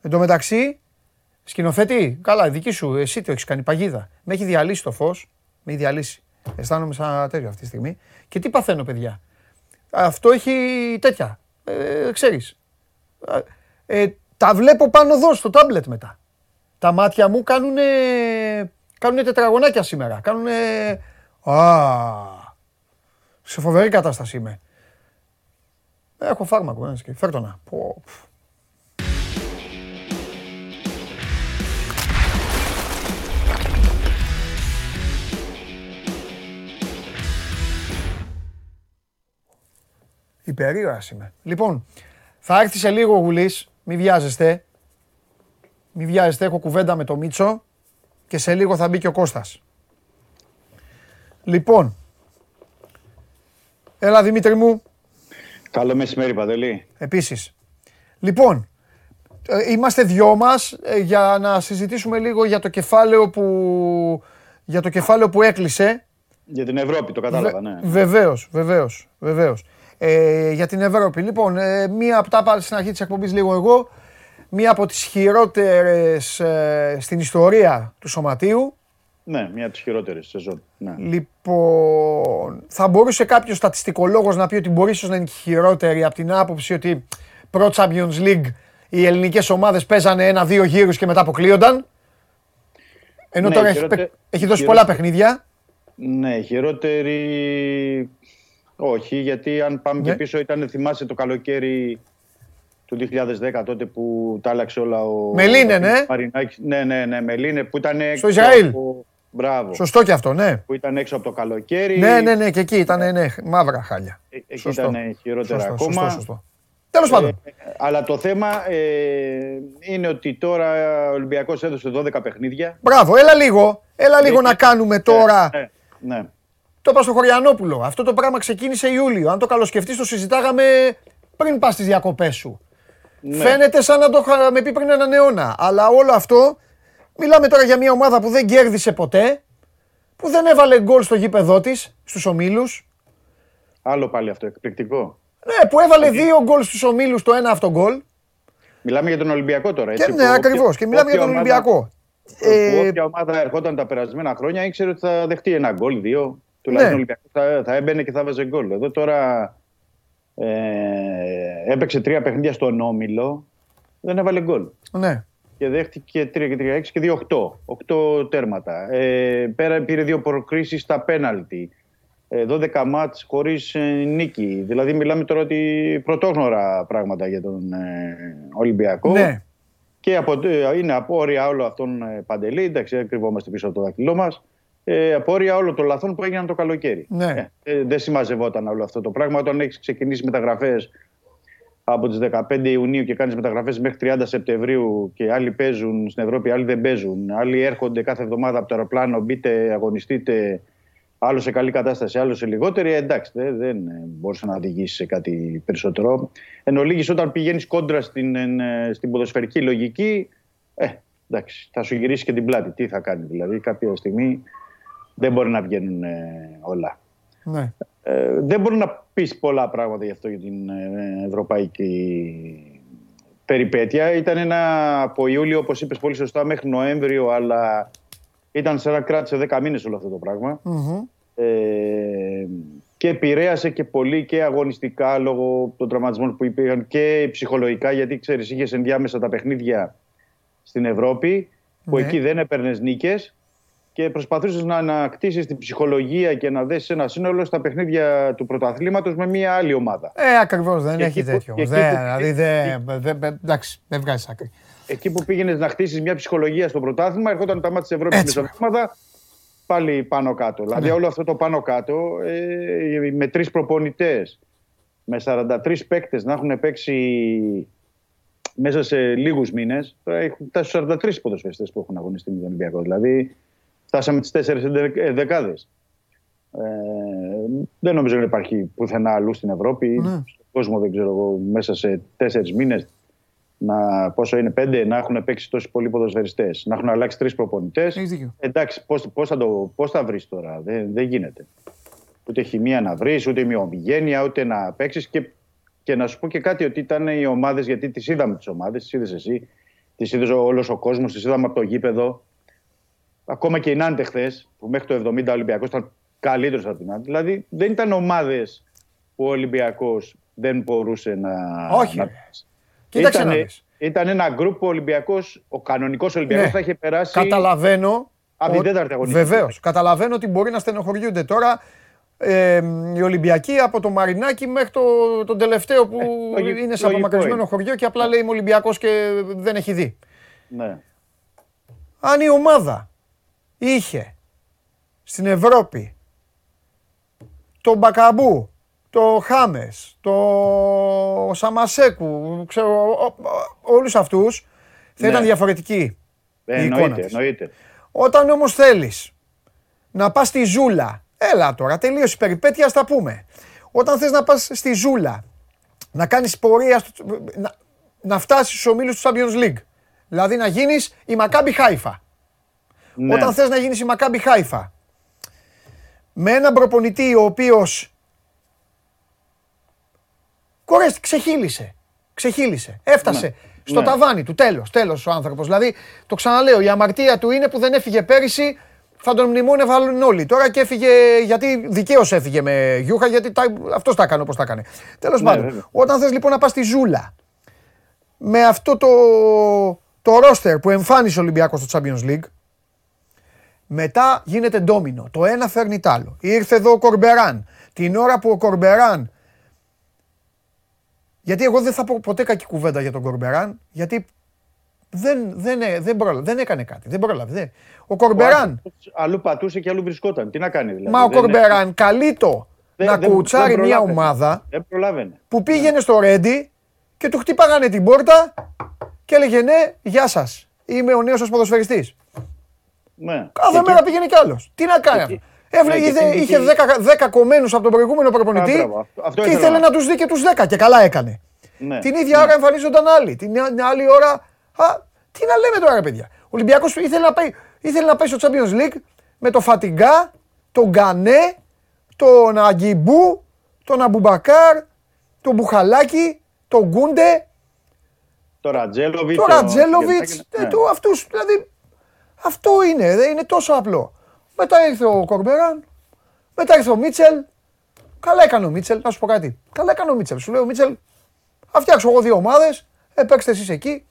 τω μεταξύ, σκηνοθέτη, καλά, δική σου, εσύ το έχεις κάνει παγίδα. Με έχει διαλύσει το φως, με έχει διαλύσει. Αισθάνομαι σαν τέτοιο αυτή τη στιγμή. Και τι παθαίνω, παιδιά? Αυτό έχει τέτοια, ξέρεις. Τα βλέπω πάνω εδώ στο τάμπλετ μετά. Τα μάτια μου κάνουνε τετραγωνάκια σήμερα. Σε φοβερή κατάσταση είμαι. Έχω φάρμακο, φέρ' το να. Υπερήρωας είμαι. Λοιπόν, θα έρθει σε λίγο ο Γουλής, μη βιάζεστε. Μη βιάζεστε, έχω κουβέντα με το Μίτσο και σε λίγο θα μπει και ο Κώστας. Λοιπόν, έλα Δημήτρη μου. Καλό μεσημέρι Παντελή. Επίσης. Λοιπόν, είμαστε δυο μας για να συζητήσουμε λίγο για το κεφάλαιο που για το κεφάλαιο που έκλεισε. Για την Ευρώπη, το κατάλαβα, ναι. Βεβαίως. Για την Ευρώπη. Λοιπόν, μία από τα πάλι στην αρχή της εκπομπής λίγο εγώ. Μία από τις χειρότερες στην ιστορία του Σωματείου. Ναι, μία από τις χειρότερες σεζόν. Ναι. Λοιπόν, θα μπορούσε κάποιος στατιστικολόγος να πει ότι μπορεί ίσως να είναι χειρότερη από την άποψη ότι προ Champions League οι ελληνικές ομάδες παίζανε 1-2 γύρους και μετά αποκλείονταν. Ενώ ναι, τώρα έχει δώσει πολλά παιχνίδια. Ναι, χειρότερη... Όχι, γιατί αν πάμε ναι. και πίσω ήταν, θυμάσαι το καλοκαίρι του 2010 τότε που τα άλλαξε όλα ο... Μελίνε, ναι. Μαρινάκης. Ναι, Μελίνε που ήταν... Στο Ισραήλ. Από... Μπράβο. Σωστό και αυτό, ναι. Που ήταν έξω από το καλοκαίρι. Ναι, και εκεί ήταν μαύρα χάλια. Εκεί ήταν χειρότερα ακόμα. Σωστό. Τέλος πάντων. Αλλά το θέμα είναι ότι τώρα ο Ολυμπιακός έδωσε 12 παιχνίδια. Μπράβο, έλα λίγο να κάνουμε τώρα. Ναι. Το είπα στο Χωριανόπουλο. Αυτό το πράγμα ξεκίνησε Ιούλιο. Αν το καλοσκεφτείς, το συζητάγαμε πριν πας στις διακοπές σου. Ναι. Φαίνεται σαν να το είχαμε πει πριν έναν αιώνα. Αλλά όλο αυτό, μιλάμε τώρα για μια ομάδα που δεν κέρδισε ποτέ, που δεν έβαλε γκολ στο γήπεδό της, στους ομίλους. Άλλο πάλι αυτό, εκπληκτικό. Ναι, που έβαλε δύο γκολ στους ομίλους, το ένα αυτό γκολ. Μιλάμε για τον Ολυμπιακό τώρα, έτσι. Ναι, ακριβώς. Και μιλάμε για τον Ολυμπιακό. Όποια ομάδα ερχόταν τα περασμένα χρόνια ήξερε ότι θα δεχτεί ένα γκολ, δύο. Τουλάχιστον ναι. θα έμπαινε και θα βάζε γκολ. Εδώ τώρα έπαιξε 3 παιχνίδια στον όμιλο, δεν έβαλε γκολ. Ναι. Και δέχτηκε 3-6 και 2-8. 8 τέρματα. Πήρε 2 προκρίσεις στα πέναλτι. 12 μάτς χωρίς νίκη. Δηλαδή μιλάμε τώρα ότι πρωτόγνωρα πράγματα για τον Ολυμπιακό. Ναι. Και είναι απόρρια όλο αυτόν Παντελή. Εντάξει, δεν κρυβόμαστε πίσω από το δάχτυλό μας. Απόρρια όλων των λαθών που έγιναν το καλοκαίρι. Ναι. Δεν συμμαζευόταν όλο αυτό το πράγμα. Όταν έχεις ξεκινήσει μεταγραφές από τις 15 Ιουνίου και κάνεις μεταγραφές μέχρι 30 Σεπτεμβρίου και άλλοι παίζουν στην Ευρώπη, άλλοι δεν παίζουν. Άλλοι έρχονται κάθε εβδομάδα από το αεροπλάνο, μπείτε, αγωνιστείτε. Άλλο σε καλή κατάσταση, άλλο σε λιγότερη. Εντάξει, δεν μπορούσε να οδηγήσει σε κάτι περισσότερο. Εν ολίγης, όταν πηγαίνεις κόντρα στην ποδοσφαιρική λογική, εντάξει, θα σου γυρίσει και την πλάτη. Τι θα κάνει, δηλαδή, κάποια στιγμή δεν μπορεί να βγαίνουν όλα. Ναι. Δεν μπορεί να πεις πολλά πράγματα γι' αυτό για την ευρωπαϊκή περιπέτεια. Ήταν ένα από Ιούλιο, όπως είπες πολύ σωστά, μέχρι Νοέμβριο, αλλά ήταν σαν να κράτησε 10 μήνες όλο αυτό το πράγμα. Mm-hmm. Και επηρέασε και πολύ και αγωνιστικά λόγω των τραυματισμών που υπήρχαν και ψυχολογικά, γιατί ξέρεις, είχες ενδιάμεσα τα παιχνίδια στην Ευρώπη, που εκεί δεν έπαιρνες νίκες και προσπαθούσες να ανακτήσεις την ψυχολογία και να δέσεις ένα σύνολο στα παιχνίδια του πρωταθλήματος με μια άλλη ομάδα. Ακριβώς, δεν έχει τέτοιο. Εντάξει, δεν βγάζεις άκρη. Εκεί που πήγαινες να χτίσεις μια ψυχολογία στο πρωτάθλημα, ερχόταν τα μάτια της Ευρώπης μεσοβδομάδα πάλι πάνω κάτω. Δηλαδή όλο αυτό το πάνω κάτω με 3 προπονητές, με 43 παίκτες να έχουν παίξει μέσα σε λίγους μήνες. Τώρα έχουν φτάσει στους 43 ποδοσφαιριστές που έχουν αγωνιστεί με τον Ολυμπιακό. Δηλαδή φτάσαμε τις 4 δεκάδες. Δεν νομίζω να υπάρχει πουθενά αλλού στην Ευρώπη, στον κόσμο, δεν ξέρω εγώ, μέσα σε 4 μήνες. Πόσο είναι 5, να έχουν παίξει τόσοι πολλοί ποδοσφαιριστές, να έχουν αλλάξει 3 προπονητές. Εντάξει, πώς θα βρεις τώρα, δεν γίνεται. Ούτε χημεία να βρεις, ούτε ομοιογένεια, ούτε να παίξεις. Και να σου πω και κάτι, ότι ήταν οι ομάδες, γιατί τις είδαμε τις ομάδες, τις είδες εσύ, τις είδες όλος ο κόσμος, τις είδαμε από το γήπεδο. Ακόμα και η Νάντε χθες, που μέχρι το 70 ο Ολυμπιακός ήταν καλύτερος από την Νάντε. Δηλαδή δεν ήταν ομάδες που ο Ολυμπιακός δεν μπορούσε να. Όχι. Ήταν ένα γκρουπ που ο κανονικός Ολυμπιακός θα είχε περάσει. Καταλαβαίνω. Από την τέταρτη αγωνιστική. Βεβαίως. Καταλαβαίνω ότι μπορεί να στενοχωριούνται τώρα οι Ολυμπιακοί από το Μαρινάκι μέχρι τον τελευταίο που είναι σε απομακρυσμένο χωριό και απλά λέει είμαι Ολυμπιακός και δεν έχει δει. Ναι. Αν η ομάδα είχε στην Ευρώπη τον Μπακαμπού, το Χάμες, το Σαμασέκου, ξέρω, όλους αυτούς, θα ήταν διαφορετική η εικόνα της. Εννοείται. Όταν όμως θέλεις να πας στη Ζούλα, έλα τώρα, τελείωσε η περιπέτεια, ας τα πούμε. Όταν θες να πας στη Ζούλα, να κάνεις πορεία, να φτάσεις στους ομίλους του Champions League, δηλαδή να γίνεις η Μακάμπι Χάιφα. Ναι. Όταν θες να γίνεις η Μακάμπι Χάιφα, με έναν προπονητή ο οποίος ξεχύλισε, έφτασε στο ταβάνι του, τέλος ο άνθρωπος. Δηλαδή, το ξαναλέω, η αμαρτία του είναι που δεν έφυγε πέρυσι, θα τον μνημόνευαν όλοι. Τώρα και έφυγε, γιατί δικαίως έφυγε με Γιούχα, γιατί αυτός τα έκανε όπως τα έκανε. Τέλος πάντων, όταν θες λοιπόν να πας στη Ζούλα, με αυτό το ρόστερ που εμφάνισε ο Ολυμπιακός στο Champions League, μετά γίνεται ντόμινο. Το ένα φέρνει τ' άλλο. Ήρθε εδώ ο Κορμπεράν. Την ώρα που ο Κορμπεράν. Γιατί εγώ δεν θα πω ποτέ κακή κουβέντα για τον Κορμπεράν, γιατί δεν έκανε κάτι. Δεν πρόλαβε. Ο Κορμπεράν. Αλλού πατούσε και αλλού βρισκόταν. Τι να κάνει δηλαδή. Μα ο Κορμπεράν καλείτο να κουτσάρει μια ομάδα που πήγαινε στο Ρέντι και του χτυπάγανε την πόρτα και έλεγε ναι, γεια σας. Είμαι ο νέος σας ποδοσφαιριστής. Ναι. Κάθε μέρα και πήγαινε κι άλλος. Τι να κάνει. Είχε 10 κομμένους από τον προηγούμενο προπονητή και ήθελε να τους δει και τους 10 και καλά έκανε. Ναι. Την ίδια ώρα εμφανίζονταν άλλοι. Την άλλη ώρα. Τι να λέμε τώρα, παιδιά. Ο Ολυμπιακός ήθελε να πάει στο Champions League με το Φατιγκά, τον Γκανέ, τον Αγκιμπού, τον Αμπουμπακάρ, τον Μπουχαλάκη, τον Γκούντε. Το Ρατζέλοβιτς. Αυτούς δηλαδή. Αυτό είναι, δεν είναι τόσο απλό. Μετά ήρθε ο Κορμπεράν, μετά ήρθε ο Μίτσελ. Καλά έκανε ο Μίτσελ, να σου πω κάτι. Καλά έκανε ο Μίτσελ. Σου λέω, Μίτσελ, θα φτιάξω εγώ δύο ομάδες, παίξτε εσείς εκεί.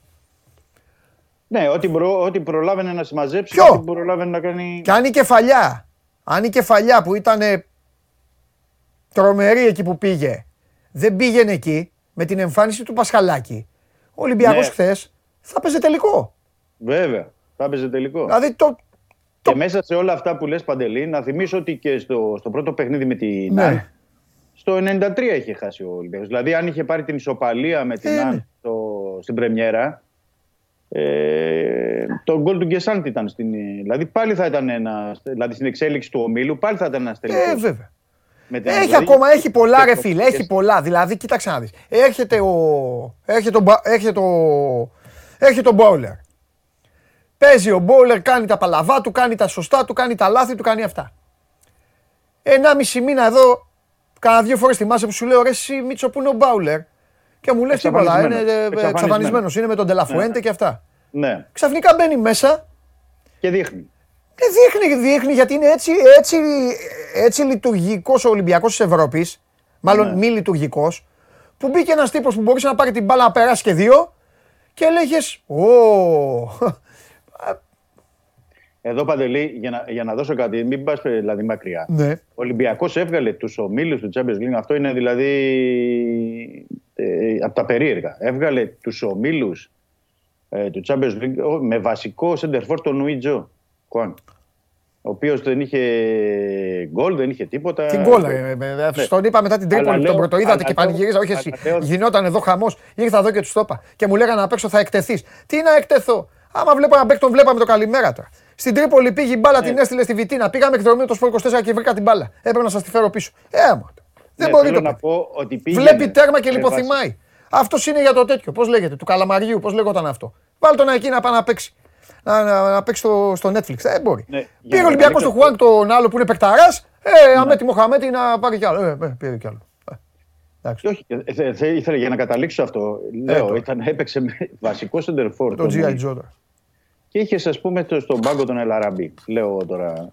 Ναι, ό,τι προλάβαινε να συμμαζέψει, ό,τι προλάβαινε να κάνει. Και αν η κεφαλιά που ήταν τρομερή εκεί που πήγε, δεν πήγαινε εκεί με την εμφάνιση του Πασχαλάκη, ο Ολυμπιακός χθες θα παίζει τελικό. Βέβαια. Τελικό. Δηλαδή Και μέσα σε όλα αυτά που λες, Παντελή, να θυμίσω ότι και στο πρώτο παιχνίδι με την ΝΑΝ, στο 93 είχε χάσει ο Ολυμπιακός. Δηλαδή, αν είχε πάρει την ισοπαλία με την ΝΑΝ στην Πρεμιέρα, το γκολ του Γκεσάντ ήταν στην. Δηλαδή, πάλι θα ήταν ένα. Δηλαδή, στην εξέλιξη του ομίλου, πάλι θα ήταν ένα τελικό. Βέβαια. Έχει πολλά ρε φίλε. Έχει πολλά. Δηλαδή, κοίταξε να δεις. Έρχεται τον Μπάουλερ. Παίζει ο Μπόουλερ, κάνει τα παλαβά του, κάνει τα σωστά του, κάνει τα λάθη του, κάνει αυτά. 1,5 μήνα εδώ, κάνα δύο φορές θυμάσαι που σου λέω ρε εσύ Μίτσο που είναι ο Μπάουλερ και μου λες τίποτα, είναι εξαφανισμένος, είναι με τον Τελαφουέντε και αυτά. Ναι. Ξαφνικά μπαίνει μέσα και δείχνει. Δείχνει γιατί είναι έτσι λειτουργικός ο Ολυμπιακός της Ευρώπης, μάλλον μη λειτουργικός, που μπήκε ένας τύπος που μπορούσε να πάρει την μπάλα να περάσει και δύο και έλεγες Εδώ, Παντελή, για να δώσω κάτι, μην πας δηλαδή μακριά. Ναι. Ο Ολυμπιακός έβγαλε τους ομίλους του Champions League. Αυτό είναι δηλαδή από τα περίεργα. Έβγαλε τους ομίλους του Champions League με βασικό σεντερφόρ τον Ουιτζό. Ο οποίος δεν είχε γκολ, δεν είχε τίποτα. Τι γκολ, τον είπα μετά την Τρίπολη, τον πρωτοείδατε και πανηγυρίζα. Όχι εσύ. Γινόταν εδώ χαμός. Ήρθα εδώ και τους το είπα. Και μου λέγανε απ' έξω θα εκτεθείς. Τι να εκτεθώ. Άμα βλέπω έναν παίκτη, τον βλέπαμε το καλημέρα τώρα. Στην Τρίπολη πήγε η μπάλα, την έστειλε στη Βιτίνα. Πήγαμε εκδρομή το Σπορ 24 και βρήκα την μπάλα. Έπρεπε να σας τη φέρω πίσω. Δεν μπορεί να πω ότι πήγαινε. Βλέπει τέρμα και λιποθυμάει. Αυτό είναι για το τέτοιο. Πώς λέγεται, του Καλαμαριού, πώς λέγονταν αυτό. Βάλ τον εκεί να πάει να παίξει. Να παίξει στο Netflix. Δεν μπορεί. Πήγε ο Ολυμπιακός του Χουάνκ τον άλλο που είναι παικταράς. Αμέτι Μοχαμέτι να πάρει κι άλλο. Πήγε κι άλλο. Όχι, ήθελα για να καταλήξω αυτό. Λέω, έπαιξε με βασικό σεντερφόρ. Το G.I. Joe. Και είχε, ας πούμε, στον πάγκο τον Ελαραμπή. Λέω τώρα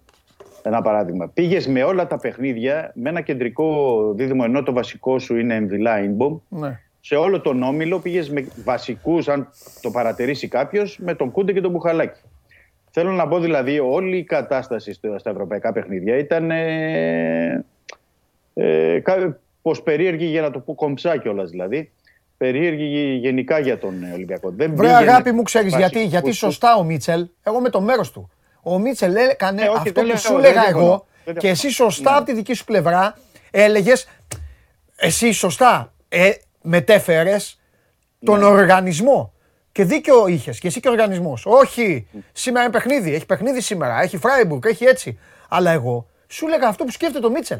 ένα παράδειγμα. Πήγες με όλα τα παιχνίδια με ένα κεντρικό δίδυμο, ενώ το βασικό σου είναι Εμβιλά Ινμπομ. Ναι. Σε όλο τον όμιλο πήγες με βασικούς, αν το παρατηρήσει κάποιος, με τον Κούντε και τον Μπουχαλάκη. Θέλω να πω δηλαδή, όλη η κατάσταση στα ευρωπαϊκά παιχνίδια ήταν. Πως περίεργη, για να το πω κομψά κιόλας δηλαδή, περίεργη γενικά για τον Ολυμπιακό. Βρε αγάπη μου, ξέρεις γιατί σωστά ο Μίτσελ, εγώ με το μέρος του. Ο Μίτσελ έκανε αυτό που σου έλεγα εγώ και εσύ σωστά από τη δική σου πλευρά έλεγες, εσύ σωστά μετέφερες τον οργανισμό. Και δίκιο είχες, και εσύ και ο οργανισμός. Όχι, σήμερα είναι παιχνίδι, έχει παιχνίδι σήμερα, έχει Φράιμπουργκ, έχει έτσι. Αλλά εγώ σου έλεγα αυτό που σκέφτεται ο Μίτσελ.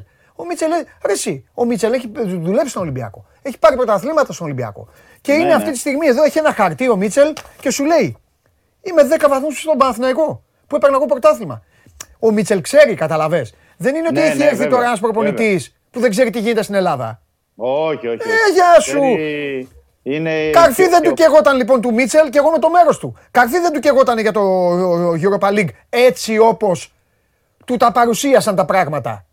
Ο Μίτσελ έχει δουλέψει στον Ολυμπιακό. Έχει πάρει πρωταθλήματα στον Ολυμπιακό. Και είναι αυτή τη στιγμή εδώ, έχει ένα χαρτί ο Μίτσελ και σου λέει: Είμαι 10 βαθμούς στον Παναθηναϊκό. που έπαιρνα εγώ πρωτάθλημα. Ο Μίτσελ ξέρει, καταλαβες. Δεν είναι ότι έχει έρθει τώρα ένας προπονητής που δεν ξέρει τι γίνεται στην Ελλάδα. Όχι, όχι. Γεια σου! Καρφί δεν του καιγόταν λοιπόν του Μίτσελ και εγώ με το μέρος του. Καρφί δεν του καιγόταν για το Europa League έτσι όπως του τα παρουσίασαν τα πράγματα.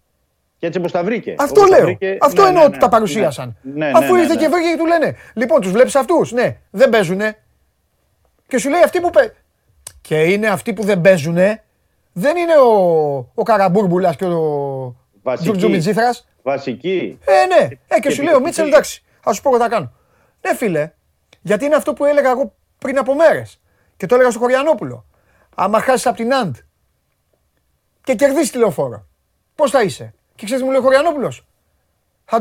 Και έτσι όπως τα βρήκε. Αυτό λέω. Βρήκε, αυτό εννοώ ότι τα παρουσίασαν. Αφού ήρθε και βρήκε και του λένε. Λοιπόν, τους βλέπεις αυτούς. Ναι, δεν παίζουνε. Και σου λέει αυτοί που παίζουν. Και είναι αυτοί που δεν παίζουνε. Δεν είναι ο Καραμπούρμπουλας και ο Τζουρτζουμιτζήθρας. Βασική. Ναι. Και σου λέει ο Μίτσελ, εντάξει, ας σου πω εγώ θα κάνω. Ναι, φίλε, γιατί είναι αυτό που έλεγα εγώ πριν από μέρες. Και το έλεγα στο Χωριανόπουλο. Άμα χάσεις από την Αντ και κερδίσεις τηλεοφόρο, πώς θα είσαι? Και ξέρεις, μου λέει ο Χωριανόπουλος, θα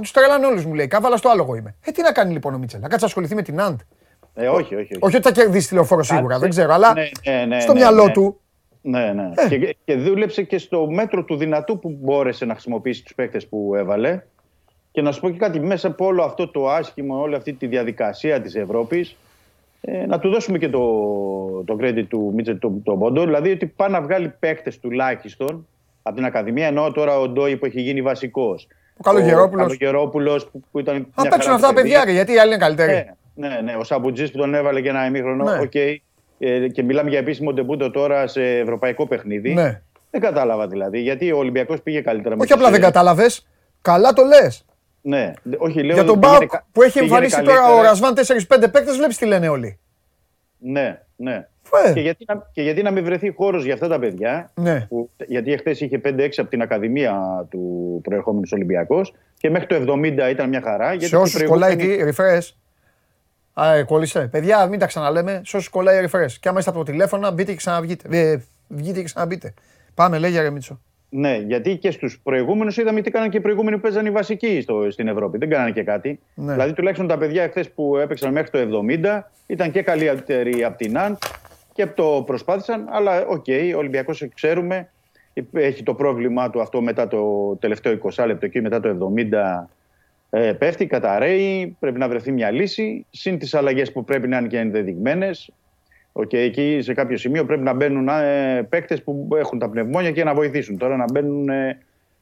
τους τρελάνε όλους, μου λέει. Κάβαλα στο άλογο είμαι. Τι να κάνει λοιπόν ο Μίτσελ, να κάτσει να ασχοληθεί με την Αντ? Όχι. Όχι ότι θα κερδίσει τηλεοφόρο σίγουρα, δεν ξέρω, αλλά στο μυαλό του. Ναι. Και δούλεψε και στο μέτρο του δυνατού που μπόρεσε να χρησιμοποιήσει τους παίκτες που έβαλε. Και να σου πω και κάτι, μέσα από όλο αυτό το άσχημο, όλη αυτή τη διαδικασία της Ευρώπης, να του δώσουμε και το credit του Μίτσελ τον πόντο. Δηλαδή ότι πάει να βγάλει παίκτες τουλάχιστον από την Ακαδημία. Εννοώ τώρα ο Ντόι που έχει γίνει βασικός. Ο Καλογερόπουλος που ήταν. Αν παίξουν αυτά τα παιδιά, γιατί οι άλλοι είναι καλύτεροι. Ναι. Ο Σαμπουτζής που τον έβαλε και ένα ημίχρονο. Ναι. Okay. Και μιλάμε για επίσημο ντεμπούτο τώρα σε ευρωπαϊκό παιχνίδι. Ναι. Δεν κατάλαβα δηλαδή, γιατί ο Ολυμπιακός πήγε καλύτερα. Όχι απλά δεν κατάλαβες. Καλά το λες. Ναι, όχι, λέω για τον Μπάουκ που έχει εμφανίσει τώρα ο Ρασβάν 4-5 παίκτες, βλέπεις τι λένε όλοι. Ναι. Και γιατί να μην βρεθεί χώρος για αυτά τα παιδιά. Ναι. Που, γιατί χθες είχε 5-6 από την Ακαδημία του προερχόμενου Ολυμπιακός και μέχρι το 70 ήταν μια χαρά. Σε όσους κολλάει refresh. Κόλλησε. Παιδιά, μην τα ξαναλέμε. Σε όσους κολλάει refresh. Και άμα είστε από το τηλέφωνα, μπείτε και ξαναβγείτε. Βγείτε και ξαναμπείτε. Πάμε, λέγε ρε Μίτσο. Ναι, γιατί και στους προηγούμενους είδαμε τι κάνανε και οι προηγούμενοι που παίζανε οι βασικοί στην Ευρώπη. Δεν κάνανε και κάτι. Ναι. Δηλαδή, τουλάχιστον τα παιδιά χθες που έπαιξαν μέχρι το 70 ήταν και καλύτεροι από την ΑΝΤ και το προσπάθησαν. Αλλά οκ, ο Ολυμπιακός ξέρουμε έχει το πρόβλημά του αυτό μετά το τελευταίο 20 λεπτό και μετά το 70. Πέφτει, καταραίει, πρέπει να βρεθεί μια λύση. Συν τις αλλαγές που πρέπει να είναι και ενδεδειγμένες. Okay, εκεί σε κάποιο σημείο πρέπει να μπαίνουν παίκτες που έχουν τα πνευμόνια και να βοηθήσουν. Τώρα να μπαίνουν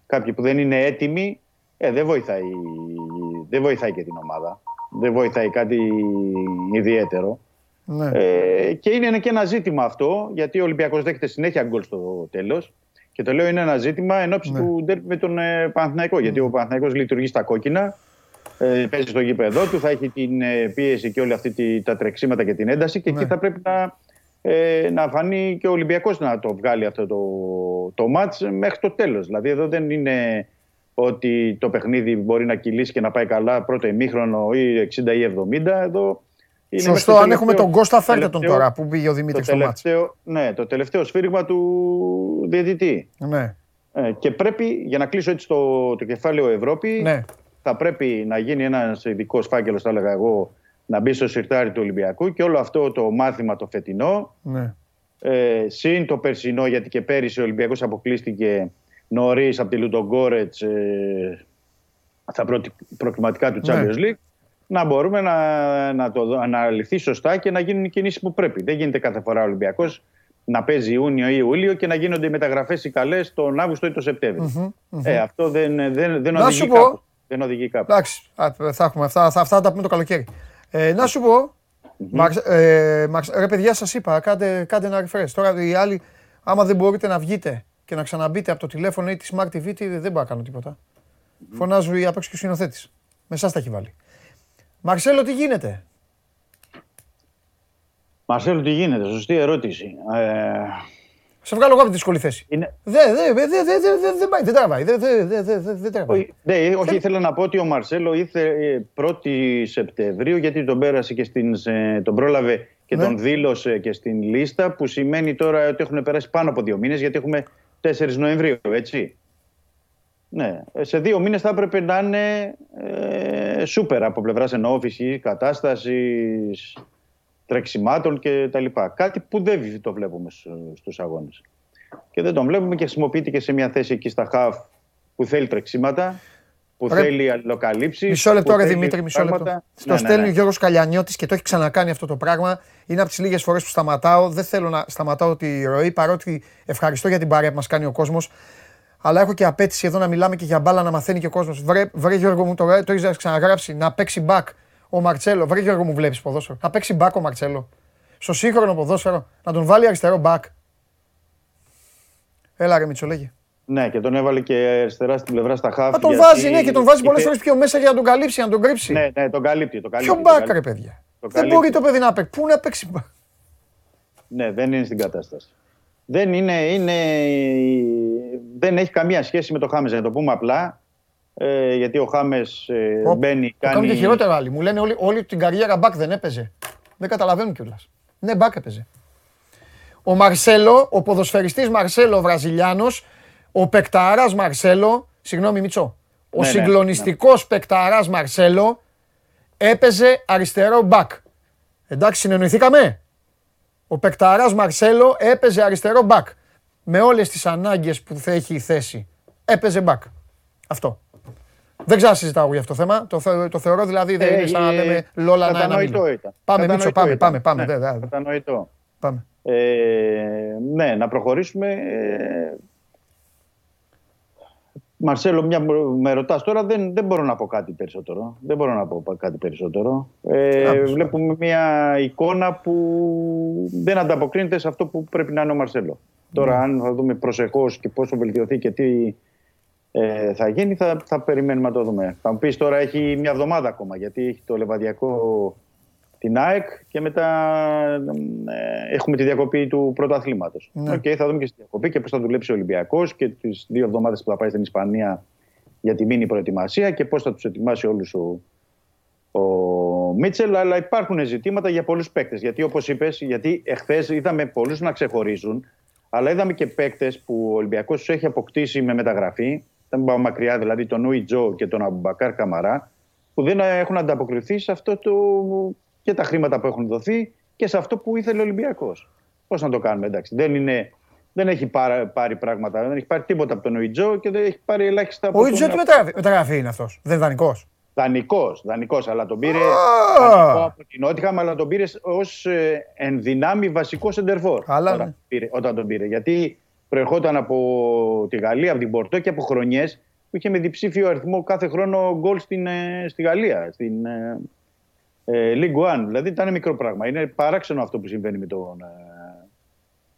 κάποιοι που δεν είναι έτοιμοι, δεν βοηθάει και την ομάδα. Δεν βοηθάει κάτι ιδιαίτερο. Ναι. Και είναι και ένα ζήτημα αυτό, γιατί ο Ολυμπιακός δέχεται συνέχεια γκολ στο τέλος. Και το λέω είναι ένα ζήτημα ενόψει του ντέρμπι με τον Παναθηναϊκό. Ναι. Γιατί ο Παναθηναϊκός λειτουργεί στα κόκκινα. Παίζει στο γήπεδο του, θα έχει την πίεση και όλα αυτή τα τρεξίματα και την ένταση και εκεί θα πρέπει να φανεί και ο Ολυμπιακός να το βγάλει αυτό το μάτς μέχρι το τέλος. Δηλαδή εδώ δεν είναι ότι το παιχνίδι μπορεί να κυλήσει και να πάει καλά πρώτο ημίχρονο ή 60 ή 70. Εδώ είναι σωστό, αν έχουμε τον Κώστα φέρτε τον τώρα που πήγε ο Δημήτρης στο μάτς. Ναι, το τελευταίο σφύριγμα του διαιτητή. Ναι. Και πρέπει, για να κλείσω έτσι το κεφάλαιο Ευρώπη... Ναι. Θα πρέπει να γίνει ένας ειδικός φάκελος, θα έλεγα εγώ, να μπει στο σιρτάρι του Ολυμπιακού και όλο αυτό το μάθημα το φετινό. Ναι. Συν το περσινό, γιατί και πέρυσι ο Ολυμπιακός αποκλείστηκε νωρίς από τη Λουτογκόρετς στα προκριματικά του Champions League. Να μπορούμε να το αναλυθεί σωστά και να γίνουν οι κινήσεις που πρέπει. Δεν γίνεται κάθε φορά ο Ολυμπιακός να παίζει Ιούνιο ή Ιούλιο και να γίνονται οι μεταγραφές οι καλές τον Αύγουστο ή τον Σεπτέμβριο. Αυτό δεν οδηγεί κάπου. Δεν οδηγεί κάπου. Εντάξει, θα έχουμε αυτά τα πούμε το καλοκαίρι. Να σου πω, ρε παιδιά, σας είπα, κάντε ένα refresh. Τώρα οι άλλοι, άμα δεν μπορείτε να βγείτε και να ξαναμπείτε από το τηλέφωνο ή τη Smart TV, δεν μπορώ να κάνω τίποτα. Φωνάζουν απ' έξω και ο σκηνοθέτης. Με εσάς τα έχει βάλει. Μαρσέλο, τι γίνεται? Μαρσέλο, τι γίνεται? Σωστή ερώτηση. Σε βγάλω εγώ από τη δύσκολη θέση. Δεν τραβάει. Όχι, ήθελα να πω ότι ο Μαρσέλο ήρθε 1η Σεπτεμβρίου γιατί τον πέρασε και τον πρόλαβε και τον δήλωσε και στην λίστα που σημαίνει τώρα ότι έχουν περάσει πάνω από 2 μήνες γιατί έχουμε 4 Νοεμβρίου, έτσι. Ναι, σε 2 μήνες θα έπρεπε να είναι σούπερ από πλευράς ενόφυσης, κατάστασης... τρεξιμάτων και τα λοιπά. Κάτι που δεν το βλέπουμε στους αγώνες. Και δεν τον βλέπουμε και χρησιμοποιείται και σε μια θέση εκεί στα χαφ που θέλει τρεξίματα. που θέλει αλληλοκαλύψει. Μισό λεπτό, ρε Δημήτρη, μισό λεπτό. Στο στέλνει ο Γιώργος Καλιανιώτης και το έχει ξανακάνει αυτό το πράγμα. Είναι από τις λίγες φορές που σταματάω. Δεν θέλω να σταματάω τη ροή, παρότι ευχαριστώ για την παρέα που μας κάνει ο κόσμος. Αλλά έχω και απέτηση εδώ να μιλάμε και για μπάλα, να μαθαίνει και ο κόσμος. Βρε Γιώργο μου, το έχεις ξαναγράψει. Να παίξει μπακ ο Μαρσέλο. Βρε Γιώργο μου, βλέπεις ποδόσφαιρο. Να παίξει μπακ ο Μαρσέλο. Στο σύγχρονο ποδόσφαιρο να τον βάλει αριστερό μπακ. Έλα ρε Μητσολέγη. Ναι, και τον έβαλε και αριστερά στην πλευρά στα χάφη. Τον βάζει, ναι, και τον βάζει πολλές φορές πιο μέσα για να τον καλύψει, να τον κρύψει. Ναι, ναι, τον καλύπτει. Ποιο μπακ, ρε παιδιά. Δεν μπορεί το παιδί να παίξει. Πού να παίξει μπακ. Ναι, δεν είναι στην κατάσταση. Δεν είναι. Δεν έχει καμία σχέση με το Χάμες, να το πούμε απλά. Γιατί ο Χάμες μπαίνει. Κάνουν και χειρότερα άλλοι. Μου λένε όλη την καριέρα μπακ δεν έπαιζε. Δεν καταλαβαίνουν κιόλας. Ναι, μπακ έπαιζε. Ο Μαρσέλο, ο ποδοσφαιριστής Μαρσέλο Βραζιλιάνος. Ο παικταράς Μαρσέλο, συγγνώμη Μιτσό, ο συγκλονιστικός παικταράς Μαρσέλο έπαιζε αριστερό μπακ. Εντάξει, συνεννοηθήκαμε. Ο παικταράς Μαρσέλο έπαιζε αριστερό μπακ. Με όλες τις ανάγκες που θα έχει η θέση. Έπαιζε μπακ. Αυτό. Δεν ξανασυζητάω για αυτό το θέμα. Το θεωρώ δηλαδή δεν είναι σαν να λέμε λόλα να αναμείνουμε. Πάμε Μιτσό, πάμε. Κατανοητό. Ναι, να προχωρήσουμε... Μαρσέλο, μια με ρωτάς τώρα, δεν μπορώ να πω κάτι περισσότερο. Βλέπουμε μια εικόνα που δεν ανταποκρίνεται σε αυτό που πρέπει να είναι ο Μαρσέλο. Τώρα, αν θα δούμε προσεχώς και πώς θα βελτιωθεί και τι θα γίνει, θα περιμένουμε να το δούμε. Θα μου πεις τώρα, έχει μια εβδομάδα ακόμα, γιατί έχει το Λεβαδιακό, την ΑΕΚ και μετά έχουμε τη διακοπή του πρωταθλήματος. Ναι. Okay, θα δούμε και στη διακοπή και πώς θα δουλέψει ο Ολυμπιακός και τις 2 εβδομάδες που θα πάει στην Ισπανία για τη μίνι προετοιμασία και πώς θα τους ετοιμάσει όλους ο Μίτσελ. Αλλά υπάρχουν ζητήματα για πολλούς παίκτες. Γιατί όπως είπες, γιατί εχθές είδαμε πολλούς να ξεχωρίζουν, αλλά είδαμε και παίκτες που ο Ολυμπιακός τους έχει αποκτήσει με μεταγραφή. Δεν πάω μακριά, δηλαδή τον Ουιτζό και τον Αμπουμπακάρ Καμαρά, που δεν έχουν ανταποκριθεί σε αυτό το. Και τα χρήματα που έχουν δοθεί και σε αυτό που ήθελε ο Ολυμπιακός. Πώς να το κάνουμε, εντάξει. Δεν έχει πάρει πράγματα, δεν έχει πάρει τίποτα από τον Ουιτζό και δεν έχει πάρει ελάχιστα από τον. Ο Ουιτζό τι μεταγραφή είναι αυτός, δεν δανεικός. Δανεικός, αλλά τον πήρε από την Νότιχαμ, αλλά τον πήρε ως εν δυνάμει βασικός σεντερφόρ. Όταν τον πήρε. Γιατί προερχόταν από τη Γαλλία, από την Πορτό και από χρονιές που είχε με διψήφιο αριθμό κάθε χρόνο γκολ στη Γαλλία. League One, δηλαδή ήταν μικρό πράγμα. Είναι παράξενο αυτό που συμβαίνει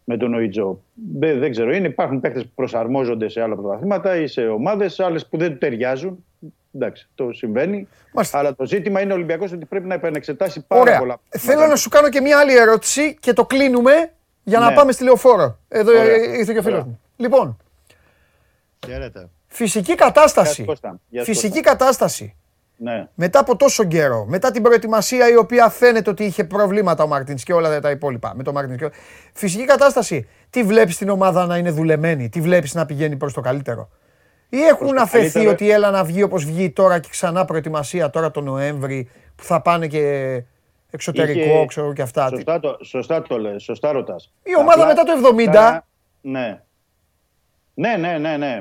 με τον Ουιτζό. Δεν ξέρω, υπάρχουν παίκτες που προσαρμόζονται σε άλλα πρωταθλήματα ή σε ομάδες, άλλες που δεν του ταιριάζουν. Εντάξει, το συμβαίνει. Μάλιστα. Αλλά το ζήτημα είναι ο Ολυμπιακός ότι πρέπει να επανεξετάσει πάρα πολλά. Θέλω να σου κάνω και μια άλλη ερώτηση και το κλείνουμε για να πάμε στη Λεωφόρο. Εδώ ήρθε και ο φίλος μου. Λοιπόν. Χαίρετε. Φυσική κατάσταση. Ναι. Μετά από τόσο καιρό, μετά την προετοιμασία η οποία φαίνεται ότι είχε προβλήματα ο Μάρτινς και όλα τα υπόλοιπα. Με το Μάρτινς και... Φυσική κατάσταση. Τι βλέπεις την ομάδα να είναι δουλεμένη, τι βλέπεις να πηγαίνει προς το καλύτερο. Ή έχουν αφαιθεί ότι έλα να βγει όπως βγει τώρα και ξανά προετοιμασία τώρα τον Νοέμβρη που θα πάνε και εξωτερικό και... ξέρω και αυτά. Σωστά το λες, σωστά ρωτάς. Η ομάδα μετά το 70. Ναι. Ναι.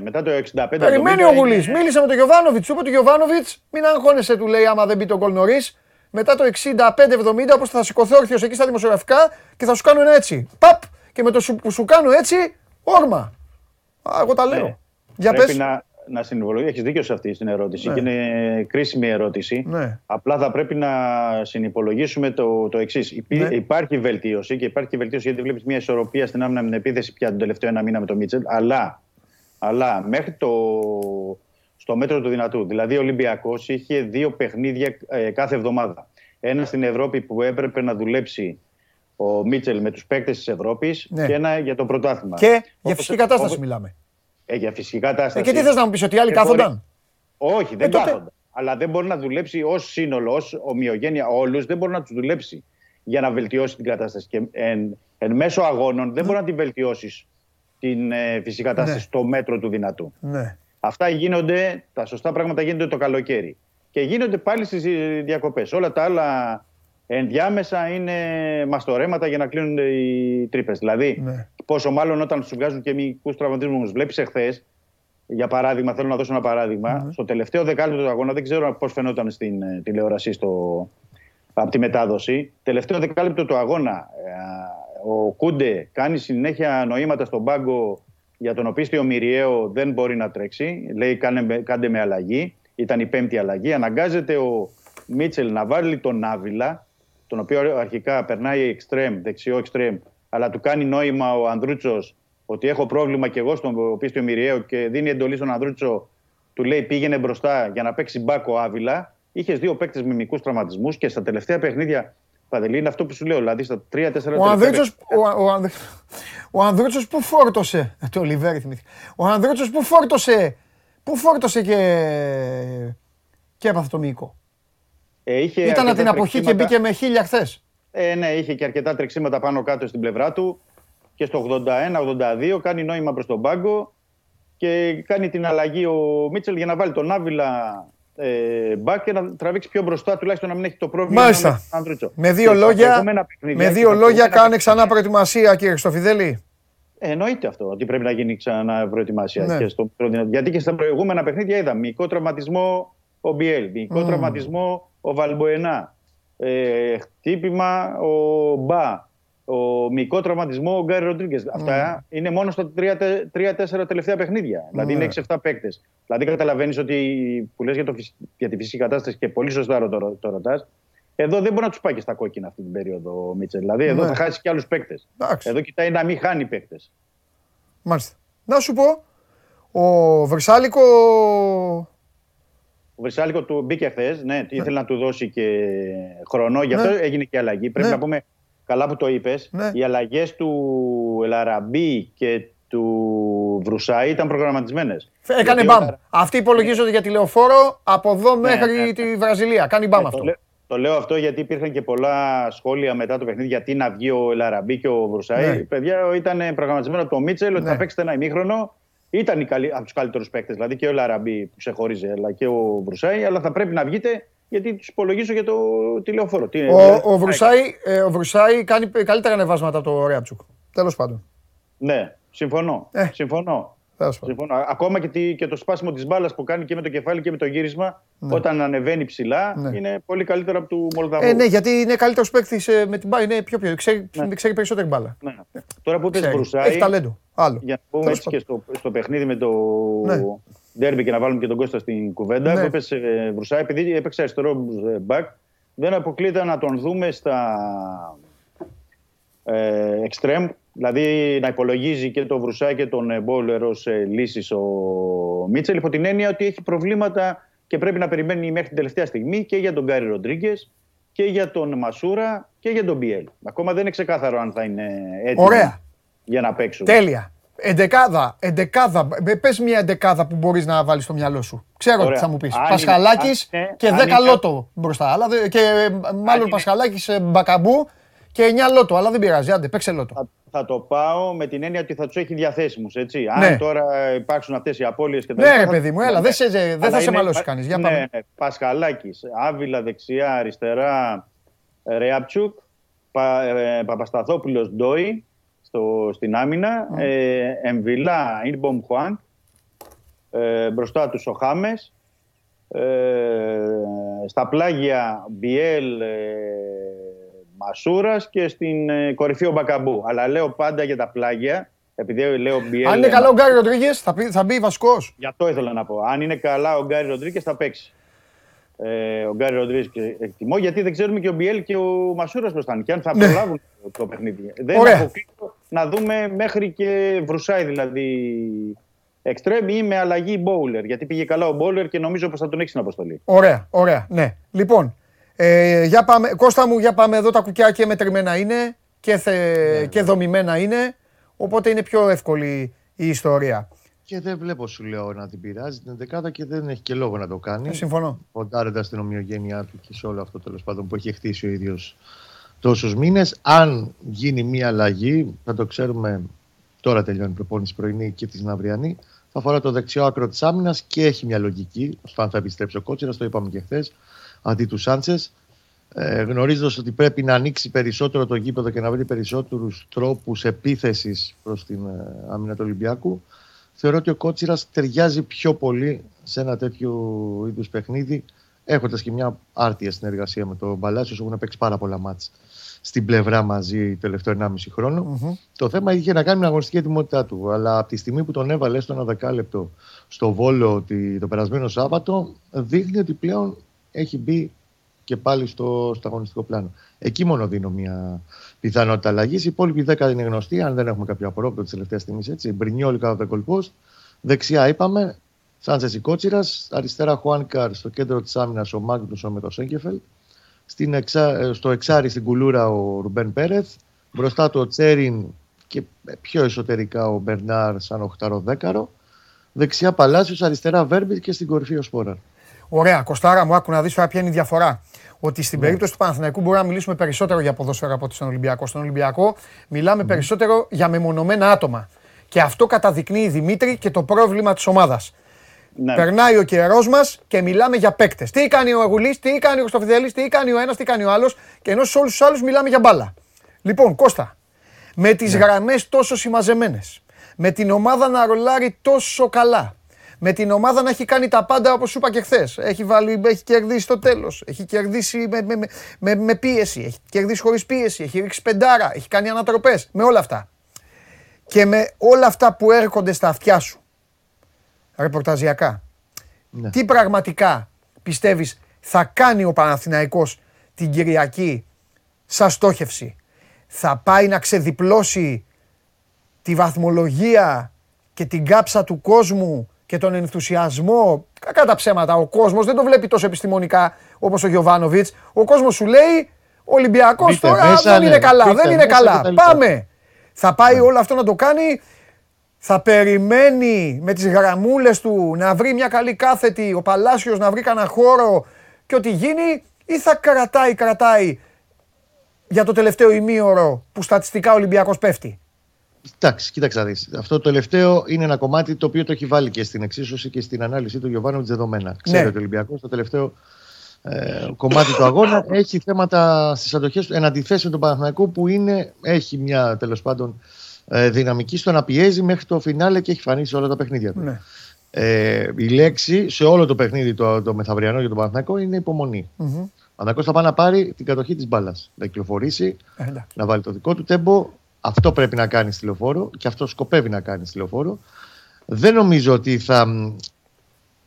Μετά το 65. Περιμένει ο Γουλής. Είναι... Μίλησε με τον Γιωβάνοβιτς. Του είπε του Γιωβάνοβιτς, μην αγχώνεσαι, του λέει, άμα δεν μπει τον γκολ νωρίς. Μετά το 65-70, όπως θα σηκωθεί όρθιος εκεί στα δημοσιογραφικά και θα σου κάνω ένα έτσι. Παπ! Και με το που σου κάνω έτσι, όρμα. Εγώ τα λέω. Ναι. Για πρέπει πες. Να συνειδητοποιεί. Έχεις δίκιο σε αυτή την ερώτηση. Ναι. Και είναι κρίσιμη ερώτηση. Ναι. Απλά θα πρέπει να συνυπολογίσουμε το εξής. Ναι. Υπάρχει βελτίωση και υπάρχει βελτίωση γιατί βλέπεις μια ισορροπία στην άμυνα με την επίθεση πια τον τελευταίο 1 μήνα με τον Μίτσελ. Αλλά μέχρι στο μέτρο του δυνατού. Δηλαδή, ο Ολυμπιακός είχε 2 παιχνίδια κάθε εβδομάδα. Ένα στην Ευρώπη που έπρεπε να δουλέψει ο Μίτσελ με τους παίκτες της Ευρώπης, ναι, και ένα για το πρωτάθλημα. Και για φυσική κατάσταση μιλάμε. Για φυσική κατάσταση. Και τι θες να μου πεις, ότι οι άλλοι κάθονταν. Όχι, δεν κάθονταν. Τότε... Αλλά δεν μπορεί να δουλέψει ως σύνολο, ως ομοιογένεια, όλους δεν μπορεί να τους δουλέψει για να βελτιώσει την κατάσταση. Και εν μέσω αγώνων δεν μπορεί να την βελτιώσει την φυσική κατάσταση στο μέτρο του δυνατού. Ναι. Αυτά γίνονται, τα σωστά πράγματα γίνονται το καλοκαίρι. Και γίνονται πάλι στις διακοπές. Όλα τα άλλα ενδιάμεσα είναι μαστορέματα για να κλείνουν οι τρύπες. Δηλαδή, πόσο μάλλον όταν σου βγάζουν και μυϊκούς τραυματισμούς. Βλέπεις εχθές Για παράδειγμα, θέλω να δώσω ένα παράδειγμα. Στο τελευταίο δεκάλεπτο του αγώνα, δεν ξέρω πώς φαινόταν στην τηλεόραση από τη μετάδοση. Τελευταίο δεκάλεπτο του αγώνα, ο Κούντε κάνει συνέχεια νοήματα στον πάγκο για τον οπίστιο Μυριαίο δεν μπορεί να τρέξει. Λέει κάντε με αλλαγή. Ήταν η πέμπτη αλλαγή. Αναγκάζεται ο Μίτσελ να βάλει τον Άβυλα, τον οποίο αρχικά περνάει εξτρέμ, δεξιό εξτρέμ, αλλά του κάνει νόημα ο Ανδρούτσος ότι έχω πρόβλημα και εγώ στον πίστιο Μυριαίο και δίνει εντολή στον Ανδρούτσο, του λέει πήγαινε μπροστά για να παίξει μπάκο Άβυλα. Είχες δύο παίκτες με μικρούς τραυματισμούς και στα τελευταία παιχνίδια, Παντελή, είναι αυτό που σου λέω. Δηλαδή στα 3-4 Ο Ανδρούτσος που φόρτωσε. Το Λιβέρι. Ο Ανδρούτσος που φόρτωσε. Πού φόρτωσε και έπαθε το μυϊκό. Ήταν την αποχή και μπήκε με 1000 χθες. Ναι, είχε και αρκετά τρεξίματα πάνω κάτω στην πλευρά του. Και στο 81-82 κάνει νόημα προς τον πάγκο και κάνει την αλλαγή ο Μίτσελ για να βάλει τον Άβυλα μπακ και να τραβήξει πιο μπροστά, τουλάχιστον να μην έχει το πρόβλημα. Μάλιστα. Με δύο λόγια, κάνε ξανά προετοιμασία, κύριε Χριστοφιδέλη. Εννοείται αυτό, ότι πρέπει να γίνει ξανά προετοιμασία. Ναι. Και γιατί και στα προηγούμενα παιχνίδια είδα μυϊκό τραυματισμό ο Μπιέλ, μυϊκό τραυματισμό ο Βαλμποενά, χτύπημα ο Μπα, μυϊκό τραυματισμό ο Γκάρι Ροντρίγκες. Αυτά είναι μόνο στα 3-4 τελευταία παιχνίδια. Δηλαδή είναι 6-7 παίκτες. Δηλαδή καταλαβαίνεις ότι που λες για τη φυσική κατάσταση και πολύ σωστά το ρωτάς. Εδώ δεν μπορεί να τους πάει και στα κόκκινα αυτή την περίοδο ο Μίτσελ. Δηλαδή εδώ θα χάσει και άλλους παίκτες. Εδώ κοιτάει να μην χάνει παίκτες. Μάλιστα. Να σου πω, ο Βρυσάλικο. Ο Βρυσάλικο του μπήκε χθες. Ναι, ήθελε να του δώσει και χρόνο. Γι' αυτό έγινε και αλλαγή. Πρέπει να πούμε. Καλά που το είπες, οι αλλαγές του Ελαραμπή και του Βρουσάη ήταν προγραμματισμένες. Έκανε μπαμ. Αυτοί υπολογίζονται για τηλεοφόρο από εδώ μέχρι τη Βραζιλία. Κάνει μπαμ αυτό. Το λέω αυτό γιατί υπήρχαν και πολλά σχόλια μετά το παιχνίδι γιατί να βγει ο Ελαραμπή και ο Βρουσάη. Παιδιά, ήταν προγραμματισμένο από τον Μίτσελ ότι θα παίξετε ένα ημίχρονο. Ήταν από τους καλύτερους παίκτες, δηλαδή και ο Ελαραμπή που ξεχωρίζει, αλλά και ο Βρουσάη, αλλά θα πρέπει να βγείτε. Γιατί τους υπολογίζω για το τηλεοφόρο. Ο Βρουσάη κάνει καλύτερα ανεβάσματα από το Ρέατσουκ. Τέλος πάντων. Ναι, συμφωνώ. Ακόμα και το σπάσιμο της μπάλας που κάνει και με το κεφάλι και με το γύρισμα, όταν ανεβαίνει ψηλά, είναι πολύ καλύτερο από του Μολδαβού. Ναι, γιατί είναι καλύτερος παίκτης με την μπάλα. Είναι πιο ξέρει περισσότερη μπάλα. Τώρα που πες Βρουσάη. Έχει ταλέντο. Για να πούμε έτσι και στο παιχνίδι με το. Ντέρμπι και να βάλουμε και τον Κώστα στην κουβέντα. Που έπαιξε Βρουσά, επειδή έπαιξε αριστερό μπακ, δεν αποκλείται να τον δούμε στα εξτρέμ. Δηλαδή να υπολογίζει και τον Βρουσά και τον Μπόλερ ως λύσεις ο Μίτσελ, υπό την έννοια ότι έχει προβλήματα και πρέπει να περιμένει μέχρι την τελευταία στιγμή και για τον Γκάρι Ροντρίγκες και για τον Μασούρα και για τον Μπιέλ. Ακόμα δεν είναι ξεκάθαρο αν θα είναι έτοιμο για να παίξουν. Τέλεια. Εντεκάδα. Πες μια εντεκάδα που μπορείς να βάλεις στο μυαλό σου. Ξέρω τι θα μου πεις. Πασχαλάκης και 10 Λότο μπροστά. Και μάλλον Πασχαλάκης, Μπακαμπού και 9 Λότο. Αλλά δεν πειράζει. Άντε, παίξε Λότο. Θα το πάω με την έννοια ότι θα τους έχει διαθέσιμους. Αν τώρα υπάρξουν αυτές οι απώλειες και τα λοιπά. Ναι, παιδί μου, έλα. Δεν θα σε μαλώσει κανείς. Για πάμε. Πασχαλάκης, Άβυλα δεξιά, αριστερά, Ρεάπτσουκ, Παπασταθόπουλος, Ντόι. Στην άμυνα, Εμβιλά, Ινμπομ Χουάνκ, μπροστά τους ο Χάμες, στα πλάγια Μπιέλ, Μασούρας και στην κορυφή ο Μπακαμπού. Αλλά λέω πάντα για τα πλάγια, επειδή λέω Μπιέλ... Αν είναι καλά ο Γκάρι Ροντρίγκες θα μπει βασικός. Γι' αυτό ήθελα να πω. Αν είναι καλά ο Γκάρι Ροντρίγκες θα παίξει. Ο Γκάρι Ροντρίγκες εκτιμώ, γιατί δεν ξέρουμε και ο Μπιέλ και ο Μασούρας πώς θα είναι. Και αν θα προλάβουν το παιχνίδι. Δεν αποκλείω να δούμε μέχρι και Βρουσάη, δηλαδή εξτρέμ ή με αλλαγή Μπόουλερ. Γιατί πήγε καλά ο Μπόουλερ και νομίζω πως θα τον έχει στην αποστολή. Ωραία. Ναι. Λοιπόν, για πάμε, Κώστα μου, για πάμε εδώ. Τα κουκιά και μετρημένα είναι και δομημένα είναι. Οπότε είναι πιο εύκολη η ιστορία. Και δεν βλέπω, σου λέω, να την πειράζει την εντεκάδα και δεν έχει και λόγο να το κάνει. Συμφωνώ. Ποντάροντας την ομοιογένειά του και σε όλο αυτό, τέλος πάντων, που έχει χτίσει ο ίδιος τόσους μήνες. Αν γίνει μία αλλαγή, θα το ξέρουμε τώρα, τελειώνει η προπόνηση πρωινή και της αυριανή. Θα αφορά το δεξιό άκρο της άμυνας και έχει μια λογική. Αν θα επιστρέψει ο Κότσιρας, το είπαμε και χθες, αντί του Σάντσες. Γνωρίζοντας ότι πρέπει να ανοίξει περισσότερο το γήπεδο και να βρει περισσότερους τρόπους επίθεσης προς την άμυνα του Ολυμπιακού. θεωρώ ότι ο Κότσιρας ταιριάζει πιο πολύ σε ένα τέτοιο είδους παιχνίδι, έχοντας και μια άρτια συνεργασία με τον Παλάσιο, έχουν παίξει πάρα πολλά μάτς στην πλευρά μαζί τελευταίο 1,5 χρόνο. Mm-hmm. Το θέμα είχε να κάνει με την αγωνιστική ετοιμότητά του. Αλλά από τη στιγμή που τον έβαλε στο ένα δεκάλεπτο στο Βόλο το περασμένο Σάββατο, δείχνει ότι πλέον έχει μπει και πάλι στο αγωνιστικό πλάνο. Εκεί μόνο δίνω μια πιθανότητα αλλαγή. Οι υπόλοιποι 10 είναι γνωστοί, αν δεν έχουμε κάποιο απορρόπτο τη τελευταία στιγμή. Μπρινιόλ κάτω από τα κολπός. Δεξιά είπαμε, Σάντσες Κότσιρας. Αριστερά Χουάνκαρ, στο κέντρο τη άμυνα ο Μάγνουσον με το Σέγκεφελτ. Στο εξάρι στην κουλούρα ο Ρουμπέν Πέρεθ, μπροστά του ο Τσέριν και πιο εσωτερικά ο Μπερνάρ σαν οχταροδέκαρο, δεξιά Παλάσιος, αριστερά Βέρμπιτ και στην κορυφή ο Σπόραρ. Ωραία, Κωστάρα μου, άκου να δεις τώρα ποια είναι η διαφορά. Ότι στην περίπτωση του Παναθηναϊκού μπορούμε να μιλήσουμε περισσότερο για ποδόσφαιρα από ότι στον Ολυμπιακό. Στον Ολυμπιακό μιλάμε περισσότερο για μεμονωμένα άτομα. Και αυτό καταδεικνύει η Δημήτρη και το πρόβλημα της ομάδας. Ναι. Περνάει ο καιρός μας και μιλάμε για παίκτες. Τι κάνει ο Αγουλής, τι κάνει ο Χριστοφιδέλης, τι κάνει ο ένας, τι κάνει ο άλλος, και ενώ σε όλους τους άλλους μιλάμε για μπάλα. Λοιπόν, Κώστα, με τις γραμμές τόσο συμμαζεμένες, με την ομάδα να ρολάρει τόσο καλά, με την ομάδα να έχει κάνει τα πάντα όπως σου είπα και χθες. Έχει κερδίσει το τέλος, έχει κερδίσει με πίεση, έχει κερδίσει χωρίς πίεση, έχει ρίξει πεντάρα, έχει κάνει ανατροπές, με όλα αυτά. Και με όλα αυτά που έρχονται στα αυτιά σου. Ρεπορταζιακά. Ναι. Τι πραγματικά πιστεύεις θα κάνει ο Παναθηναϊκός την Κυριακή σαν στόχευση? Θα πάει να ξεδιπλώσει τη βαθμολογία και την κάψα του κόσμου και τον ενθουσιασμό? Κακά τα ψέματα. Ο κόσμος δεν το βλέπει τόσο επιστημονικά όπως ο Γιωβάνοβιτς. Ο κόσμος σου λέει ο Ολυμπιακός Μήτε, τώρα μέσα, δεν είναι καλά. Μήτε, δεν είναι μέσα, καλά. Πάμε. Θα πάει όλο αυτό να το κάνει. Θα περιμένει με τις γραμμούλες του να βρει μια καλή κάθετη, ο Παλάσιος να βρει κανένα χώρο και ό,τι γίνει, ή θα κρατάει για το τελευταίο ημίωρο που στατιστικά ο Ολυμπιακός πέφτει? Εντάξει, κοίταξα δεις. Αυτό το τελευταίο είναι ένα κομμάτι το οποίο το έχει βάλει και στην εξίσωση και στην ανάλυση του Γιωβάνοβιτς δεδομένα. Ξέρετε, ναι. Ο Ολυμπιακός το τελευταίο κομμάτι του αγώνα έχει θέματα στις αντοχές του, εν αντιθέσει με τον Παναθηναϊκό που έχει μια τέλος πάντων δυναμική στο να πιέζει μέχρι το φινάλε και έχει φανεί σε όλα τα παιχνίδια του. Ναι. Η λέξη σε όλο το παιχνίδι το μεθαυριανό για τον Παναθηναϊκό είναι υπομονή. Mm-hmm. Ο Παναθηναϊκός θα πάει να πάρει την κατοχή της μπάλας, να κυκλοφορήσει, να βάλει το δικό του τέμπο. Αυτό πρέπει να κάνει στη Λεωφόρο και αυτό σκοπεύει να κάνει στη Λεωφόρο. Δεν νομίζω ότι θα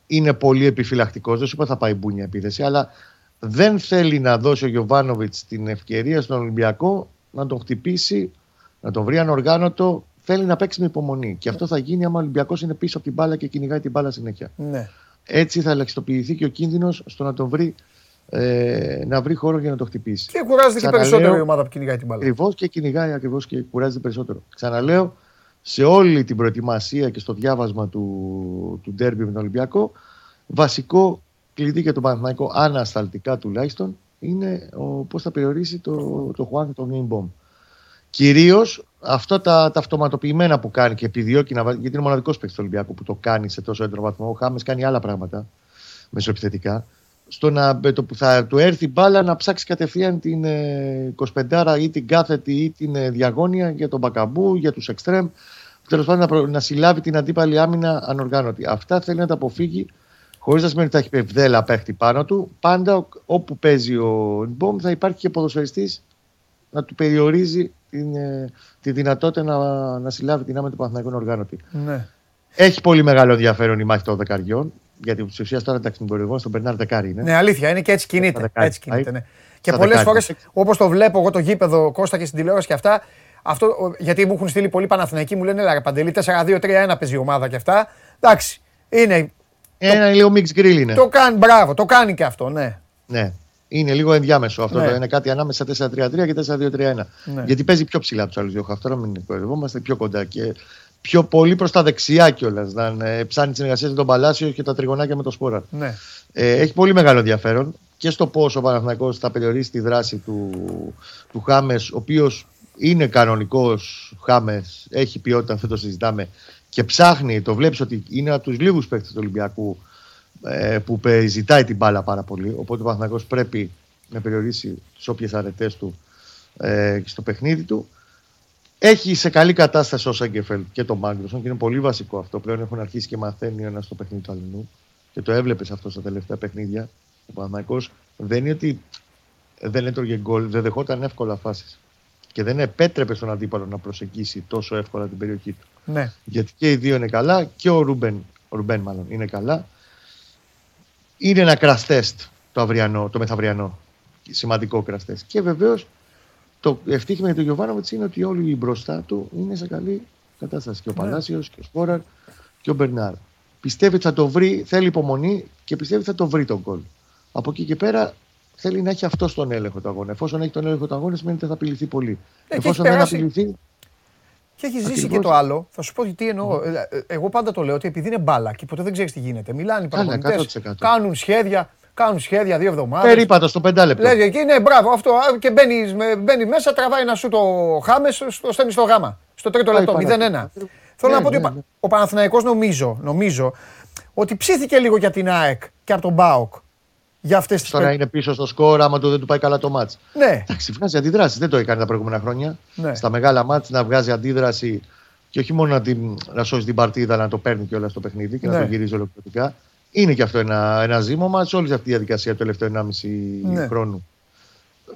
είναι πολύ επιφυλακτικός. Δεν σου είπα θα πάει μπούνια επίθεση, αλλά δεν θέλει να δώσει ο Γιωβάνοβιτς την ευκαιρία στον Ολυμπιακό να τον χτυπήσει. Να τον βρει ανοργάνωτο, θέλει να παίξει με υπομονή. Και αυτό θα γίνει άμα ο Ολυμπιακός είναι πίσω από την μπάλα και κυνηγάει την μπάλα συνέχεια. Ναι. Έτσι θα ελαχιστοποιηθεί και ο κίνδυνος στο να τον βρει, να βρει χώρο για να το χτυπήσει. Και κουράζεται και περισσότερο η ομάδα που κυνηγάει την μπάλα. Ακριβώς, και κυνηγάει ακριβώς και κουράζεται περισσότερο. Ξαναλέω, σε όλη την προετοιμασία και στο διάβασμα του ντέρμπι με τον Ολυμπιακό, βασικό κλειδί για τον Παναθηναϊκό, ανασταλτικά τουλάχιστον, είναι πώς θα περιορίσει το Χουάν και το Νιμπομ. Κυρίως αυτά τα αυτοματοποιημένα που κάνει και επιδιώκει να βάλει, γιατί είναι ο μοναδικός παίκτης του Ολυμπιακού που το κάνει σε τόσο έντονο βαθμό. Ο Χάμες κάνει άλλα πράγματα μεσοεπιθετικά. Στο που θα του έρθει μπάλα να ψάξει κατευθείαν την 25 ή την κάθετη ή την διαγώνια για τον Μπακαμπού, για τους εξτρέμ. Τέλος πάντων να συλλάβει την αντίπαλη άμυνα ανοργάνωτη. Αυτά θέλει να τα αποφύγει, χωρίς να σημαίνει ότι θα έχει πευδέλα παίχτη πάνω του. Πάντα όπου παίζει ο Νμπομ θα υπάρχει και ποδοσφαιριστής να του περιορίζει τη δυνατότητα να συλλάβει την άμυνα του Παναθηναϊκού οργάνωτη. Ναι. Έχει πολύ μεγάλο ενδιαφέρον η μάχη των δεκαριών, γιατί τη ουσία τώρα μεταξύ των προηγούμενων στον Μπερνάρ δεκάρι είναι. Ναι, αλήθεια είναι και έτσι κινείται. Έτσι κινείται, ναι. Και πολλές φορές, όπως το βλέπω εγώ το γήπεδο, Κώστα, και στην τηλεόραση και αυτά, γιατί μου έχουν στείλει πολλοί Παναθηναϊκοί, μου λένε έλα Παντελή, 4-2-3-1 παίζει η ομάδα και αυτά. Εντάξει. Είναι. Ένα λίγο μίξ γκριλ είναι. Το κάνει, μπράβο, το κάνει και αυτό, ναι. Ναι. Είναι λίγο ενδιάμεσο αυτό. Ναι. Είναι κάτι ανάμεσα 4-3-3 και 4-2-3-1. Ναι. Γιατί παίζει πιο ψηλά από τους άλλους δύο χαφτάρα, μην κοροϊδευόμαστε, πιο κοντά και πιο πολύ προς τα δεξιά κιόλας. Ψάνει τις συνεργασίες με τον Παλάσιο και τα τριγωνάκια με το Σπόρα. Ναι. Έχει πολύ μεγάλο ενδιαφέρον και στο πόσο ο Παναθηναϊκός θα περιορίσει τη δράση του Χάμες, ο οποίος είναι κανονικός Χάμες, έχει ποιότητα, αυτό το συζητάμε και ψάχνει. Το βλέπεις ότι είναι από τους λίγους παίκτες του Ολυμπιακού που ζητάει την μπάλα πάρα πολύ. Οπότε ο Παναθηναϊκός πρέπει να περιορίσει τις όποιες αρετές του στο παιχνίδι του. Έχει σε καλή κατάσταση ο Σάγκεφελτ και τον Μάγνουσον και είναι πολύ βασικό αυτό. Πλέον έχουν αρχίσει και μαθαίνει ο ένας το παιχνίδι του αλλού. Και το έβλεπε αυτό στα τελευταία παιχνίδια. Ο Παναθηναϊκός δεν είναι ότι δεν έτρωγε γκολ, δεν δεχόταν εύκολα φάσεις. Και δεν επέτρεπε στον αντίπαλο να προσεγγίσει τόσο εύκολα την περιοχή του. Ναι. Γιατί και οι δύο είναι καλά και ο Ρουμπέν είναι καλά. Είναι ένα crash test το μεθαυριανό. Σημαντικό crash test. Και βεβαίως το ευτύχημα για τον Γιωβάνοβιτς είναι ότι όλοι μπροστά του είναι σε καλή κατάσταση. Και ο Παλάσιος και ο Σπόραρ και ο Μπερνάρ. Πιστεύει ότι θα το βρει, θέλει υπομονή και πιστεύει ότι θα το βρει τον γκολ. Από εκεί και πέρα θέλει να έχει αυτό τον έλεγχο του αγώνα. Εφόσον έχει τον έλεγχο του αγώνα, σημαίνει ότι θα απειληθεί πολύ. Εφόσον δεν απειληθεί. Και έχει ζήσει και το άλλο. Θα σου πω τι εννοώ. Εγώ πάντα το λέω ότι επειδή είναι μπάλα και ποτέ δεν ξέρει τι γίνεται. Μιλάνε οι παραγωγές, κάνουν σχέδια 2 εβδομάδες. Περίπατο στο 5 λεπτό. Λέει εκεί, ναι, μπράβο αυτό. Και μπαίνει μέσα, τραβάει ένα σου το Χάμες, το στέλνει στο γάμα. Στο 3ο λεπτό, 0-1. Θέλω να πω ότι ο Παναθηναϊκός νομίζω ότι ψήθηκε λίγο για την ΑΕΚ και από τον ΠΑΟΚ. Για αυτές τις τώρα είναι πίσω στο σκορ, άμα δεν του πάει καλά το μάτς. Ναι. Εντάξει, βγάζει αντίδραση. Δεν το έκανε τα προηγούμενα χρόνια. Ναι. Στα μεγάλα μάτς να βγάζει αντίδραση και όχι μόνο να σώσει την παρτίδα, να το παίρνει κιόλας στο παιχνίδι και να το γυρίζει ολοκληρωτικά. Είναι και αυτό ένα ζήμωμα σε όλη αυτή τη διαδικασία του τελευταίου 1,5 χρόνου.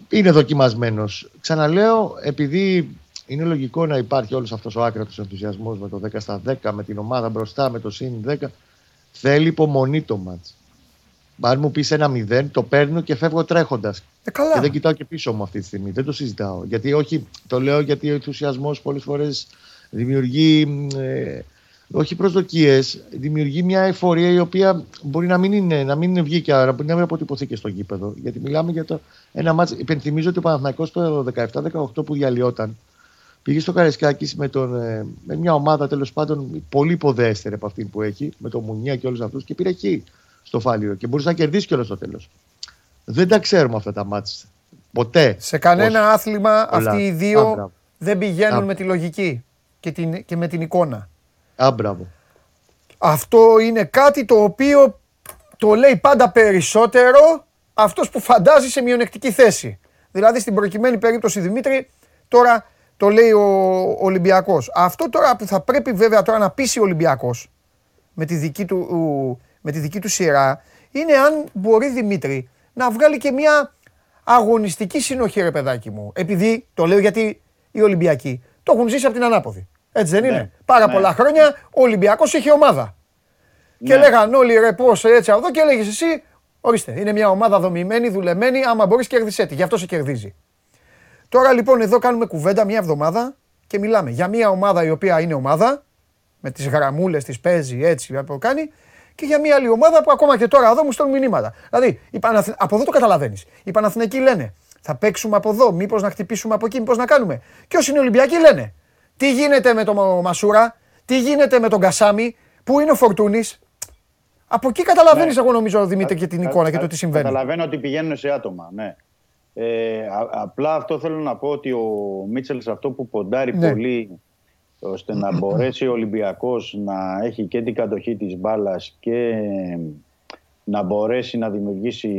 Είναι δοκιμασμένος. Ξαναλέω, επειδή είναι λογικό να υπάρχει όλος αυτός ο άκρατος ενθουσιασμός με το 10 στα 10, με την ομάδα μπροστά, με το συν 10. Θέλει υπομονή το μάτς. Αν μου πεις 1-0, το παίρνω και φεύγω τρέχοντας. Και δεν κοιτάω και πίσω μου αυτή τη στιγμή. Δεν το συζητάω. Γιατί όχι, το λέω γιατί ο ενθουσιασμός πολλές φορές δημιουργεί όχι προσδοκίες, δημιουργεί μια εφορία η οποία μπορεί να μην είναι, να μην βγει και άρα, μπορεί να μην αποτυπωθεί και στο γήπεδο. Γιατί μιλάμε για ένα μάτς. Υπενθυμίζω ότι ο Παναθηναϊκός το 17-18 που διαλυόταν, πήγε στο Καραϊσκάκης με μια ομάδα τέλος πάντων πολύ υποδέστερη από αυτή που έχει, με τον Μουνιά και όλους αυτούς και πήρε εκεί στο Φάληρο και μπορούσε να κερδίσει κιόλας στο τέλος. Δεν τα ξέρουμε αυτά τα μάτς. Ποτέ. Σε κανένα άθλημα αυτοί οι δύο δεν πηγαίνουν με τη λογική και με την εικόνα. Άμπραβο. Αυτό είναι κάτι το οποίο το λέει πάντα περισσότερο αυτός που φαντάζει σε μειονεκτική θέση. Δηλαδή στην προκειμένη περίπτωση Δημήτρη, τώρα το λέει ο Ολυμπιακός. Αυτό τώρα που θα πρέπει βέβαια τώρα να πείσει ο Ολυμπιακός με τη δική του σειρά είναι αν μπορεί Δημήτρη να βγάλει και μια αγωνιστική συνοχή ρε παιδάκι μου. Επειδή το λέω γιατί οι Ολυμπιακοί το έχουν ζήσει από την ανάποδη. Έτσι δεν είναι. Πάρα πολλά χρόνια ο Ολυμπιακός είχε ομάδα. Και λέγαν όλοι ρε πώς έτσι εδώ και λέγεις εσύ ορίστε είναι μια ομάδα δομημένη, δουλεμένη άμα μπορείς κερδίσαι τη. Γι' αυτό σε κερδίζει. Τώρα λοιπόν εδώ κάνουμε κουβέντα μια εβδομάδα και μιλάμε για μια ομάδα η οποία είναι ομάδα με τις γραμμούλες τις παίζει έτσι που κάνει και για μια άλλη ομάδα που ακόμα και τώρα εδώ μου στέλνουν μηνύματα. Δηλαδή από εδώ το καταλαβαίνεις. Οι Παναθηναϊκοί λένε θα παίξουμε από εδώ, μήπως να χτυπήσουμε από εκεί, μήπως να κάνουμε. Και όσοι είναι Ολυμπιακοί λένε τι γίνεται με τον Μασούρα, τι γίνεται με τον Κασάμι, που είναι ο Φορτούνης. Από εκεί καταλαβαίνεις εγώ νομίζω Δημήτρη και την εικόνα και το τι συμβαίνει. Καταλαβαίνω ότι πηγαίνουν σε άτομα, ναι. Απλά αυτό θέλω να πω ότι ο Μίτσελ σε αυτό που ποντάρει πολύ ώστε να μπορέσει ο Ολυμπιακός να έχει και την κατοχή της μπάλας και να μπορέσει να δημιουργήσει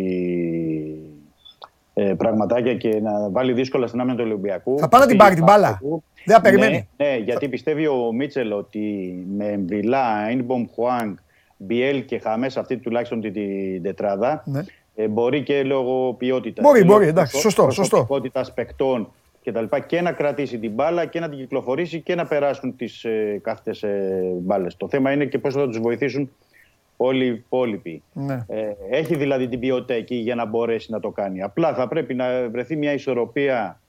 πραγματάκια και να βάλει δύσκολα στην άμυνα του Ολυμπιακού. Θα πάει να την πάρει την μπάλα. Δεν θα περιμένει. Ναι, γιατί πιστεύει ο Μίτσελ ότι με Μπιλά, Ινμπομ Χουάνγκ, Μπιέλ και Χαμές αυτή τουλάχιστον την τετράδα μπορεί και λόγω ποιότητας. Μπορεί, εντάξει, σωστό. Ποιότητας παικτών και τα λοιπά και να κρατήσει την μπάλα και να την κυκλοφορήσει και να περάσουν τις κάθετες μπάλες. Το θέμα είναι και πώς θα τους βοηθήσουν όλοι οι υπόλοιποι. Ναι. Έχει δηλαδή την ποιότητα εκεί για να μπορέσει να το κάνει. Απλά θα πρέπει να βρεθεί μια ισορροπία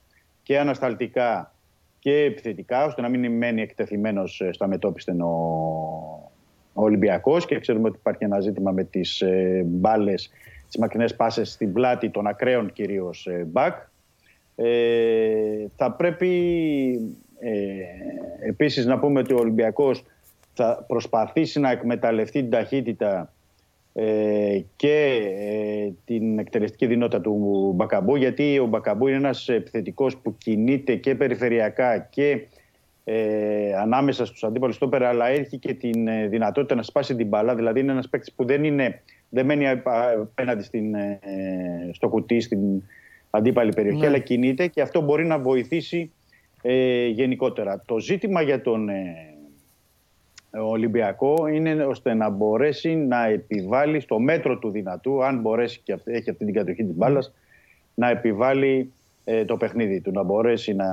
και ανασταλτικά και επιθετικά ώστε να μην μένει εκτεθειμένος στα μετώπισθεν ο Ολυμπιακός και ξέρουμε ότι υπάρχει ένα ζήτημα με τις μπάλες, τις μακρινές πάσες στην πλάτη των ακραίων κυρίως μπακ. Θα πρέπει επίσης να πούμε ότι ο Ολυμπιακός θα προσπαθήσει να εκμεταλλευτεί την ταχύτητα και την εκτελεστική δυνότητα του Μπακαμπού γιατί ο Μπακαμπού είναι ένας επιθετικός που κινείται και περιφερειακά και ανάμεσα στους αντίπαλους στόπερ αλλά έχει και την δυνατότητα να σπάσει την μπάλα δηλαδή είναι ένας παίκτης που δεν μένει απέναντι στο κουτί, στην αντίπαλη περιοχή αλλά κινείται και αυτό μπορεί να βοηθήσει γενικότερα. Το ζήτημα για τον Ολυμπιακό είναι ώστε να μπορέσει να επιβάλλει στο μέτρο του δυνατού, αν μπορέσει και έχει αυτή την κατοχή της μπάλας, να επιβάλλει το παιχνίδι του, να μπορέσει να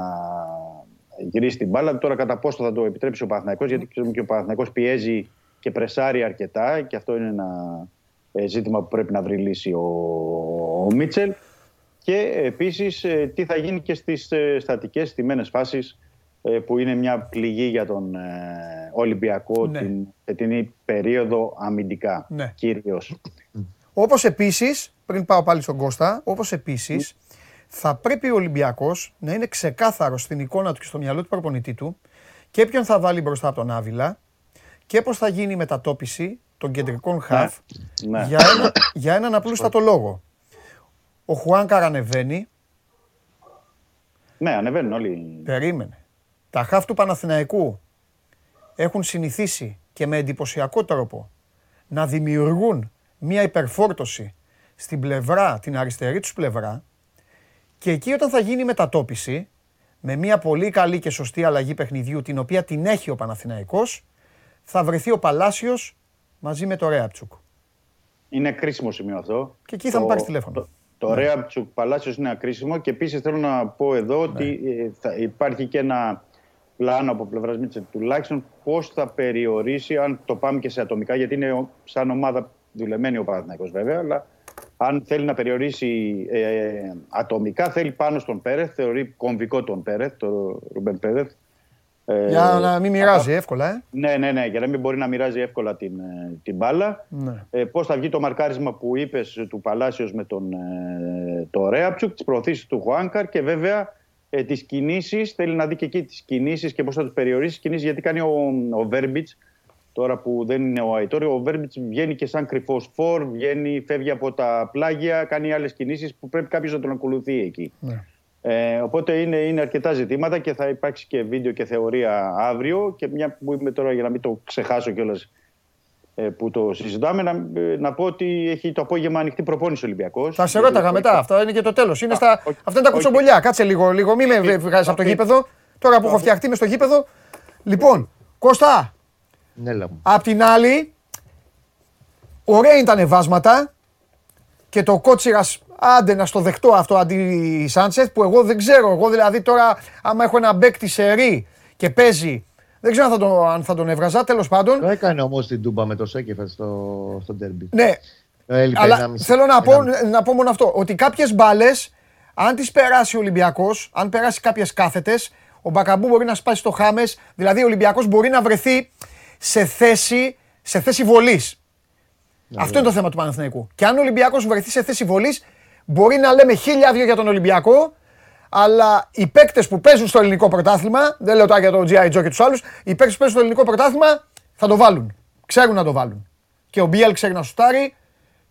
γυρίσει την μπάλα. Τώρα κατά πόσο θα το επιτρέψει ο Παναθηναϊκός, γιατί ξέρουμε και ο Παναθηναϊκός πιέζει και πρεσάρει αρκετά και αυτό είναι ένα ζήτημα που πρέπει να βρει λύση ο Μίτσελ. Και επίσης τι θα γίνει και στις στατικές, στιμένες φάσεις που είναι μια πληγή για τον Ολυμπιακό, ναι, την φετινή περίοδο αμυντικά, ναι, κυρίως. Όπως επίσης, πριν πάω πάλι στον Κώστα, όπως επίσης θα πρέπει ο Ολυμπιακός να είναι ξεκάθαρος στην εικόνα του και στο μυαλό του προπονητή του και ποιον θα βάλει μπροστά από τον Άβυλα και πώς θα γίνει η μετατόπιση των κεντρικών χαφ, ναι, για έναν απλούστατο λόγο. Ο Χουάνκαρ ανεβαίνει. Ναι, ανεβαίνουν όλοι. Περίμενε. Τα χαφ του Παναθηναϊκού έχουν συνηθίσει και με εντυπωσιακό τρόπο να δημιουργούν μια υπερφόρτωση στην πλευρά, την αριστερή τους πλευρά, και εκεί όταν θα γίνει η μετατόπιση με μια πολύ καλή και σωστή αλλαγή παιχνιδιού, την οποία την έχει ο Παναθηναϊκός, θα βρεθεί ο Παλάσιος μαζί με το Ρέαπτσουκ. Είναι κρίσιμο σημείο αυτό. Και εκεί θα μου πάρει τηλέφωνο. Το Ρέαπτσουκ Παλάσιος είναι κρίσιμο και επίσης θέλω να πω εδώ ότι θα υπάρχει και ένα πλάνο από πλευράς Μίτσελ τουλάχιστον πώς θα περιορίσει, αν το πάμε και σε ατομικά, γιατί είναι σαν ομάδα δουλεμένη ο Παναθηναϊκός βέβαια, αλλά αν θέλει να περιορίσει ατομικά, θέλει πάνω στον Πέρεθ, θεωρεί κομβικό τον Πέρεθ, τον Ρουμπεν Πέρεθ. Για να μην μοιράζει εύκολα. Ναι, για να μην μπορεί να μοιράζει εύκολα την μπάλα. Ναι. Πώς θα βγει το μαρκάρισμα που είπες του Παλάσιος με τον Ρέαπτσουκ, τις προωθήσεις του Χουάνκαρ και βέβαια τις κινήσεις. Θέλει να δει και εκεί τις κινήσεις και πώς θα τους περιορίσει τις κινήσεις, γιατί κάνει ο Βέρμπιτς, τώρα που δεν είναι ο Αϊτόριο. Ο Βέρμπιτς βγαίνει και σαν κρυφός φορ, φεύγει από τα πλάγια, κάνει άλλες κινήσεις που πρέπει κάποιος να τον ακολουθεί εκεί. Ναι. Οπότε είναι αρκετά ζητήματα και θα υπάρξει και βίντεο και θεωρία αύριο. Και μια που είμαι τώρα, για να μην το ξεχάσω κιόλας που το συζητάμε, να πω ότι έχει το απόγευμα ανοιχτή προπόνηση ο Ολυμπιακός. Θα σε ρώταγα μετά, αυτά είναι και το τέλος. Αυτά είναι τα κουτσομπολιά. Κάτσε λίγο, μην με βγάζεις από το γήπεδο. Τώρα που έχω φτιαχτεί μες στο γήπεδο. Λοιπόν, Κώστα, απ' την άλλη, ωραία είναι τα ανεβάσματα και το Κότσιρας. Άντε να στο δεχτώ αυτό αντί Σάντσεθ, που εγώ δεν ξέρω. Εγώ δηλαδή τώρα, άμα έχω ένα μπέκτη σε ρί και παίζει, δεν ξέρω αν θα τον έβγαζα. Τέλος πάντων. Το έκανε όμως την Τούμπα με το Σέκεφε στο ντέρμπι. Ναι. Αλλά θέλω να πω μόνο αυτό. Ότι κάποιες μπάλες, αν τις περάσει ο Ολυμπιακός, αν περάσει κάποιες κάθετες, ο Μπακαμπού μπορεί να σπάσει το Χάμες. Δηλαδή ο Ολυμπιακός μπορεί να βρεθεί σε θέση βολής. Αυτό είναι το θέμα του Παναθηναϊκού. Και αν ο Ολυμπιακός βρεθεί σε θέση βολής. Μπορεί να λέμε 1000 για τον Ολυμπιακό, αλλά οι παίκτες που παίζουν στο ελληνικό πρωτάθλημα, δεν λέω τώρα για τον G.I. Joe και τους άλλους, οι παίκτες που παίζουν στο ελληνικό πρωτάθλημα θα το βάλουν. Ξέρουν να το βάλουν. Και ο Μπιέλ ξέρει να σουτάρει,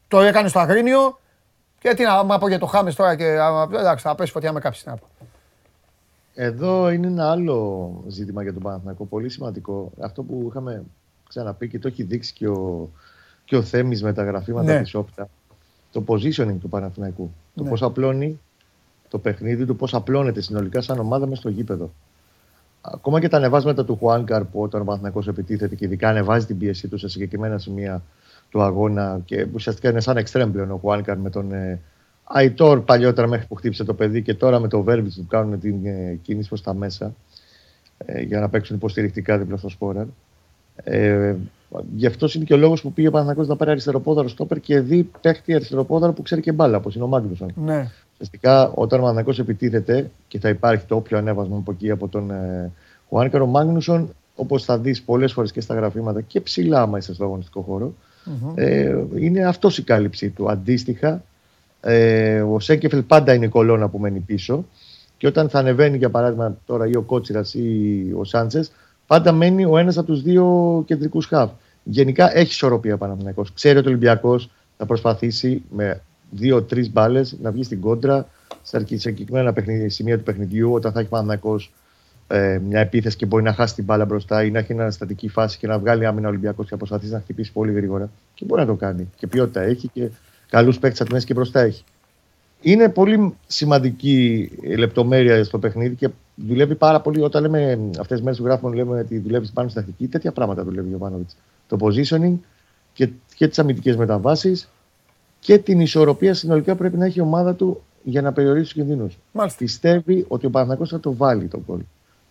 το έκανε στο Αγρίνιο. Και τι να πω για το Χάμες τώρα, και εντάξει, θα πέσει φωτιά με κάποιοι συνάδελφοι. Εδώ είναι ένα άλλο ζήτημα για τον Παναθηναϊκό, πολύ σημαντικό. Αυτό που είχαμε ξαναπεί και το έχει δείξει και ο Θέμης με τα γραφήματα, ναι, της Όπτα. Το positioning του Παναθηναϊκού. Ναι. Το πώς απλώνει το παιχνίδι του, πώς απλώνεται συνολικά σαν ομάδα μες στο γήπεδο. Ακόμα και τα ανεβάσματα του Χουάνκαρ, που όταν ο Παναθηναϊκός επιτίθεται και ειδικά ανεβάζει την πίεσή του σε συγκεκριμένα σημεία του αγώνα, και ουσιαστικά είναι σαν εξτρέμπλεον ο Χουάνκαρ με τον Αϊτόρ παλιότερα μέχρι που χτύπησε το παιδί, και τώρα με τον Βέρμπιτς που κάνουν την κίνηση προς τα μέσα για να παίξουν υποστηρικτικά δίπλα στο Σπόραρ. Γι' αυτό είναι και ο λόγος που πήγε ο Παναθηναϊκός να πάρει αριστεροπόδαρο στόπερ και δει παίχτη αριστεροπόδαρο που ξέρει και μπάλα, όπως είναι ο Μάγκλουσον. Ναι. Ουσιαστικά, όταν ο Παναθηναϊκός επιτίθεται και θα υπάρχει το όποιο ανέβασμα από εκεί από τον Χουάνκαρ, ο Μάγκλουσον, όπως θα δεις πολλές φορές και στα γραφήματα και ψηλά, άμα είσαι στο αγωνιστικό χώρο, είναι αυτός η κάλυψή του. Αντίστοιχα, ο Σέκεφελ πάντα είναι η κολόνα που μένει πίσω, και όταν θα ανεβαίνει, για παράδειγμα, τώρα ή ο Κότσιρας ή ο Σάντσες, πάντα μένει ο ένας από τους δύο κεντρικούς χαφ. Γενικά έχει ισορροπία ο Παναθηναϊκός. Ξέρει ότι ο Ολυμπιακός θα προσπαθήσει με 2-3 μπάλες να βγει στην κόντρα σε συγκεκριμένα σημεία του παιχνιδιού, όταν θα έχει ο Παναθηναϊκός μια επίθεση και μπορεί να χάσει την μπάλα μπροστά ή να έχει μια στατική φάση και να βγάλει άμυνα ο Ολυμπιακός και να προσπαθήσει να χτυπήσει πολύ γρήγορα. Και μπορεί να το κάνει. Και ποιότητα έχει και καλούς παίκτες από την μέση και μπροστά έχει. Είναι πολύ σημαντική λεπτομέρεια στο παιχνίδι και δουλεύει πάρα πολύ. Όταν λέμε αυτές τις μέρες που γράφουμε, λέμε ότι δουλεύει πάνω στην τακτική, τέτοια πράγματα δουλεύει ο Γιωβάνοβιτς. Το positioning και τις αμυντικές μεταβάσεις και την ισορροπία συνολικά πρέπει να έχει η ομάδα του για να περιορίσει τους κινδύνους. Πιστεύει ότι ο Παναθηναϊκός θα το βάλει τον γκολ.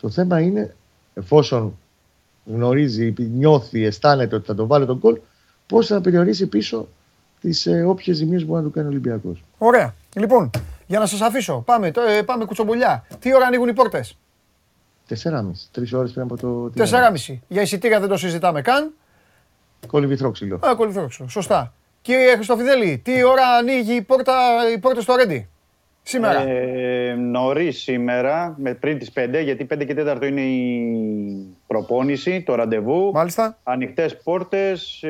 Το θέμα είναι, εφόσον γνωρίζει, νιώθει, αισθάνεται ότι θα το βάλει τον γκολ, πώς θα περιορίσει πίσω τις όποιες ζημίες μπορεί να του κάνει ο Ολυμπιακός. Ωραία. Λοιπόν, για να σας αφήσω, πάμε κουτσομπολιά. Τι ώρα ανοίγουν οι πόρτες? 4:30. 3 ώρες πριν από το. 4:30. Για εισιτήρια δεν το συζητάμε καν. Κολυβηθρόξυλο. Κολυβηθρόξυλο. Σωστά. Κύριε Χριστοφιδέλη, τι ώρα ανοίγει η πόρτα στο Ρέντι σήμερα? Νωρίς σήμερα, πριν τις 5, γιατί 5 και 4 είναι η προπόνηση, το ραντεβού. Μάλιστα. Ανοιχτές πόρτες,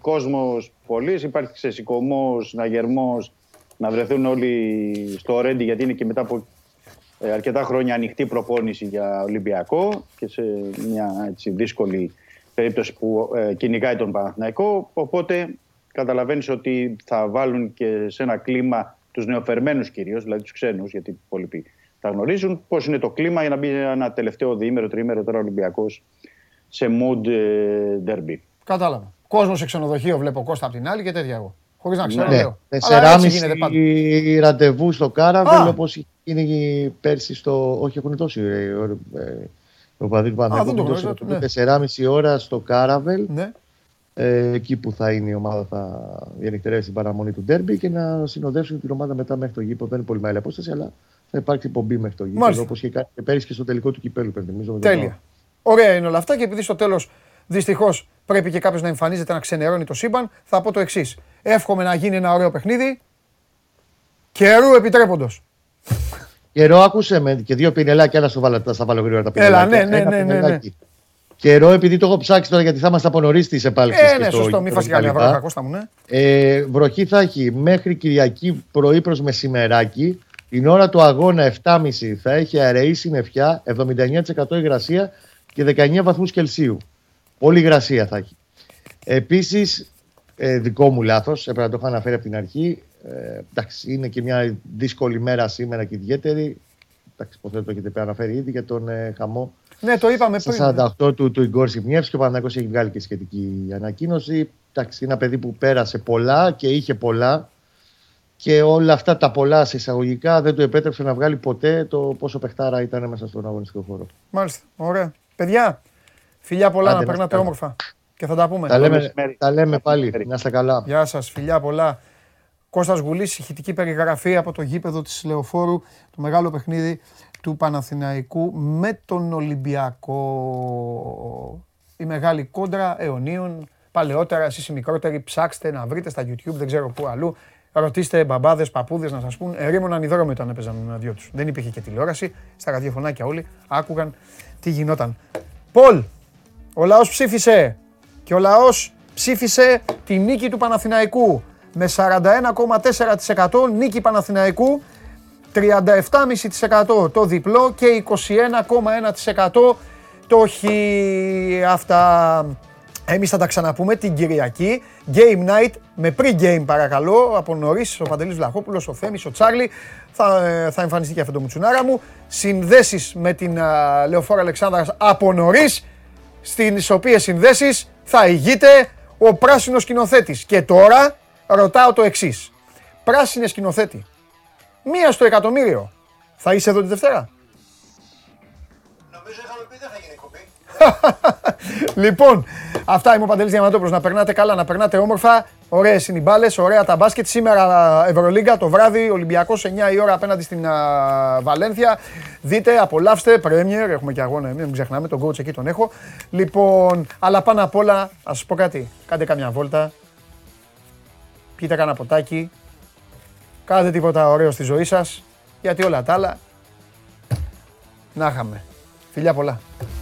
κόσμος πολλής, υπάρχει ξεσηκωμός, ναγερμός, να βρεθούν όλοι στο Ρέντι, γιατί είναι και μετά από αρκετά χρόνια ανοιχτή προπόνηση για Ολυμπιακό και σε μια έτσι, δύσκολη περίπτωση που κυνηγάει τον Παναθηναϊκό. Οπότε καταλαβαίνεις ότι θα βάλουν και σε ένα κλίμα τους νεοφερμένους κυρίως, δηλαδή τους ξένους, γιατί πολλοί θα γνωρίζουν πώς είναι το κλίμα για να μπει ένα τελευταίο διήμερο, τριήμερο τώρα Ολυμπιακός σε mood derby. Κατάλαβα. Κόσμος σε ξενοδοχείο βλέπω, Κώστα απ' την άλλη και τέτοια εγώ. Χωρίς να ξέρω. Ναι. 4:30 ραντεβού στο Κάραβελ, όπως είναι πέρσι στο. Όχι, έχουν τόση. Ο Παδί Παναγιώτο. 4:30 ώρα στο Κάραβελ. Ναι. Εκεί που θα είναι η ομάδα, θα διανυκτερεύσει την παραμονή του ντέρμπι και να συνοδεύσουν την ομάδα μετά μέχρι το γήπεδο. Δεν είναι πολύ μεγάλη απόσταση, αλλά θα υπάρξει πομπή μέχρι το γήπεδο. Όπως είχε κάνει και πέρυσι και στο τελικό του κυπέλου, πενθυμίζω. Τέλεια. Ωραία είναι όλα αυτά και επειδή στο τέλος δυστυχώς πρέπει και κάποιος να εμφανίζεται να ξενερώνει το σύμπαν, θα πω το εξής. Εύχομαι να γίνει ένα ωραίο παιχνίδι. Καιρού επιτρέποντος. Καιρό, άκουσε με και 2 πινελάκια, στα βάλω γρήγορα τα πινελάκια. Ναι. Καιρό, επειδή το έχω ψάξει τώρα γιατί θα είμαστε από νωρίς τις επάλξεις. Ναι, σωστό, μη φας καμία βροχή, Κώστα μου, ναι. Βροχή θα έχει μέχρι Κυριακή πρωί προς μεσημεράκι. Την ώρα του αγώνα 7:30 θα έχει αραιή συννεφιά, 79% υγρασία και 19 βαθμούς Κελσίου. Πολύ υγρασία θα έχει. Επίσης, δικό μου λάθος, έπρεπε να το είχα αναφέρει από την αρχή. Εντάξει, είναι και μια δύσκολη μέρα σήμερα και ιδιαίτερη. Εντάξει, υποθέτω το έχετε αναφέρει ήδη για τον χαμό. Ναι, το είπαμε πριν. 48 του Ίγκορ Σιπνιέφσκι, ο Παναθηναϊκός έχει βγάλει και σχετική ανακοίνωση. Εντάξει, ένα παιδί που πέρασε πολλά και είχε πολλά. Και όλα αυτά τα πολλά σε εισαγωγικά δεν του επέτρεψε να βγάλει ποτέ το πόσο παιχτάρα ήταν μέσα στον αγωνιστικό χώρο. Μάλιστα. Ωραία. Παιδιά, φιλιά πολλά, να περνάτε όμορφα. Και θα τα πούμε. Τα λέμε πάλι. Να είστε καλά. Γεια σας, φιλιά πολλά. Κώστας Γουλής, ηχητική περιγραφή από το γήπεδο της Λεωφόρου, το μεγάλο παιχνίδι του Παναθηναϊκού με τον Ολυμπιακό. Η μεγάλη κόντρα αιωνίων, παλαιότερα, εσείς οι μικρότεροι ψάξτε να βρείτε στα YouTube, δεν ξέρω πού αλλού, ρωτήστε μπαμπάδες, παππούδες να σας πούν, ερήμωναν οι δρόμοι όταν έπαιζαν με δυο τους. Δεν υπήρχε και τηλεόραση, στα ραδιοφωνάκια όλοι άκουγαν τι γινόταν. Πολ, ο λαός ψήφισε και ο λαός ψήφισε τη νίκη του Παναθηναϊκού με 41,4% νίκη Παναθηναϊκού, 37,5% το διπλό και 21,1% το χι. Αυτά εμείς θα τα ξαναπούμε την Κυριακή. Game night με pre-game παρακαλώ από νωρίς. Ο Παντελής Βλαχόπουλος, ο Θέμης, ο Τσάρλι. Θα εμφανιστεί και αυτό το μουτσουνάρα μου. Συνδέσεις με την Λεωφόρο Αλεξάνδρας από νωρίς. Στις οποίες συνδέσεις θα ηγείται ο πράσινος σκηνοθέτης. Και τώρα ρωτάω το εξής. Πράσινε σκηνοθέτη. 1 στο εκατομμύριο. Θα είσαι εδώ τη Δευτέρα? Νομίζω είχαμε πει δεν θα γίνει κομπή. Λοιπόν, αυτά, είμαι ο Παντελής Διαμαντόπουλος. Να περνάτε καλά, να περνάτε όμορφα. Ωραίες είναι οι μπάλες, ωραία τα μπάσκετ. Σήμερα Ευρωλίγκα, το βράδυ Ολυμπιακός 9 η ώρα απέναντι στην Βαλένθια. Δείτε, απολαύστε, πρέμιερ, έχουμε και αγώνα, μην ξεχνάμε, τον coach εκεί τον έχω. Λοιπόν, αλλά πάνω απ' όλα, ας σας πω κάτι. Κάντε καμιά βόλτα, πείτε κανένα ποτάκι. Κάντε τίποτα ωραίο στη ζωή σας, γιατί όλα τα άλλα να είχαμε. Φιλιά πολλά.